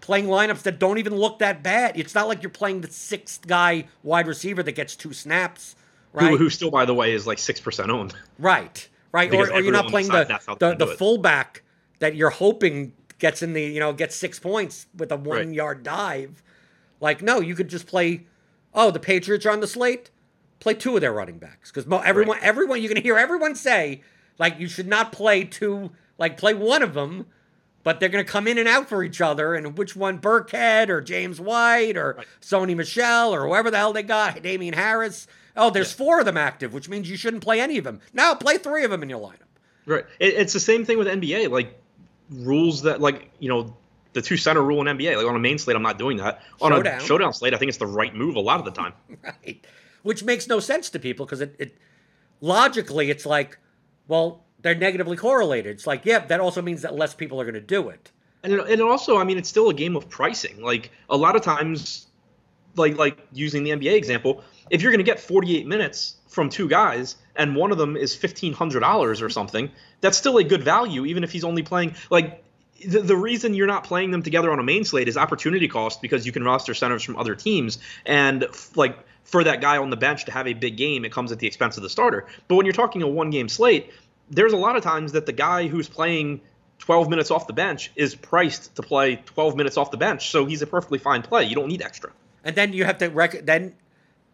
playing lineups that don't even look that bad. It's not like you're playing the sixth guy wide receiver that gets two snaps, right? Who still, by the way, is like 6% owned. Right. Right, or you're not playing the fullback that you're hoping gets in the, gets 6 points with a one-yard dive. Like, no, you could just play, the Patriots are on the slate, play two of their running backs. Because everyone, you're going to hear everyone say, like, you should not play two, like, play one of them, but they're going to come in and out for each other, and which one, Burkhead or James White or Sony Michel or whoever the hell they got, Damian Harris. There's four of them active, which means you shouldn't play any of them. No, play three of them in your lineup. Right. It's the same thing with NBA. Like, rules that, like, the two-center rule in NBA. Like, on a main slate, I'm not doing that. On a showdown slate, I think it's the right move a lot of the time. Right. Which makes no sense to people because it logically, it's like, well, they're negatively correlated. It's like, yeah, that also means that less people are going to do it. And it also, I mean, it's still a game of pricing. Like, a lot of times, like using the NBA example, if you're going to get 48 minutes from two guys and one of them is $1,500 or something, that's still a good value, even if he's only playing – like the reason you're not playing them together on a main slate is opportunity cost because you can roster centers from other teams. And like for that guy on the bench to have a big game, it comes at the expense of the starter. But when you're talking a one-game slate, there's a lot of times that the guy who's playing – 12 minutes off the bench is priced to play 12 minutes off the bench. So he's a perfectly fine play. You don't need extra. And then you have to then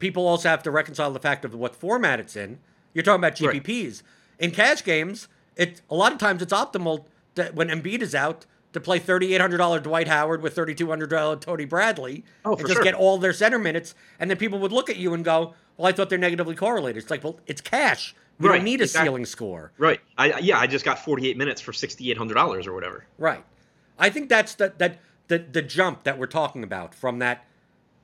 people also have to reconcile the fact of what format it's in. You're talking about GPPs. Right. In cash games, a lot of times it's optimal that when Embiid is out to play $3,800 Dwight Howard with $3,200 Tony Bradley and just get all their center minutes. And then people would look at you and go, well, I thought they're negatively correlated. It's like, well, it's cash. We don't need a ceiling score. Right. I just got 48 minutes for $6,800 or whatever. Right. I think that's the jump that we're talking about from that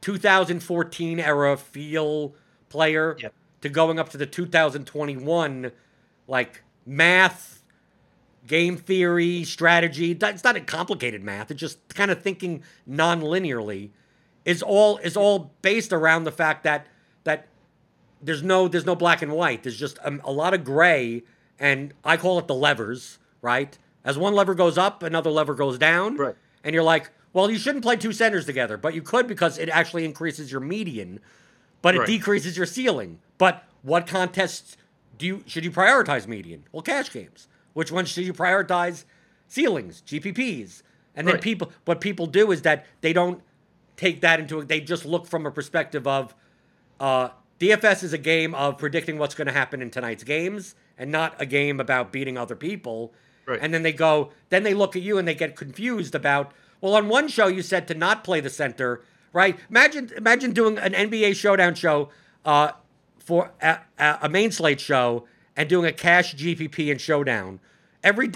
2014 era feel player to going up to the 2021, like math, game theory, strategy. It's not a complicated math. It's just kind of thinking non-linearly is all based around the fact that there's no black and white. There's just a lot of gray, and I call it the levers, right? As one lever goes up, another lever goes down. Right. And you're like, well, you shouldn't play two centers together, but you could because it actually increases your median, but it decreases your ceiling. But what contests should you prioritize median? Well, cash games. Which ones should you prioritize? Ceilings, GPPs. And then what people do is that they don't take that into it. They just look from a perspective of DFS is a game of predicting what's going to happen in tonight's games and not a game about beating other people. Right. And then they look at you and they get confused about, well, on one show you said to not play the center, right? Imagine doing an NBA showdown show for a main slate show and doing a cash GPP and showdown. Every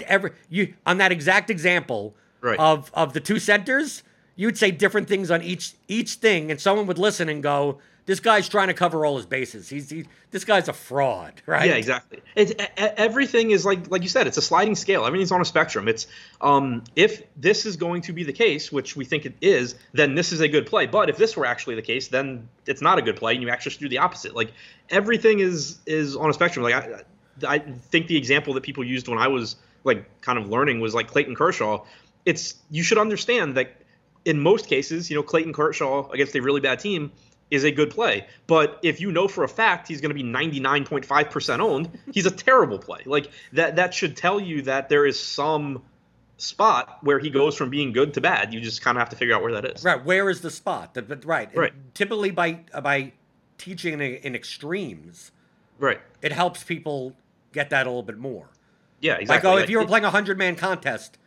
on that exact example of the two centers, you'd say different things on each thing and someone would listen and go, this guy's trying to cover all his bases. This guy's a fraud, right? Yeah, exactly. Everything is like you said, it's a sliding scale. Everything's on a spectrum. It's if this is going to be the case, which we think it is, then this is a good play. But if this were actually the case, then it's not a good play, and you actually should do the opposite. Like everything is on a spectrum. Like I, I think the example that people used when I was like kind of learning was like Clayton Kershaw. It's, you should understand that in most cases, you know, Clayton Kershaw against a really bad team is a good play. But if you know for a fact he's going to be 99.5% owned, he's a terrible play. Like that should tell you that there is some spot where he goes from being good to bad. You just kind of have to figure out where that is. Right. Where is the spot? Right. Typically by teaching in extremes, right, it helps people get that a little bit more. Yeah, exactly. Like, oh, if you were playing a 100-man contest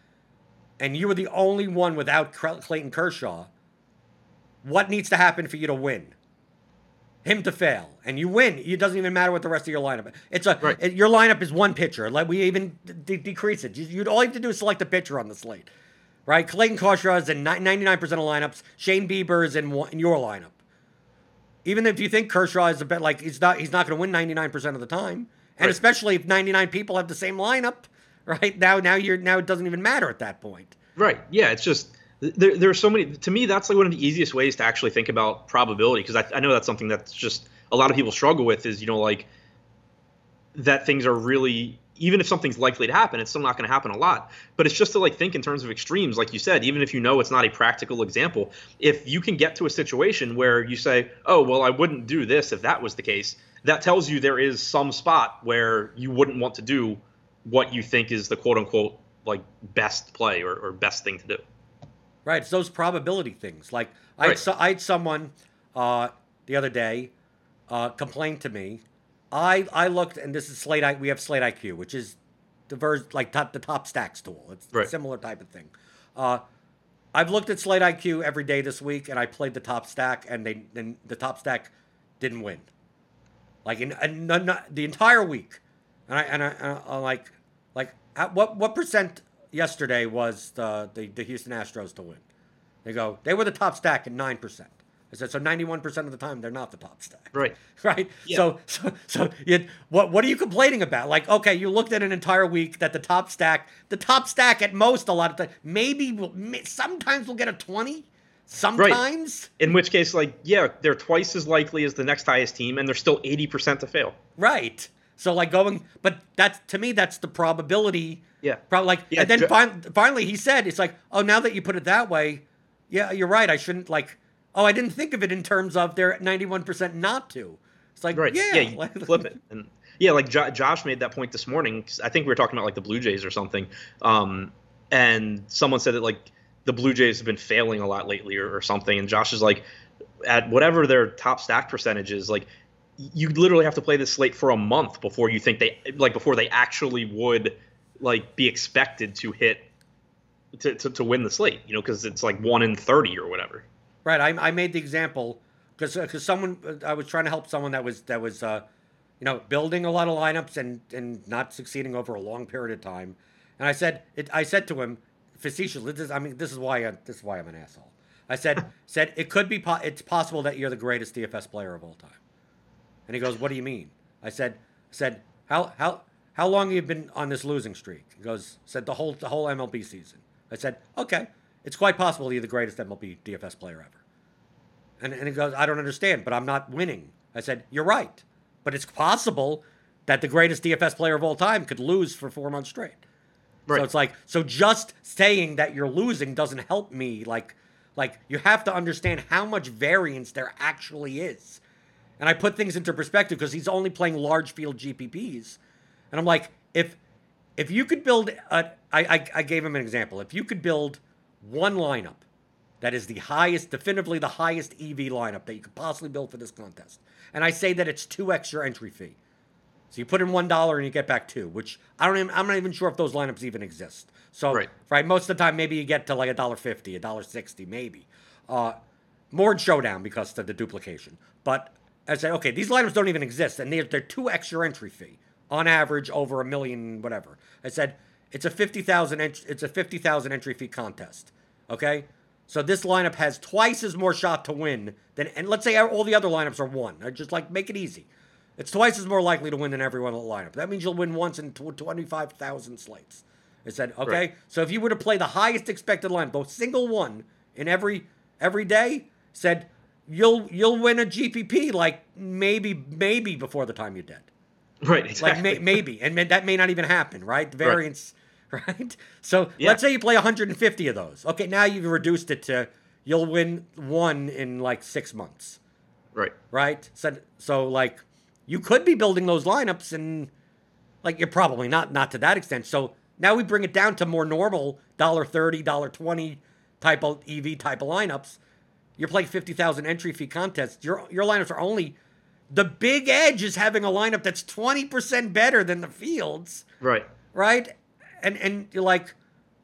and you were the only one without Clayton Kershaw, what needs to happen for you to win? Him to fail. And you win. It doesn't even matter what the rest of your lineup is. Your lineup is one pitcher. Like, we even decrease it. You'd all you have to do is select a pitcher on the slate, right? Clayton Kershaw is in 99% of lineups. Shane Bieber is in your lineup. Even if you think Kershaw is a bit like he's not going to win 99% of the time, and especially if 99 people have the same lineup, right? Now it doesn't even matter at that point. Right. Yeah. It's just. There are so many. To me, that's like one of the easiest ways to actually think about probability, because I know that's something that's just a lot of people struggle with is, you know, like that things are really, even if something's likely to happen, it's still not going to happen a lot. But it's just to like think in terms of extremes, like you said, even if you know it's not a practical example. If you can get to a situation where you say, oh, well, I wouldn't do this if that was the case, that tells you there is some spot where you wouldn't want to do what you think is the quote unquote like best play or best thing to do. Right, it's those probability things. Like I had someone the other day complain to me. I looked, and this is Slate. We have Slate IQ, which is the top stacks tool. It's a similar type of thing. I've looked at Slate IQ every day this week, and I played the top stack, and the top stack didn't win. Like in the entire week, and I'm like what percent? Yesterday was the Houston Astros to win. They were the top stack at 9%. I said, so 91% of the time, they're not the top stack. Right. Right? Yeah. So what are you complaining about? Like, okay, you looked at an entire week that the top stack at most a lot of times, maybe sometimes we'll get a 20, sometimes. Right. In which case, like, yeah, they're twice as likely as the next highest team, and they're still 80% to fail. Right. So like but that's, to me, that's the probability. Yeah. And then finally he said, it's like, oh, now that you put it that way, yeah, you're right. I shouldn't I didn't think of it in terms of they're at 91% not to. It's like, right. Yeah. You flip it. And yeah. Like Josh made that point this morning. I think we were talking about like the Blue Jays or something. And someone said that like the Blue Jays have been failing a lot lately or something. And Josh is like, at whatever their top stack percentage is, like, you literally have to play this slate for a month before you think before they actually would like be expected to hit to win the slate, you know, because it's like 1 in 30 or whatever. Right. I made the example because someone, I was trying to help someone that was you know, building a lot of lineups and not succeeding over a long period of time, and I said to him facetiously, this is why I'm an asshole. I said it could be it's possible that you're the greatest DFS player of all time. And he goes, what do you mean? I said, how long have you been on this losing streak? He goes, said the whole MLB season. I said, okay, it's quite possible you're the greatest MLB DFS player ever. And he goes, I don't understand, but I'm not winning. I said, you're right, but it's possible that the greatest DFS player of all time could lose for 4 months straight. Right. So it's like, so just saying that you're losing doesn't help me. Like you have to understand how much variance there actually is. And I put things into perspective because he's only playing large field GPPs. And I'm like, if you could build, I gave him an example. If you could build one lineup that is the highest, definitively the highest EV lineup that you could possibly build for this contest. And I say that it's 2x your entry fee. So you put in $1 and you get back 2, which I'm not even sure if those lineups even exist. So, right, most of the time, maybe you get to like $1.50, $1.60, maybe. More in Showdown because of the duplication. But I said, okay, these lineups don't even exist, and they're 2x your entry fee on average over a million whatever. I said it's a 50,000 entry fee contest. Okay, so this lineup has twice as more shot to win than, and let's say all the other lineups are one. I just like make it easy. It's twice as more likely to win than everyone in the lineup. That means you'll win once in 25,000 slates. I said, okay, so if you were to play the highest expected line, both single one in every day, said. You'll win a GPP like maybe before the time you're dead. Right, exactly. Like maybe, and that may not even happen, right? The variance, right? So let's say you play 150 of those. Okay, now you've reduced it to you'll win one in like 6 months. Right. Right? So like you could be building those lineups and like you're probably not to that extent. So now we bring it down to more normal $1.30, $1.20 type of EV type of lineups. You're playing 50,000 entry fee contests. Your lineups are only the big edge is having a lineup that's 20% better than the field's. Right. Right? And you're like,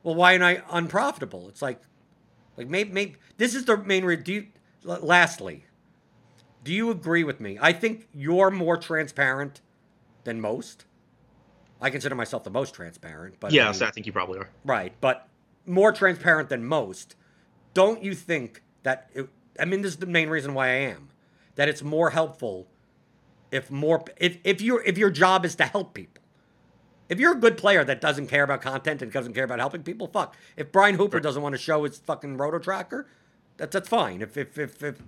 well, why am I unprofitable? It's like maybe this is the main reason. Lastly, do you agree with me? I think you're more transparent than most. I consider myself the most transparent, but yeah, I think you probably are. Right, but more transparent than most. Don't you think that this is the main reason why I am, that it's more helpful if your job is to help people. If you're a good player that doesn't care about content and doesn't care about helping people, fuck. If Brian Hooper doesn't want to show his fucking Roto Tracker, that's fine. If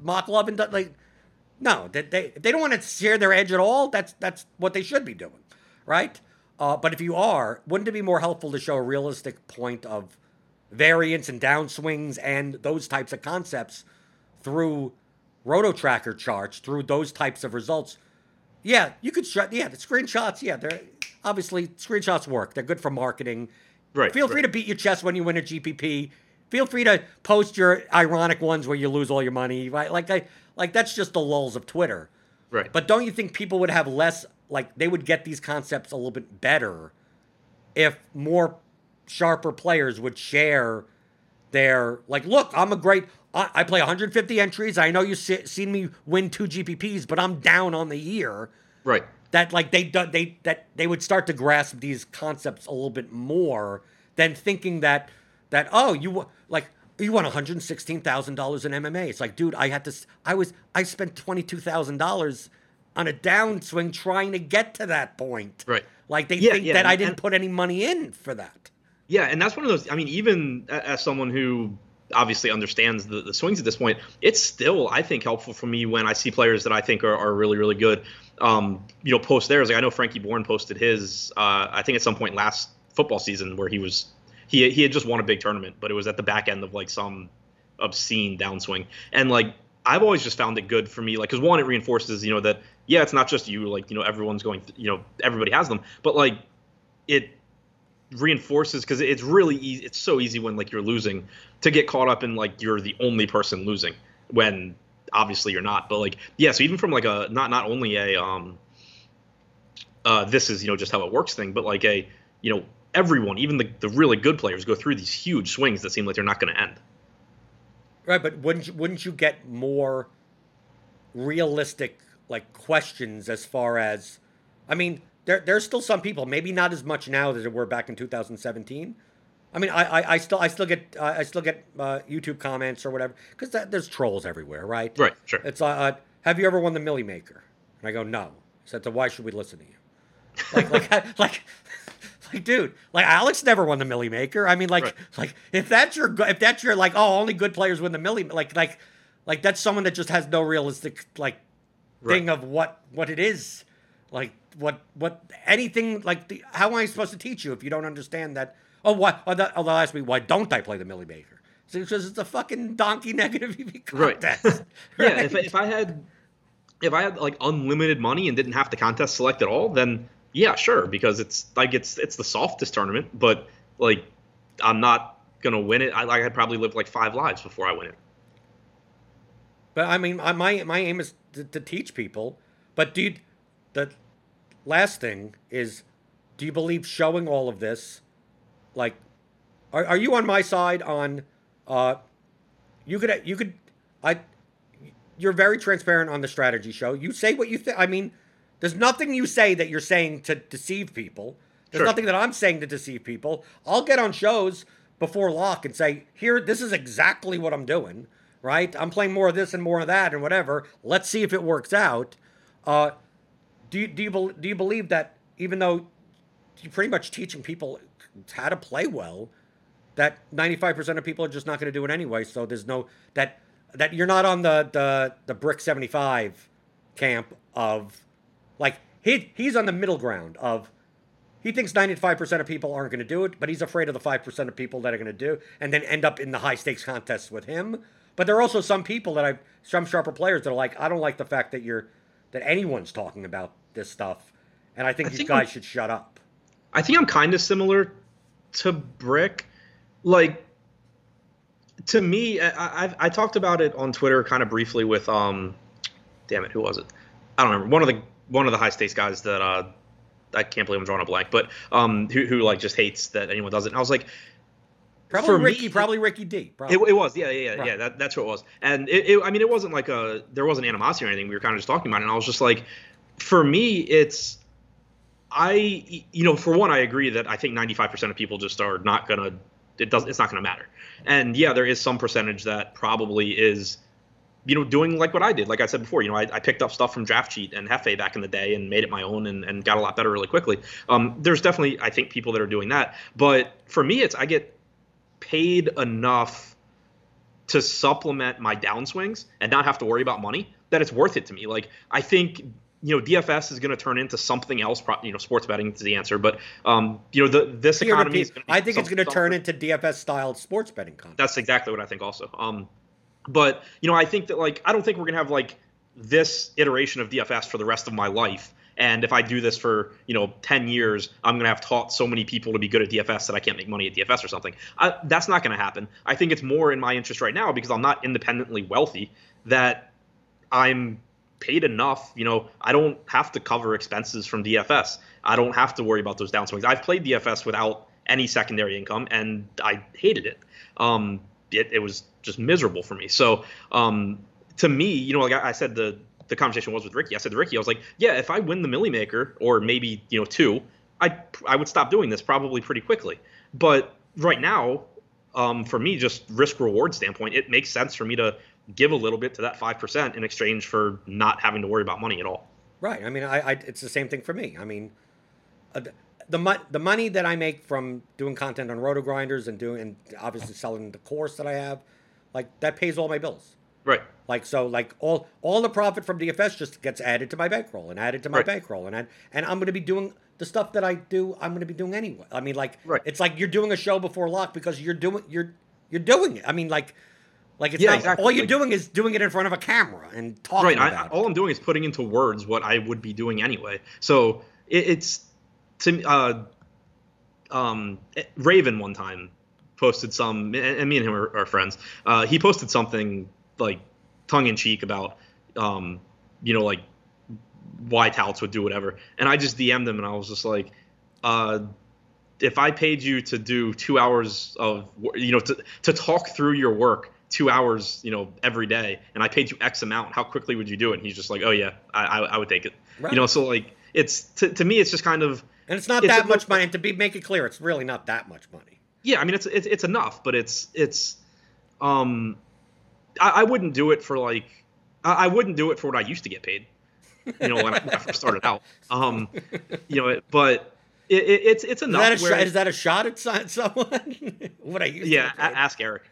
Mock Love and if they don't want to share their edge at all, that's what they should be doing, right? But if you are, wouldn't it be more helpful to show a realistic point of variance and downswings and those types of concepts through Roto Tracker charts, through those types of results? Yeah, you could shut. Yeah, the screenshots. Yeah, they're. Obviously, screenshots work. They're good for marketing. Right. Feel free to beat your chest when you win a GPP. Feel free to post your ironic ones where you lose all your money. Right? Like that's just the lulls of Twitter. Right. But don't you think people would have less? Like they would get these concepts a little bit better if more sharper players would share their like. Look, I'm a great. I play 150 entries. I know you've seen me win 2 GPPs, but I'm down on the year. Right. That like they would start to grasp these concepts a little bit more than thinking that you won $116,000 in MMA. It's like, dude, I spent $22,000 on a downswing trying to get to that point. Right. Like they think that I didn't put any money in for that. Yeah, and that's one of those. I mean, even as someone who obviously understands the swings at this point, it's still, I think, helpful for me when I see players that I think are really, really good, post theirs. Like I know Frankie Bourne posted his, I think at some point last football season where he had just won a big tournament, but it was at the back end of like some obscene downswing. And like, I've always just found it good for me. Like, 'cause one, it reinforces, that, it's not just you, like, everyone's going, everybody has them, but like it reinforces, because it's really easy. It's so easy when like you're losing to get caught up in like you're the only person losing when obviously you're not. But like so even from like a not only a this is just how it works thing, but like a everyone, even the really good players, go through these huge swings that seem like they're not going to end. Right, but wouldn't you get more realistic like questions as far as There's still some people, maybe not as much now as there were back in 2017. I mean, I still get YouTube comments or whatever, because there's trolls everywhere, right? Right, sure. It's have you ever won the Millie Maker? And I go, no. So why should we listen to you? Like, dude, like Alex never won the Millie Maker. I mean, like, right. Like if that's your like, oh, only good players win the Millie, like that's someone that just has no realistic like thing of what it is. Like what anything like how am I supposed to teach you if you don't understand that? Oh, they'll ask me, why don't I play the Millie Maker? It's because it's a fucking donkey negative EV contest. Right. Right? Yeah. If I had like unlimited money and didn't have the contest select at all, then yeah, sure, because it's like it's the softest tournament, but like I'm not gonna win it. I'd probably live like 5 lives before I win it. But I mean, my aim is to teach people. But dude, the last thing is, do you believe showing all of this? Like, are you on my side on, you're very transparent on the strategy show. You say what you think. I mean, there's nothing you say that you're saying to deceive people. There's nothing that I'm saying to deceive people. I'll get on shows before lock and say, here, this is exactly what I'm doing, right? I'm playing more of this and more of that and whatever. Let's see if it works out. Do you believe that even though you're pretty much teaching people how to play well, that 95% of people are just not going to do it anyway? So there's no that you're not on the Brick 75 camp of like, He's on the middle ground of, he thinks 95% of people aren't going to do it, but he's afraid of the 5% of people that are going to do and then end up in the high-stakes contests with him. But there are also some people that some sharper players that are like, I don't like the fact that that anyone's talking about this stuff, and I think guys should shut up. I think I'm kind of similar to Brick. Like, to me, I talked about it on Twitter kind of briefly with, who was it? I don't remember. One of the high stakes guys that I can't believe I'm drawing a blank, but who like just hates that anyone does it. And I was like, Ricky D. Probably. It was, yeah. That's what it was. And it wasn't like there wasn't animosity or anything. We were kind of just talking about it. And I was just like, for me, it's, for one, I agree that I think 95% of people just are not gonna. It's not going to matter. And yeah, there is some percentage that probably is, doing like what I did. Like I said before, I picked up stuff from Draft Sheet and Hefe back in the day and made it my own and got a lot better really quickly. There's definitely, I think, people that are doing that. But for me, I get paid enough to supplement my downswings and not have to worry about money that it's worth it to me. Like, I think DFS is going to turn into something else. Sports betting is the answer, but this economy is going to be, I think it's going to turn into DFS-style sports betting content. That's exactly what I think also. But I think that I don't think we're going to have this iteration of DFS for the rest of my life. And if I do this for 10 years, I'm going to have taught so many people to be good at DFS that I can't make money at DFS or something. That's not going to happen. I think it's more in my interest right now because I'm not independently wealthy that I'm paid enough, I don't have to cover expenses from DFS. I don't have to worry about those downswings. I've played DFS without any secondary income, and I hated it. It was just miserable for me. So to me, I said the conversation was with Ricky. I said to Ricky, I was like, yeah, if I win the Millie Maker or maybe, two, I would stop doing this probably pretty quickly. But right now, for me, just risk-reward standpoint, it makes sense for me to give a little bit to that 5% in exchange for not having to worry about money at all. Right. I mean, it's the same thing for me. I mean, the money that I make from doing content on RotoGrinders and obviously selling the course that I have, that pays all my bills. Right. All the profit from DFS just gets added to my bankroll and added to my bankroll. And I'm going to be doing the stuff that I do. I'm going to be doing anyway. I mean, it's like you're doing a show before lock because you're doing it. I mean, All you're doing is doing it in front of a camera and talking about it. All I'm doing is putting into words what I would be doing anyway. So it's to me, Raven one time posted some, and me and him are friends. He posted something tongue in cheek about, why touts would do whatever. And I just DM'd him and I was just like, if I paid you to do 2 hours of, to talk through your work, 2 hours, every day, and I paid you X amount, how quickly would you do it? And he's just like, oh yeah, I would take it. Right. So it's to me, it's just kind of, and it's not that much money. And make it clear, it's really not that much money. Yeah. I mean, it's enough, but I wouldn't do it for I wouldn't do it for what I used to get paid, when I first started out, but it's enough. Is that a shot at someone? What I used to get paid? Ask Eric.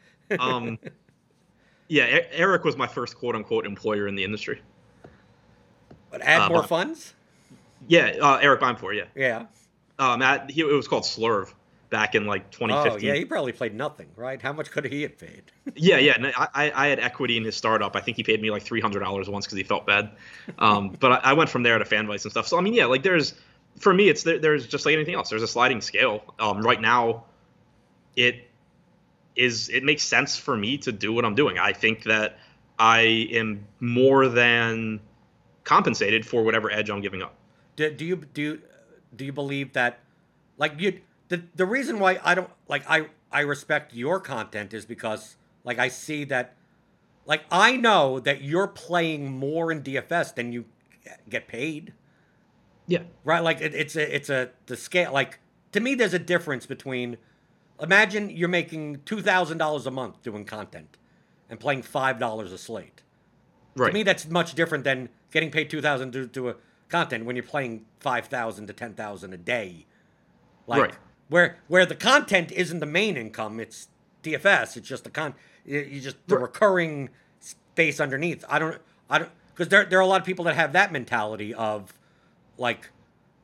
Eric was my first quote unquote employer in the industry. But add more funds? Yeah, Eric Bimefor, yeah. Yeah. It was called Slurve back in 2015. Oh, yeah, he probably played nothing, right? How much could he have paid? Yeah. No, I had equity in his startup. I think he paid me $300 once because he felt bad. But I went from there to FanVice and stuff. So, I mean, yeah, there's, for me, it's there's just like anything else. There's a sliding scale. Right now, it makes sense for me to do what I'm doing. I think that I am more than compensated for whatever edge I'm giving up. Do you believe that the reason why I don't I respect your content is because I see that I know that you're playing more in DFS than you get paid. Yeah. Right. It's the scale. To me, there's a difference between. Imagine you're making $2,000 a month doing content and playing $5 a slate. Right. To me, that's much different than getting paid $2,000 to do a content when you're playing $5,000 to $10,000 a day. Right. Where the content isn't the main income, it's DFS. It's just the recurring space underneath. I don't because there are a lot of people that have that mentality of like,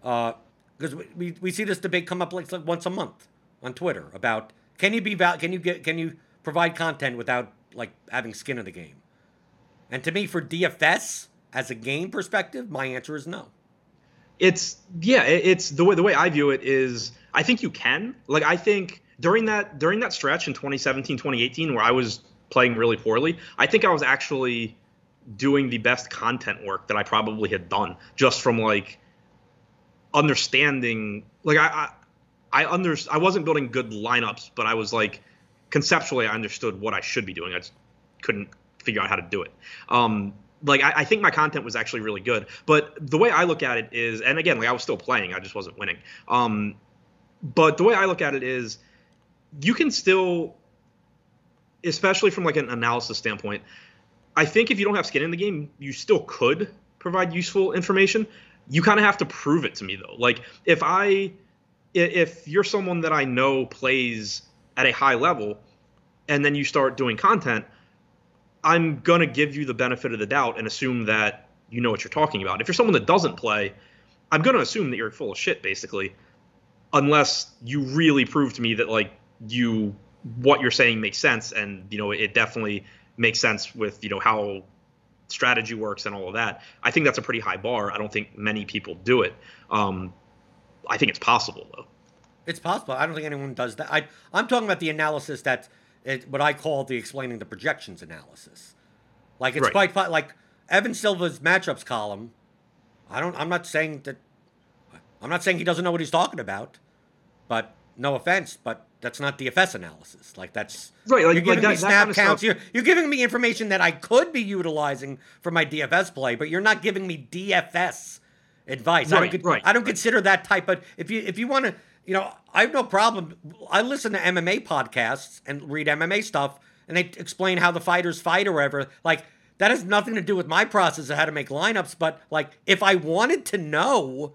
because we see this debate come up like once a month on Twitter about can you provide content without like having skin in the game? And to me, for DFS as a game perspective, my answer is no. It's the way I view it is I think you can. Like, I think during that stretch in 2017, 2018 where I was playing really poorly, I think I was actually doing the best content work that I probably had done, just from like understanding, like I wasn't building good lineups, but I was like, conceptually I understood what I should be doing. I just couldn't figure out how to do it. I think my content was actually really good, but the way I look at it is, and again, like I was still playing, I just wasn't winning. But the way I look at it is, you can still, especially from like an analysis standpoint, I think if you don't have skin in the game, you still could provide useful information. You kind of have to prove it to me though. Like if you're someone that I know plays at a high level, and then you start doing content, I'm going to give you the benefit of the doubt and assume that you know what you're talking about. If you're someone that doesn't play, I'm going to assume that you're full of shit, basically, unless you really prove to me that like what you're saying makes sense. And, you know, it definitely makes sense with, you know, how strategy works and all of that. I think that's a pretty high bar. I don't think many people do it. I think it's possible, though. It's possible. I don't think anyone does that. I'm talking about the analysis that's what I call the explaining the projections analysis. Like, it's right. Quite like Evan Silva's matchups column. I'm not saying he doesn't know what he's talking about, but no offense, but that's not DFS analysis. Like, that's right. Like, you're giving me snap counts. You're giving me information that I could be utilizing for my DFS play, but you're not giving me DFS advice. Right, I don't consider that type of, if you want to, you know, I have no problem. I listen to MMA podcasts and read MMA stuff, and they explain how the fighters fight or whatever. Like, that has nothing to do with my process of how to make lineups. But like, if I wanted to know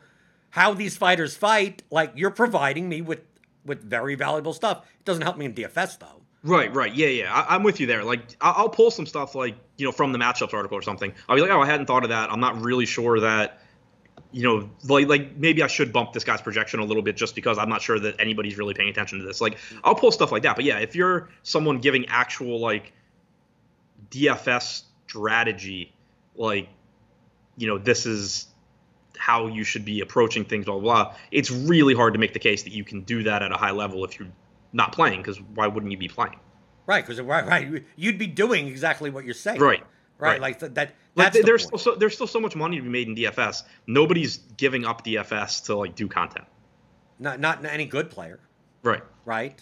how these fighters fight, like, you're providing me with very valuable stuff. It doesn't help me in DFS though. Right. Yeah. I'm with you there. Like, I'll pull some stuff like, you know, from the matchups article or something. I'll be like, oh, I hadn't thought of that. I'm not really sure that, you know, like maybe I should bump this guy's projection a little bit just because I'm not sure that anybody's really paying attention to this. Like, I'll pull stuff like that. But yeah, if you're someone giving actual like DFS strategy, like, you know, this is how you should be approaching things, blah, blah, blah, it's really hard to make the case that you can do that at a high level if you're not playing, because why wouldn't you be playing? Right, because right, you'd be doing exactly what you're saying. Right. Like that. Like, there's still so much money to be made in DFS. Nobody's giving up DFS to like do content. Not any good player. Right.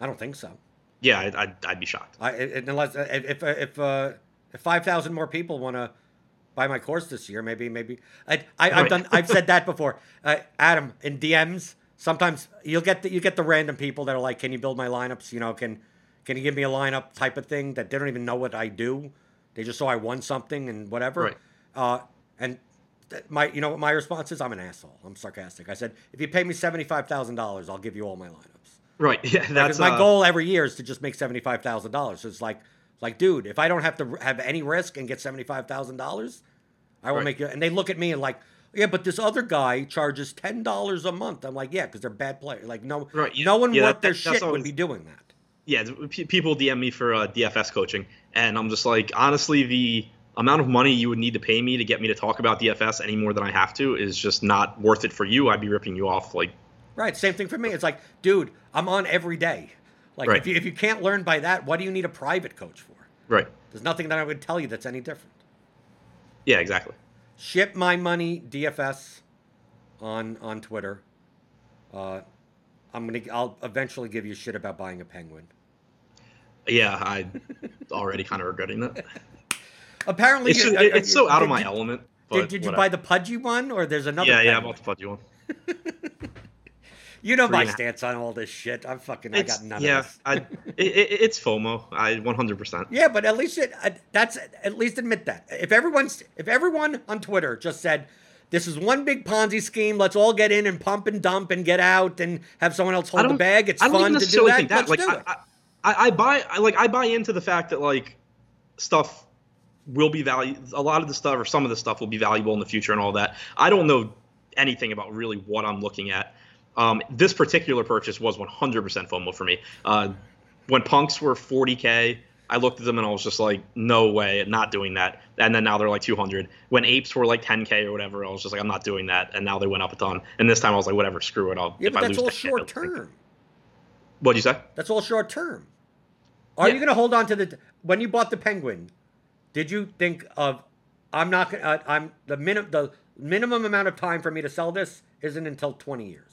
I don't think so. Yeah, I'd be shocked. Unless if 5,000 more people want to buy my course this year, maybe. I've said that before. Adam, in DMs, sometimes you get the random people that are like, "Can you build my lineups? You know, can you give me a lineup?" type of thing, that they don't even know what I do. They just saw I won something and whatever. Right. And my response is, I'm an asshole. I'm sarcastic. I said, if you pay me $75,000, I'll give you all my lineups. Right. Yeah. That's my goal every year, is to just make $75,000. So it's like, dude, if I don't have to have any risk and get $75,000, I will make you. And they look at me and like, yeah, but this other guy charges $10 a month. I'm like, yeah, because they're bad players. Like, no, right. no one worth their shit would be doing that. Yeah, people DM me for DFS coaching, and I'm just like, honestly, the amount of money you would need to pay me to get me to talk about DFS any more than I have to is just not worth it for you. I'd be ripping you off. Like, right, same thing for me. It's like, dude, I'm on every day. Like, right. if you can't learn by that, what do you need a private coach for? Right. There's nothing that I would tell you that's any different. Yeah, exactly. Ship my money DFS on Twitter. I'll eventually give you shit about buying a penguin. Yeah, I'm already kind of regretting that. Apparently, it's so out of my element. Did you buy the pudgy one, or there's another? Yeah, I bought the pudgy one. You know my stance on all this shit. I got none of this. It's FOMO. I 100%. Yeah, but at least admit that. If everyone on Twitter just said, this is one big Ponzi scheme. Let's all get in and pump and dump and get out and have someone else hold the bag. It's fun to do that. Let's do it. I buy into the fact that like stuff will be valuable. A lot of the stuff, or some of the stuff, will be valuable in the future and all that. I don't know anything about really what I'm looking at. This particular purchase was 100% FOMO for me. When punks were 40K, I looked at them and I was just like, no way, not doing that. And then now they're like 200. When apes were like 10K or whatever, I was just like, I'm not doing that. And now they went up a ton. And this time I was like, whatever, screw it. Yeah, but that's all short term. What'd you say? That's all short term. Are you going to hold on to the, when you bought the Penguin, did you think of, I'm not going to, the minimum amount of time for me to sell this isn't until 20 years?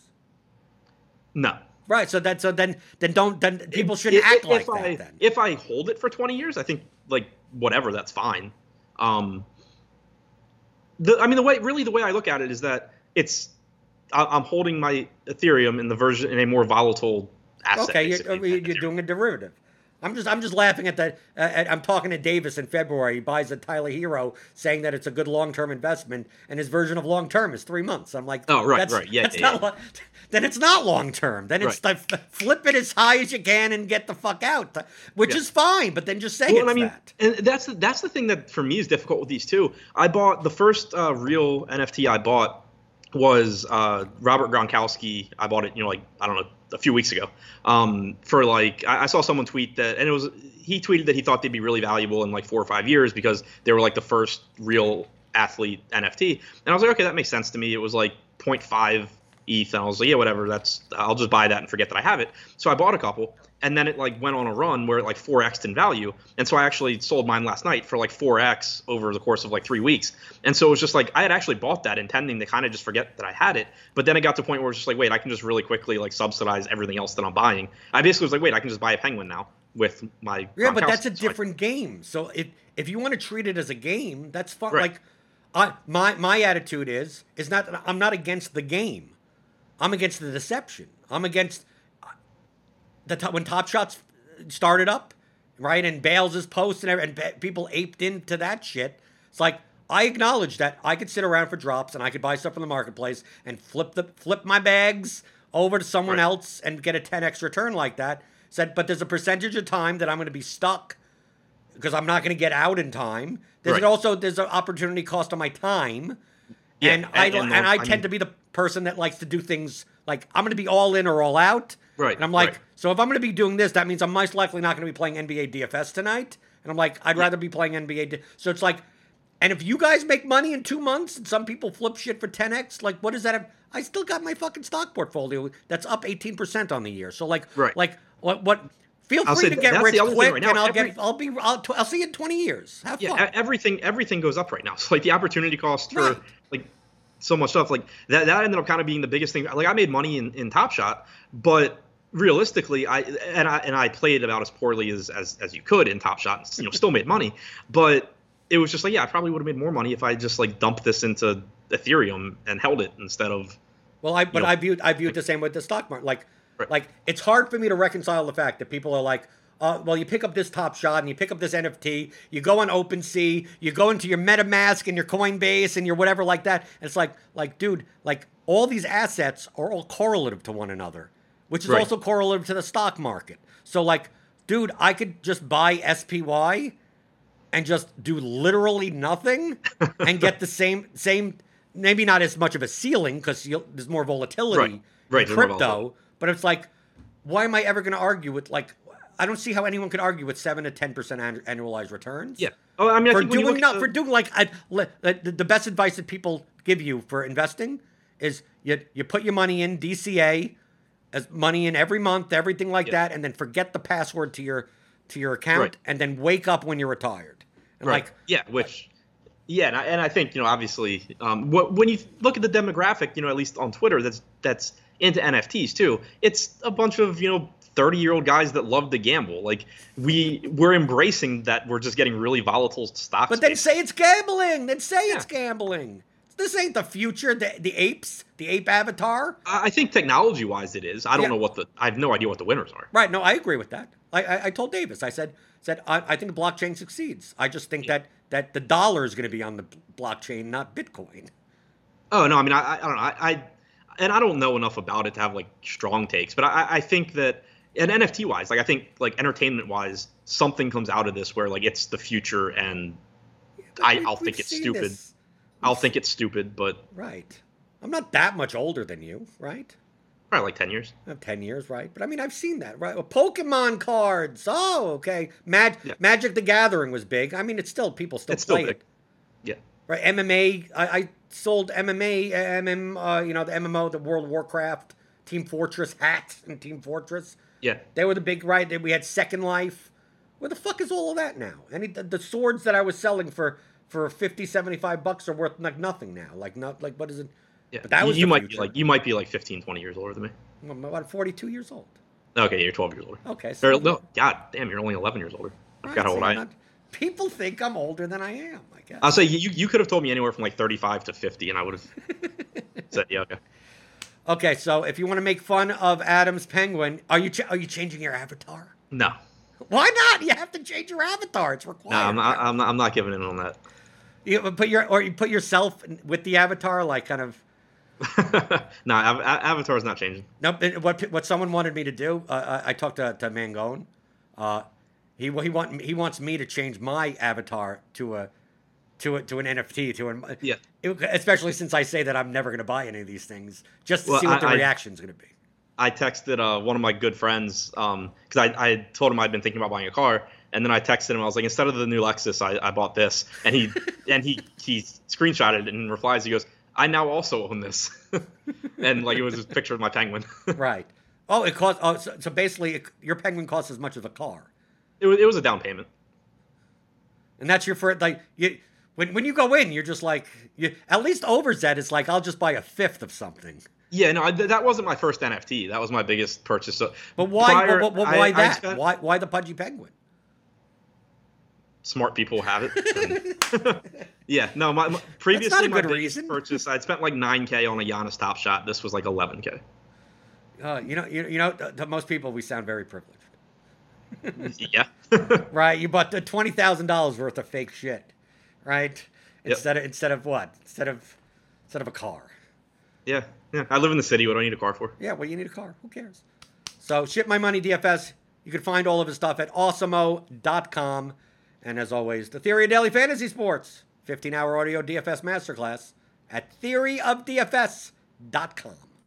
No. Right, so then people shouldn't act like that then. If I hold it for 20 years, I think, like, whatever, that's fine. The way I look at it is that it's, I'm holding my Ethereum in a more volatile asset. Okay, you're doing a derivative. I'm just laughing at that. I'm talking to Davis in February. He buys a Tyler Hero, saying that it's a good long-term investment, and his version of long-term is 3 months. I'm like, oh, right, that's not. Then it's not long-term. Then it's the flip it as high as you can and get the fuck out, which is fine. But then just say that. And that's the thing that for me is difficult with these two. I bought the first real NFT I bought was Robert Gronkowski. I bought it, I don't know, a few weeks ago, for like, I saw someone tweet that, and he tweeted that he thought they'd be really valuable in like 4 or 5 years because they were like the first real athlete NFT. And I was like, okay, that makes sense to me. It was like 0.5 ETH. And I was like, yeah, whatever. I'll just buy that and forget that I have it. So I bought a couple, and then it like went on a run where it like 4x'd in value. And so I actually sold mine last night for like 4x over the course of like 3 weeks. And so it was just like, I had actually bought that intending to kind of just forget that I had it. But then it got to a point where it's just like, wait, I can just really quickly like subsidize everything else that I'm buying. I basically was like, wait, I can just buy a penguin now with my. Yeah, but that's a different game. So if you want to treat it as a game, that's fine. Right. Like my attitude is not that I'm not against the game. I'm against the deception. I'm against when Top Shots started up, right? And Bales' post and people aped into that shit. It's like, I acknowledge that I could sit around for drops and I could buy stuff from the marketplace and flip my bags over to someone else and get a 10x return like that. Said, but there's a percentage of time that I'm going to be stuck because I'm not going to get out in time. There's an opportunity cost on my time. Yeah, and I tend to be the person that likes to do things like I'm going to be all in or all out. Right. And I'm like, so if I'm going to be doing this, that means I'm most likely not going to be playing NBA DFS tonight. And I'm like, I'd rather be playing NBA. So it's like, and if you guys make money in 2 months and some people flip shit for 10x, like what does that have? I still got my fucking stock portfolio that's up 18% on the year. So what? Feel free to get rich quick, and I'll see you in 20 years. Have fun. Yeah, everything goes up right now. So like the opportunity cost for like so much stuff like that ended up kind of being the biggest thing. Like I made money in Top Shot, but realistically, I played about as poorly as you could in Top Shot, and still made money. But it was just like, yeah, I probably would have made more money if I just like dumped this into Ethereum and held it instead of. Well, I viewed the same with the stock market, like. Right. Like, it's hard for me to reconcile the fact that people are like, well, you pick up this Top Shot and you pick up this NFT, you go on OpenSea, you go into your MetaMask and your Coinbase and your whatever like that. And it's like, dude, like all these assets are all correlative to one another, which is also correlative to the stock market. So like, dude, I could just buy SPY and just do literally nothing and get the same, maybe not as much of a ceiling because there's more volatility in crypto. But it's like, why am I ever going to argue with, like, I don't see how anyone could argue with 7 to 10% annualized returns. Yeah. Oh, I mean, the best advice that people give you for investing is you put your money in DCA, as money in every month, everything like that, and then forget the password to your account, and then wake up when you're retired. And and I think, obviously, when you look at the demographic, at least on Twitter, that's into NFTs too. It's a bunch of 30-year-old guys that love to gamble. Like we're embracing that. We're just getting really volatile stocks. But then say it's gambling. It's gambling. This ain't the future. The apes, the ape avatar. I think technology-wise, it is. I don't know I have no idea what the winners are. Right. No, I agree with that. I told Davis. I said I think the blockchain succeeds. I just think that the dollar is going to be on the blockchain, not Bitcoin. Oh no. I mean, I don't know. And I don't know enough about it to have like strong takes, but I think that, and NFT wise, like I think like entertainment wise, something comes out of this where like it's the future and I'll think it's stupid. I'll think it's stupid, but... Right. I'm not that much older than you, right? Probably like 10 years. 10 years, right? But I mean, I've seen that, right? Well, Pokemon cards. Oh, okay. Magic the Gathering was big. I mean, it's still... People still it's play still big. It. Yeah. Right, MMA. I sold the MMO, the World of Warcraft, Team Fortress hats and Team Fortress. Yeah. They were the big, right? We had Second Life. Where the fuck is all of that now? The swords that I was selling for $50-$75 are worth like nothing now. Like not like what is it? Yeah. But that was you might be like 15-20 years older than me. I'm about 42 years old. Okay, you're 12 years older. Okay. So no, God damn, you're only 11 years older. I forgot how old I am. People think I'm older than I am, I guess. I'll say you could have told me anywhere from like 35 to 50, and I would have said, yeah, okay. Okay, so if you want to make fun of Adam's Penguin, are you changing your avatar? No. Why not? You have to change your avatar. It's required. No, I'm not giving in on that. You put yourself with the avatar, like kind of. No, avatar's not changing. No, what someone wanted me to do, I talked to Mangone. He wants me to change my avatar to an NFT especially since I say that I'm never going to buy any of these things just to see what the reaction's going to be. I texted one of my good friends because I told him I'd been thinking about buying a car, and then I texted him. I was like, instead of the new Lexus, I bought this, and he screenshotted it and replies. He goes, I now also own this, and like it was a picture of my penguin. Right. Oh, it costs. Oh, so basically, your penguin costs as much as a car. It was a down payment, and that's your first. Like when you go in, you're just like at least Overzet is like I'll just buy a fifth of something. Yeah, no, that wasn't my first NFT. That was my biggest purchase. So but why? Why that? Why the Pudgy Penguin? Smart people have it. Yeah, no, my previously my biggest purchase, I'd spent like $9,000 on a Giannis Top Shot. This was like $11,000. You know, to most people, we sound very privileged. Yeah. Right. You bought the $20,000 worth of fake shit, right? Instead of a car. Yeah. Yeah. I live in the city. What do I need a car for? Yeah. Well, you need a car. Who cares? So, Ship My Money DFS. You can find all of his stuff at awesemo.com. And as always, the Theory of Daily Fantasy Sports 15-hour audio DFS masterclass at theoryofdfs.com.